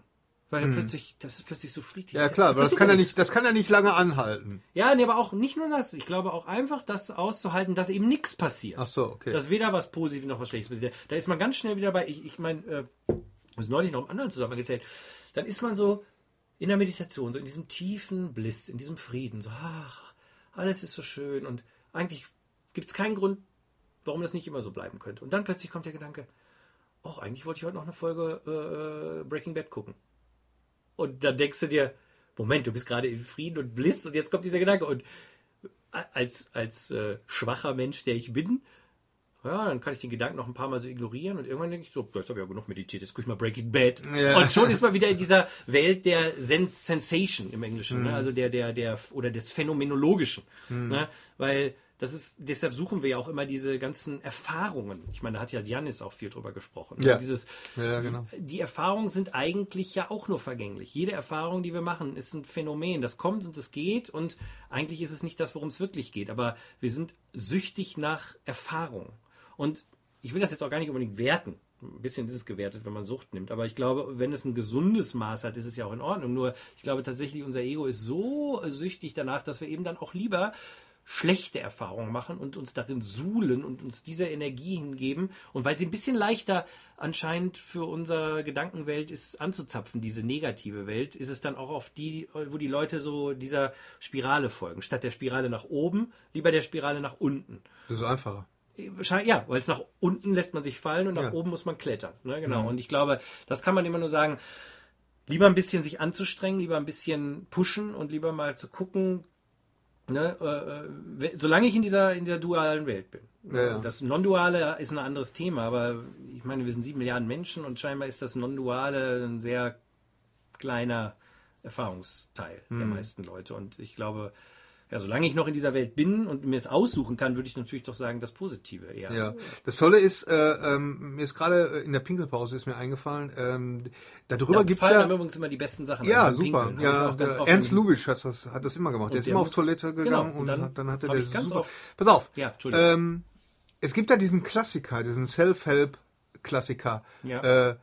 Weil er mhm. plötzlich, das ist plötzlich so friedlich. Ja klar, aber das kann ja nicht, das kann ja nicht lange anhalten. Ja, nee, aber auch nicht nur das. Ich glaube auch einfach, das auszuhalten, dass eben nichts passiert. Ach so, okay. Dass weder was Positives noch was Schlechtes passiert. Da ist man ganz schnell wieder bei, ich, ich meine, äh, das ist neulich noch im anderen Zusammenhang erzählt, dann ist man so in der Meditation, so in diesem tiefen Bliss, in diesem Frieden, so, ach, alles ist so schön und eigentlich gibt es keinen Grund, warum das nicht immer so bleiben könnte. Und dann plötzlich kommt der Gedanke, oh, eigentlich wollte ich heute noch eine Folge äh, Breaking Bad gucken. Und dann denkst du dir, Moment, du bist gerade in Frieden und Bliss und jetzt kommt dieser Gedanke. Und als, als äh, schwacher Mensch, der ich bin, ja, dann kann ich den Gedanken noch ein paar Mal so ignorieren. Und irgendwann denke ich so, jetzt habe ich ja genug meditiert, jetzt gucke ich mal Breaking Bad. Ja. Und schon ist man wieder in dieser Welt der Sens Sensation im Englischen, mhm. ne? Also der, der, der, oder des Phänomenologischen. Mhm. Ne? Weil das ist, deshalb suchen wir ja auch immer diese ganzen Erfahrungen. Ich meine, da hat ja Janis auch viel drüber gesprochen. Ja. Dieses, ja, genau. Die Erfahrungen sind eigentlich ja auch nur vergänglich. Jede Erfahrung, die wir machen, ist ein Phänomen. Das kommt und das geht und eigentlich ist es nicht das, worum es wirklich geht. Aber wir sind süchtig nach Erfahrung. Und ich will das jetzt auch gar nicht unbedingt werten. Ein bisschen ist es gewertet, wenn man Sucht nimmt. Aber ich glaube, wenn es ein gesundes Maß hat, ist es ja auch in Ordnung. Nur ich glaube tatsächlich, unser Ego ist so süchtig danach, dass wir eben dann auch lieber schlechte Erfahrungen machen und uns darin suhlen und uns dieser Energie hingeben. Und weil sie ein bisschen leichter anscheinend für unsere Gedankenwelt ist anzuzapfen, diese negative Welt, ist es dann auch auf die, wo die Leute so dieser Spirale folgen. Statt der Spirale nach oben, lieber der Spirale nach unten. Das ist einfacher. Ja, weil es nach unten lässt man sich fallen und nach ja. oben muss man klettern. Ne, genau. Mhm. Und ich glaube, das kann man immer nur sagen, lieber ein bisschen sich anzustrengen, lieber ein bisschen pushen und lieber mal zu gucken, ne, äh, solange ich in dieser, in dieser dualen Welt bin. Ja, ja. Das Non-Duale ist ein anderes Thema, aber ich meine, wir sind sieben Milliarden Menschen und scheinbar ist das Non-Duale ein sehr kleiner Erfahrungsteil mhm. der meisten Leute. Und ich glaube, ja, solange ich noch in dieser Welt bin und mir es aussuchen kann, würde ich natürlich doch sagen, das Positive eher. Ja, das Tolle ist, äh, ähm, mir ist gerade in der Pinkelpause ist mir eingefallen, ähm, darüber ja, gibt es ja... Da übrigens immer die besten Sachen. Ja, super. Ja, ja, Ernst Lubitsch hat das, hat das immer gemacht. Der ist der immer muss, auf Toilette gegangen genau, und dann, dann hat er das super... Oft. Pass auf, ja, Entschuldigung. Ähm, es gibt ja diesen Klassiker, diesen Self-Help-Klassiker, ja. äh,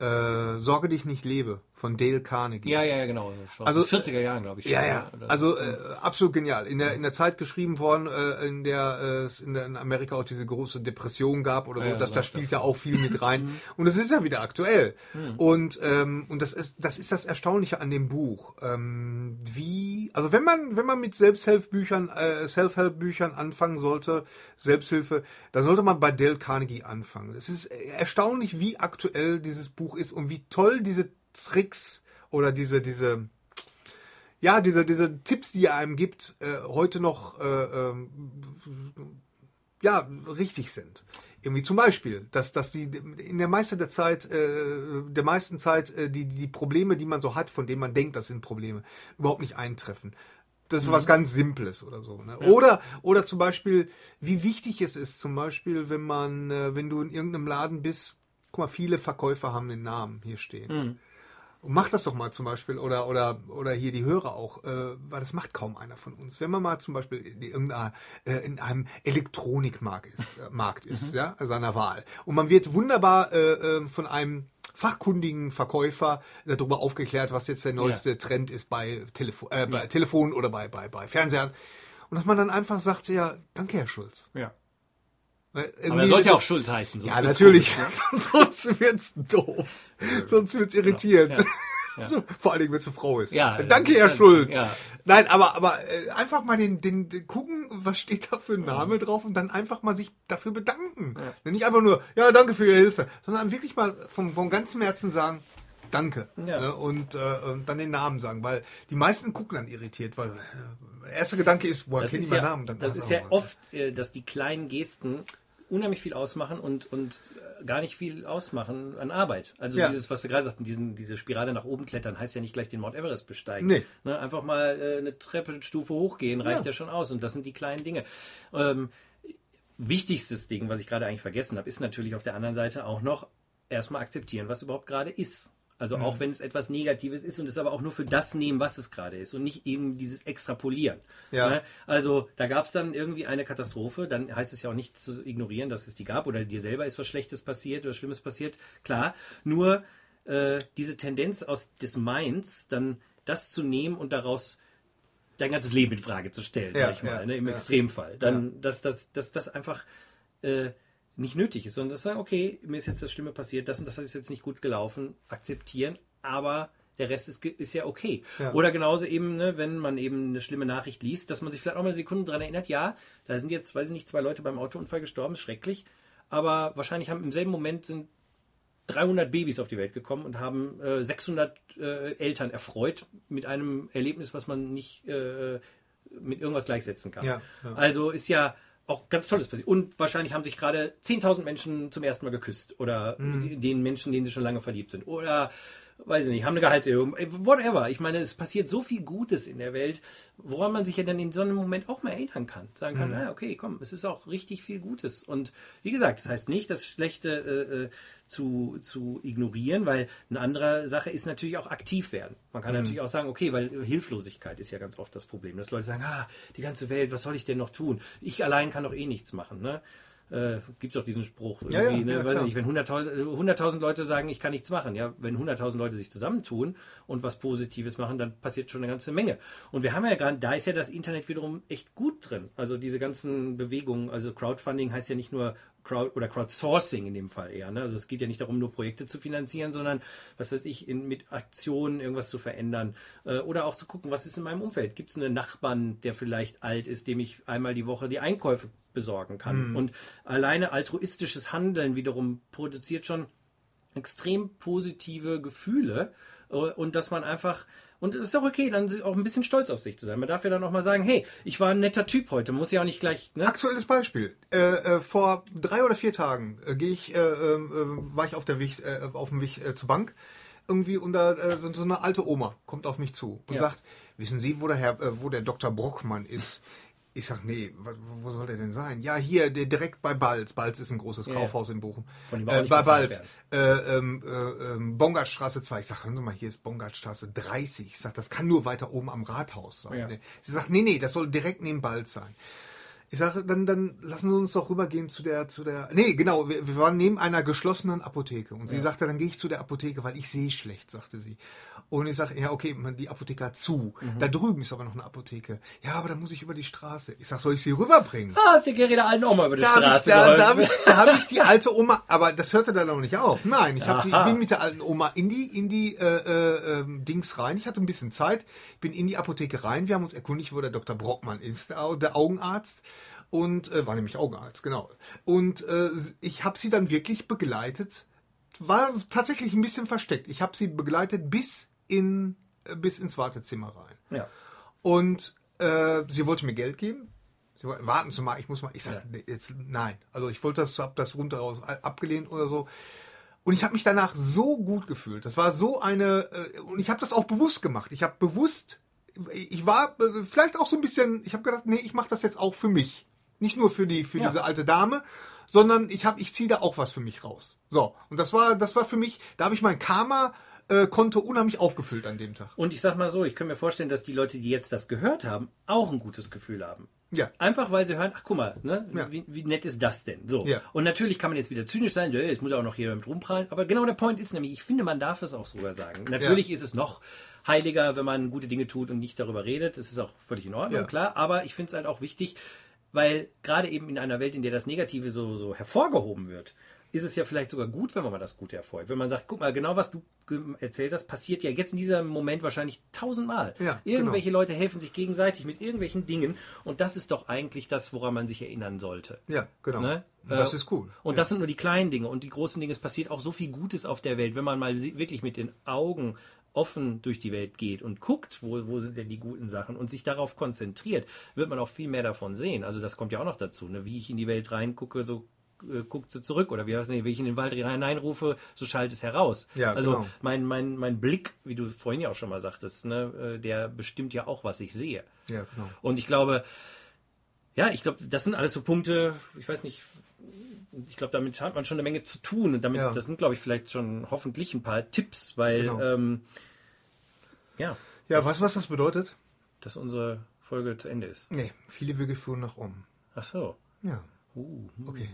Äh, Sorge dich nicht lebe von Dale Carnegie. Ja, ja, ja, genau. Also vierziger Jahren, glaube ich. Ja, ja. Also äh, absolut genial. In der in der Zeit geschrieben worden, äh, in der äh, es in, der, in Amerika auch diese große Depression gab oder so. Ja, das, das spielt das. ja auch viel mit rein. Und es ist ja wieder aktuell. Mhm. Und ähm, und das ist das ist das Erstaunliche an dem Buch. Ähm, wie also wenn man wenn man mit Selbsthilfebüchern äh, Self-Help-Büchern anfangen sollte, Selbsthilfe, dann sollte man bei Dale Carnegie anfangen. Es ist erstaunlich, wie aktuell dieses Buch ist und wie toll diese Tricks oder diese diese ja diese diese Tipps, die er einem gibt, äh, heute noch äh, äh, ja richtig sind. Irgendwie zum Beispiel, dass dass die in der meisten der Zeit äh, der meisten Zeit äh, die die Probleme, die man so hat, von denen man denkt, das sind Probleme, überhaupt nicht eintreffen. Das ist mhm. was ganz Simples oder so. Ne? Ja. Oder oder zum Beispiel, wie wichtig es ist, zum Beispiel, wenn man äh, wenn du in irgendeinem Laden bist. Guck mal, viele Verkäufer haben den Namen hier stehen. Mhm. Und mach das doch mal zum Beispiel, oder, oder, oder hier die Hörer auch, äh, weil das macht kaum einer von uns. Wenn man mal zum Beispiel in, irgendeiner, äh, in einem Elektronikmarkt ist, äh, Markt ist mhm. ja, seiner Wahl. Und man wird wunderbar äh, äh, von einem fachkundigen Verkäufer darüber aufgeklärt, was jetzt der neueste ja. Trend ist bei, Telefo- äh, bei ja. Telefon oder bei, bei, bei Fernsehern. Und dass man dann einfach sagt, ja, danke, Herr Schulz. Ja. Irgendwie aber er sollte ja auch Schulz heißen. Ja, natürlich. Komisch, ne? Sonst wird's doof. Sonst wird's irritiert. Ja, ja, ja. Vor allen Dingen, wenn es eine Frau ist. Ja, danke, Herr Schulz. Ja. Nein, aber, aber einfach mal den, den, den gucken, was steht da für ein Name ja. drauf und dann einfach mal sich dafür bedanken. Ja. Nicht einfach nur, ja, danke für Ihre Hilfe, sondern wirklich mal vom, vom ganzen Herzen sagen, danke. Ja. Ne? Und, äh, und dann den Namen sagen, weil die meisten gucken dann irritiert, weil äh, erster Gedanke ist, woher kenne ich meinen Namen? Dann das ist ja oft, äh, dass die kleinen Gesten unheimlich viel ausmachen und, und gar nicht viel ausmachen an Arbeit. Also ja. dieses, was wir gerade sagten, diesen, diese Spirale nach oben klettern, heißt ja nicht gleich den Mount Everest besteigen. Nee. Ne, einfach mal äh, eine Treppenstufe hochgehen, reicht ja. ja schon aus. Und das sind die kleinen Dinge. Ähm, wichtigstes Ding, was ich gerade eigentlich vergessen habe, ist natürlich auf der anderen Seite auch noch erstmal akzeptieren, was überhaupt gerade ist. Also auch mhm. wenn es etwas Negatives ist und es aber auch nur für das nehmen, was es gerade ist und nicht eben dieses Extrapolieren. Ja. Also da gab es dann irgendwie eine Katastrophe, dann heißt es ja auch nicht zu ignorieren, dass es die gab oder dir selber ist was Schlechtes passiert oder Schlimmes passiert, klar. Nur äh, diese Tendenz aus des Minds, dann das zu nehmen und daraus dein ganzes Leben in Frage zu stellen, ja, sag ich mal, ja, ne, im ja. Extremfall. Dann, ja. dass, dass, dass das einfach äh, nicht nötig ist, sondern das sagen, okay, mir ist jetzt das Schlimme passiert, das und das ist jetzt nicht gut gelaufen, akzeptieren, aber der Rest ist, ist ja okay. Ja. Oder genauso eben, ne, wenn man eben eine schlimme Nachricht liest, dass man sich vielleicht auch mal eine Sekunde daran erinnert, ja, da sind jetzt, weiß ich nicht, zwei Leute beim Autounfall gestorben, schrecklich, aber wahrscheinlich haben im selben Moment sind dreihundert Babys auf die Welt gekommen und haben äh, sechshundert äh, Eltern erfreut mit einem Erlebnis, was man nicht äh, mit irgendwas gleichsetzen kann. Ja, ja. Also ist ja auch ganz Tolles passiert. Und wahrscheinlich haben sich gerade zehntausend Menschen zum ersten Mal geküsst oder mhm. den Menschen, denen sie schon lange verliebt sind. Oder, weiß ich nicht, haben eine Gehaltserhöhung. Whatever. Ich meine, es passiert so viel Gutes in der Welt, woran man sich ja dann in so einem Moment auch mal erinnern kann. Sagen kann, mhm. ah, okay, komm, es ist auch richtig viel Gutes. Und wie gesagt, das heißt nicht, das Schlechte äh, zu, zu ignorieren, weil eine andere Sache ist natürlich auch aktiv werden. Man kann mhm. natürlich auch sagen, okay, weil Hilflosigkeit ist ja ganz oft das Problem, dass Leute sagen, ah, die ganze Welt, was soll ich denn noch tun? Ich allein kann doch eh nichts machen, ne? Äh, gibt es auch diesen Spruch, ja, ja, ne, ja, weiß nicht, wenn hunderttausend Leute sagen, ich kann nichts machen, ja, wenn hunderttausend Leute sich zusammentun und was Positives machen, dann passiert schon eine ganze Menge. Und wir haben ja gerade, da ist ja das Internet wiederum echt gut drin. Also diese ganzen Bewegungen, also Crowdfunding heißt ja nicht nur Crowd oder Crowdsourcing in dem Fall eher, ne? Also es geht ja nicht darum, nur Projekte zu finanzieren, sondern, was weiß ich, in, mit Aktionen irgendwas zu verändern äh, oder auch zu gucken, was ist in meinem Umfeld? Gibt es einen Nachbarn, der vielleicht alt ist, dem ich einmal die Woche die Einkäufe besorgen kann? Mhm. Und alleine altruistisches Handeln wiederum produziert schon extrem positive Gefühle äh, und dass man einfach, und es ist auch okay, dann auch ein bisschen stolz auf sich zu sein. Man darf ja dann auch mal sagen, hey, ich war ein netter Typ heute, muss ja auch nicht gleich... Ne? Aktuelles Beispiel. Äh, äh, vor drei oder vier Tagen äh, gehe ich, äh, äh, war ich auf, der Weg, äh, auf dem Weg äh, zur Bank, irgendwie unter äh, so eine alte Oma kommt auf mich zu und ja. sagt, wissen Sie, wo der, Herr, äh, wo der Doktor Brockmann ist? Ich sag, nee, wo soll der denn sein? Ja, hier, direkt bei Balz. Balz ist ein großes ja, Kaufhaus in Bochum. Von dem äh, bei Balz. Äh, äh, äh, Bongartstraße zwei. Ich sag, hören Sie mal, hier ist Bongartstraße dreißig. Ich sag, das kann nur weiter oben am Rathaus sein. Ja. Sie sagt, nee, nee, das soll direkt neben Balz sein. Ich sage, dann, dann lassen Sie uns doch rübergehen zu der, zu der. Nee, genau, wir, wir waren neben einer geschlossenen Apotheke. Und sie ja. sagte, dann gehe ich zu der Apotheke, weil ich sehe schlecht, sagte sie. Und ich sage, ja, okay, die Apotheke hat zu. Mhm. Da drüben ist aber noch eine Apotheke. Ja, aber da muss ich über die Straße. Ich sage, soll ich sie rüberbringen? Ah, ist die Gerede alten Oma über die da Straße. Hab ich, da da habe ich, hab ich die alte Oma, aber das hörte dann noch nicht auf. Nein, ich hab die, bin mit der alten Oma in die, in die äh, äh, Dings rein. Ich hatte ein bisschen Zeit, bin in die Apotheke rein. Wir haben uns erkundigt, wo der Doktor Brockmann ist, der Augenarzt. Und äh, war nämlich Augenarzt, genau. Und äh, ich habe sie dann wirklich begleitet, war tatsächlich ein bisschen versteckt. Ich habe sie begleitet bis in äh, bis ins Wartezimmer rein. Ja. Und äh, sie wollte mir Geld geben. Sie wollte, warten Sie mal, ich muss mal. Ich sage, ja. jetzt nein. Also ich wollte das, habe das runter raus abgelehnt oder so. Und ich habe mich danach so gut gefühlt. Das war so eine äh, und ich habe das auch bewusst gemacht. Ich habe bewusst, ich war äh, vielleicht auch so ein bisschen. Ich habe gedacht, nee, ich mache das jetzt auch für mich. Nicht nur für die für ja. diese alte Dame, sondern ich habe ich ziehe da auch was für mich raus. So, und das war das war für mich, da habe ich mein Karma äh, Konto unheimlich aufgefüllt an dem Tag. Und ich sag mal so, ich kann mir vorstellen, dass die Leute, die jetzt das gehört haben, auch ein gutes Gefühl haben. Ja. Einfach, weil sie hören, ach guck mal, ne, ja. wie, wie nett ist das denn? So. Ja. Und natürlich kann man jetzt wieder zynisch sein, ja, jetzt muss ja auch noch jeder mit rumprallen, aber genau der Point ist nämlich, ich finde, man darf es auch sogar sagen. Natürlich ja. ist es noch heiliger, wenn man gute Dinge tut und nicht darüber redet, das ist auch völlig in Ordnung, ja. klar, aber ich finde es halt auch wichtig, weil gerade eben in einer Welt, in der das Negative so, so hervorgehoben wird, ist es ja vielleicht sogar gut, wenn man mal das Gute hervorhebt. Wenn man sagt, guck mal, genau was du erzählt hast, passiert ja jetzt in diesem Moment wahrscheinlich tausendmal. Ja, irgendwelche genau. Leute helfen sich gegenseitig mit irgendwelchen Dingen. Und das ist doch eigentlich das, woran man sich erinnern sollte. Ja, genau. Ne? Das äh, ist cool. Und ja. das sind nur die kleinen Dinge. Und die großen Dinge, es passiert auch so viel Gutes auf der Welt, wenn man mal wirklich mit den Augen offen durch die Welt geht und guckt, wo, wo sind denn die guten Sachen und sich darauf konzentriert, wird man auch viel mehr davon sehen. Also das kommt ja auch noch dazu, ne? Wie ich in die Welt reingucke, so äh, guckt sie zurück. Oder wie heißt das, wenn ich in den Wald hineinrufe, so schallt es heraus. Ja, also genau. mein, mein, mein Blick, wie du vorhin ja auch schon mal sagtest, ne? Der bestimmt ja auch, was ich sehe. Ja, genau. Und ich glaube, ja, ich glaube, das sind alles so Punkte, ich weiß nicht, ich glaube, damit hat man schon eine Menge zu tun. Und damit, ja. das sind, glaube ich, vielleicht schon hoffentlich ein paar Tipps, weil, genau. ähm, ja. Ja, weißt du, was das bedeutet? Dass unsere Folge zu Ende ist. Nee, viele Wege führen nach Omm. Ach so. Ja. Uh, hm. Okay.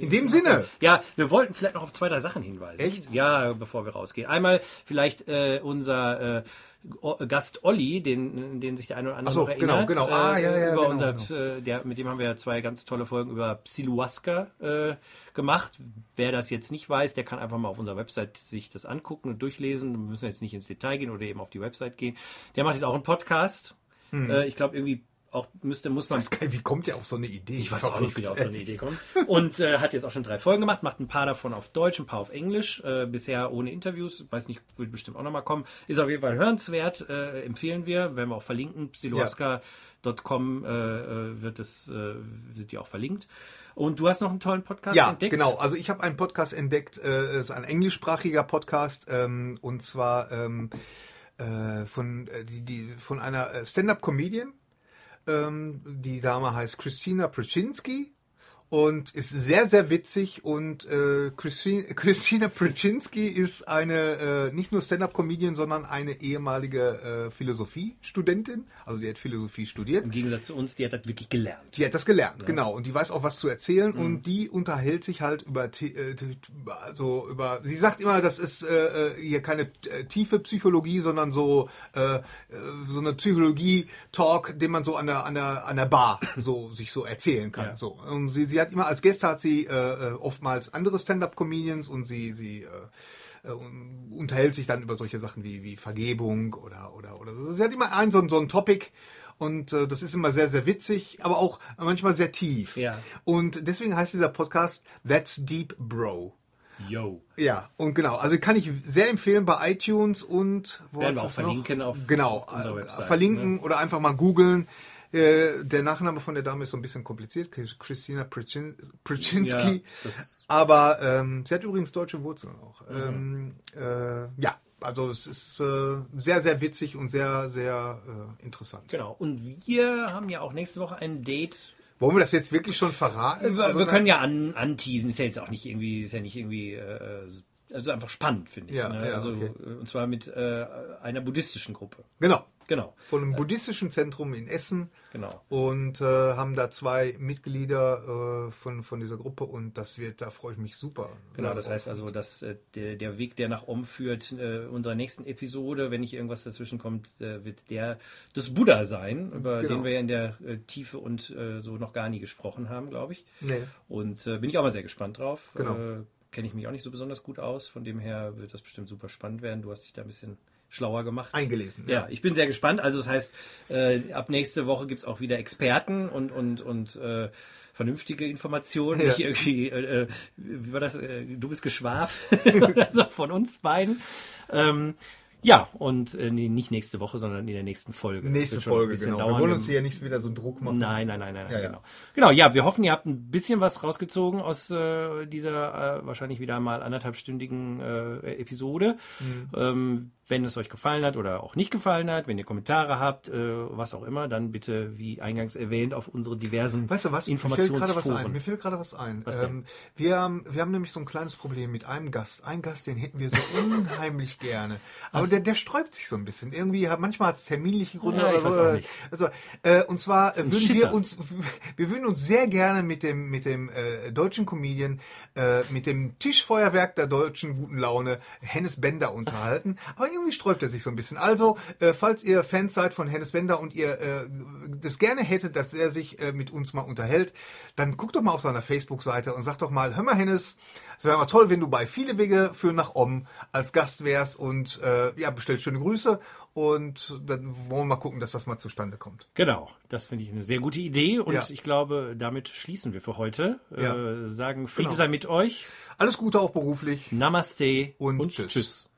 In dem Sinne. Ja, wir wollten vielleicht noch auf zwei, drei Sachen hinweisen. Echt? Ja, bevor wir rausgehen. Einmal vielleicht äh, unser äh, Gast Olli, den, den sich der eine oder andere Ach so, erinnert. Genau, genau. Ah, äh, ja, ja, über genau, unser, genau. Äh, der, mit dem haben wir ja zwei ganz tolle Folgen über Psiloaska äh, gemacht. Wer das jetzt nicht weiß, der kann einfach mal auf unserer Website sich das angucken und durchlesen. Wir müssen jetzt nicht ins Detail gehen oder eben auf die Website gehen. Der macht jetzt auch einen Podcast. Hm. Äh, ich glaube irgendwie auch müsste, muss man. Ich weiß gar nicht, wie kommt der auf so eine Idee? Ich, ich weiß auch nicht, wie der auf so eine Idee kommt. Und äh, hat jetzt auch schon drei Folgen gemacht, macht ein paar davon auf Deutsch, ein paar auf Englisch, äh, bisher ohne Interviews, weiß nicht, wird bestimmt auch nochmal kommen. Ist auf jeden Fall hörenswert, äh, empfehlen wir, werden wir auch verlinken. Psiloaska Punkt com äh, wird es, äh, sind die auch verlinkt. Und du hast noch einen tollen Podcast ja, entdeckt? Ja, genau. Also ich habe einen Podcast entdeckt, äh, ist ein englischsprachiger Podcast, ähm, und zwar ähm, äh, von, äh, die, die, von einer Stand-Up-Comedian. Die Dame heißt Christina Praczynski und ist sehr, sehr witzig. Und äh, Christine, Christina Praczynski ist eine, äh, nicht nur Stand-Up-Comedian, sondern eine ehemalige äh, Philosophiestudentin. Also die hat Philosophie studiert. Im Gegensatz zu uns, die hat das wirklich gelernt. Die hat das gelernt, ja. Genau. Und die weiß auch, was zu erzählen. Mhm. Und die unterhält sich halt über, äh, also über, sie sagt immer, das ist äh, hier keine tiefe Psychologie, sondern so äh, so eine Psychologie-Talk, den man so an der, an der, an der Bar so, sich so erzählen kann. Ja. So. Und sie, sie hat immer als Gäste hat sie äh, oftmals andere Stand-up-Comedians und sie sie äh, äh, unterhält sich dann über solche Sachen wie wie Vergebung oder oder oder so. Sie hat immer einen so, so ein Topic und äh, das ist immer sehr sehr witzig, aber auch manchmal sehr tief. Ja. Und deswegen heißt dieser Podcast That's Deep Bro. Yo. Ja, und genau, also kann ich sehr empfehlen bei iTunes und wo werden wir auch verlinken noch? Auf genau, auf unserer Website, verlinken, ne? Oder einfach mal googeln. Der Nachname von der Dame ist so ein bisschen kompliziert, Christina Praczynski, ja, aber ähm, sie hat übrigens deutsche Wurzeln auch. Mhm. Ähm, äh, ja, also es ist äh, sehr, sehr witzig und sehr, sehr äh, interessant. Genau, und wir haben ja auch nächste Woche ein Date. Wollen wir das jetzt wirklich schon verraten? Wir, wir können ja an, anteasen, ist ja jetzt auch nicht irgendwie, ist ja nicht irgendwie... Äh, Also einfach spannend, finde ich. Ja, ne? Ja, also, okay. Und zwar mit äh, einer buddhistischen Gruppe. Genau. Genau. Von einem buddhistischen Zentrum in Essen. Genau. Und äh, haben da zwei Mitglieder äh, von, von dieser Gruppe und das wird, da freue ich mich super. Genau, das heißt also, dass äh, der, der Weg, der nach Omm führt, äh, unserer nächsten Episode, wenn nicht irgendwas dazwischen kommt, äh, wird der des Buddha sein, über genau. den wir ja in der äh, Tiefe und äh, so noch gar nie gesprochen haben, glaube ich. Nee. Und äh, bin ich auch mal sehr gespannt drauf. Genau. Äh, Kenne ich mich auch nicht so besonders gut aus. Von dem her wird das bestimmt super spannend werden. Du hast dich da ein bisschen schlauer gemacht. Eingelesen. Ja, ja, ich bin sehr gespannt. Also das heißt, äh, ab nächste Woche gibt es auch wieder Experten und, und, und äh, vernünftige Informationen. Ja. Nicht irgendwie, äh, wie war das? Äh, du bist Geschwaf also von uns beiden. Ähm, Ja, und äh, nee, nicht nächste Woche, sondern in der nächsten Folge. Nächste Folge, genau. Dauern. Wir wollen uns hier ja nicht wieder so einen Druck machen. Nein, nein, nein, nein, ja, nein ja. Genau. Genau, ja, wir hoffen, ihr habt ein bisschen was rausgezogen aus äh, dieser äh, wahrscheinlich wieder mal anderthalbstündigen äh, Episode. Mhm. Ähm, wenn es euch gefallen hat oder auch nicht gefallen hat, wenn ihr Kommentare habt, äh, was auch immer, dann bitte, wie eingangs erwähnt, auf unsere diversen weißt du was? Informationsforen. Mir fällt gerade was ein. Was ähm, wir, haben, wir haben nämlich so ein kleines Problem mit einem Gast. Ein Gast, den hätten wir so unheimlich gerne. Aber der, der sträubt sich so ein bisschen. Irgendwie hat, manchmal hat es terminliche Gründe. Ja, oder so. Also, äh, und zwar würden Schisser. wir uns, wir würden uns sehr gerne mit dem, mit dem äh, deutschen Comedian, äh, mit dem Tischfeuerwerk der deutschen guten Laune, Hennes Bender unterhalten. Aber irgendwie sträubt er sich so ein bisschen. Also, äh, falls ihr Fans seid von Hennes Bender und ihr äh, das gerne hättet, dass er sich äh, mit uns mal unterhält, dann guckt doch mal auf seiner Facebook-Seite und sagt doch mal, hör mal Hennes, es wäre mal toll, wenn du bei Viele Wege führen nach Omm als Gast wärst und äh, ja, bestellt schöne Grüße und dann wollen wir mal gucken, dass das mal zustande kommt. Genau, das finde ich eine sehr gute Idee und ja. Ich glaube, damit schließen wir für heute. Ja. Äh, sagen Friede genau. sei mit euch. Alles Gute auch beruflich. Namaste und, und tschüss. tschüss.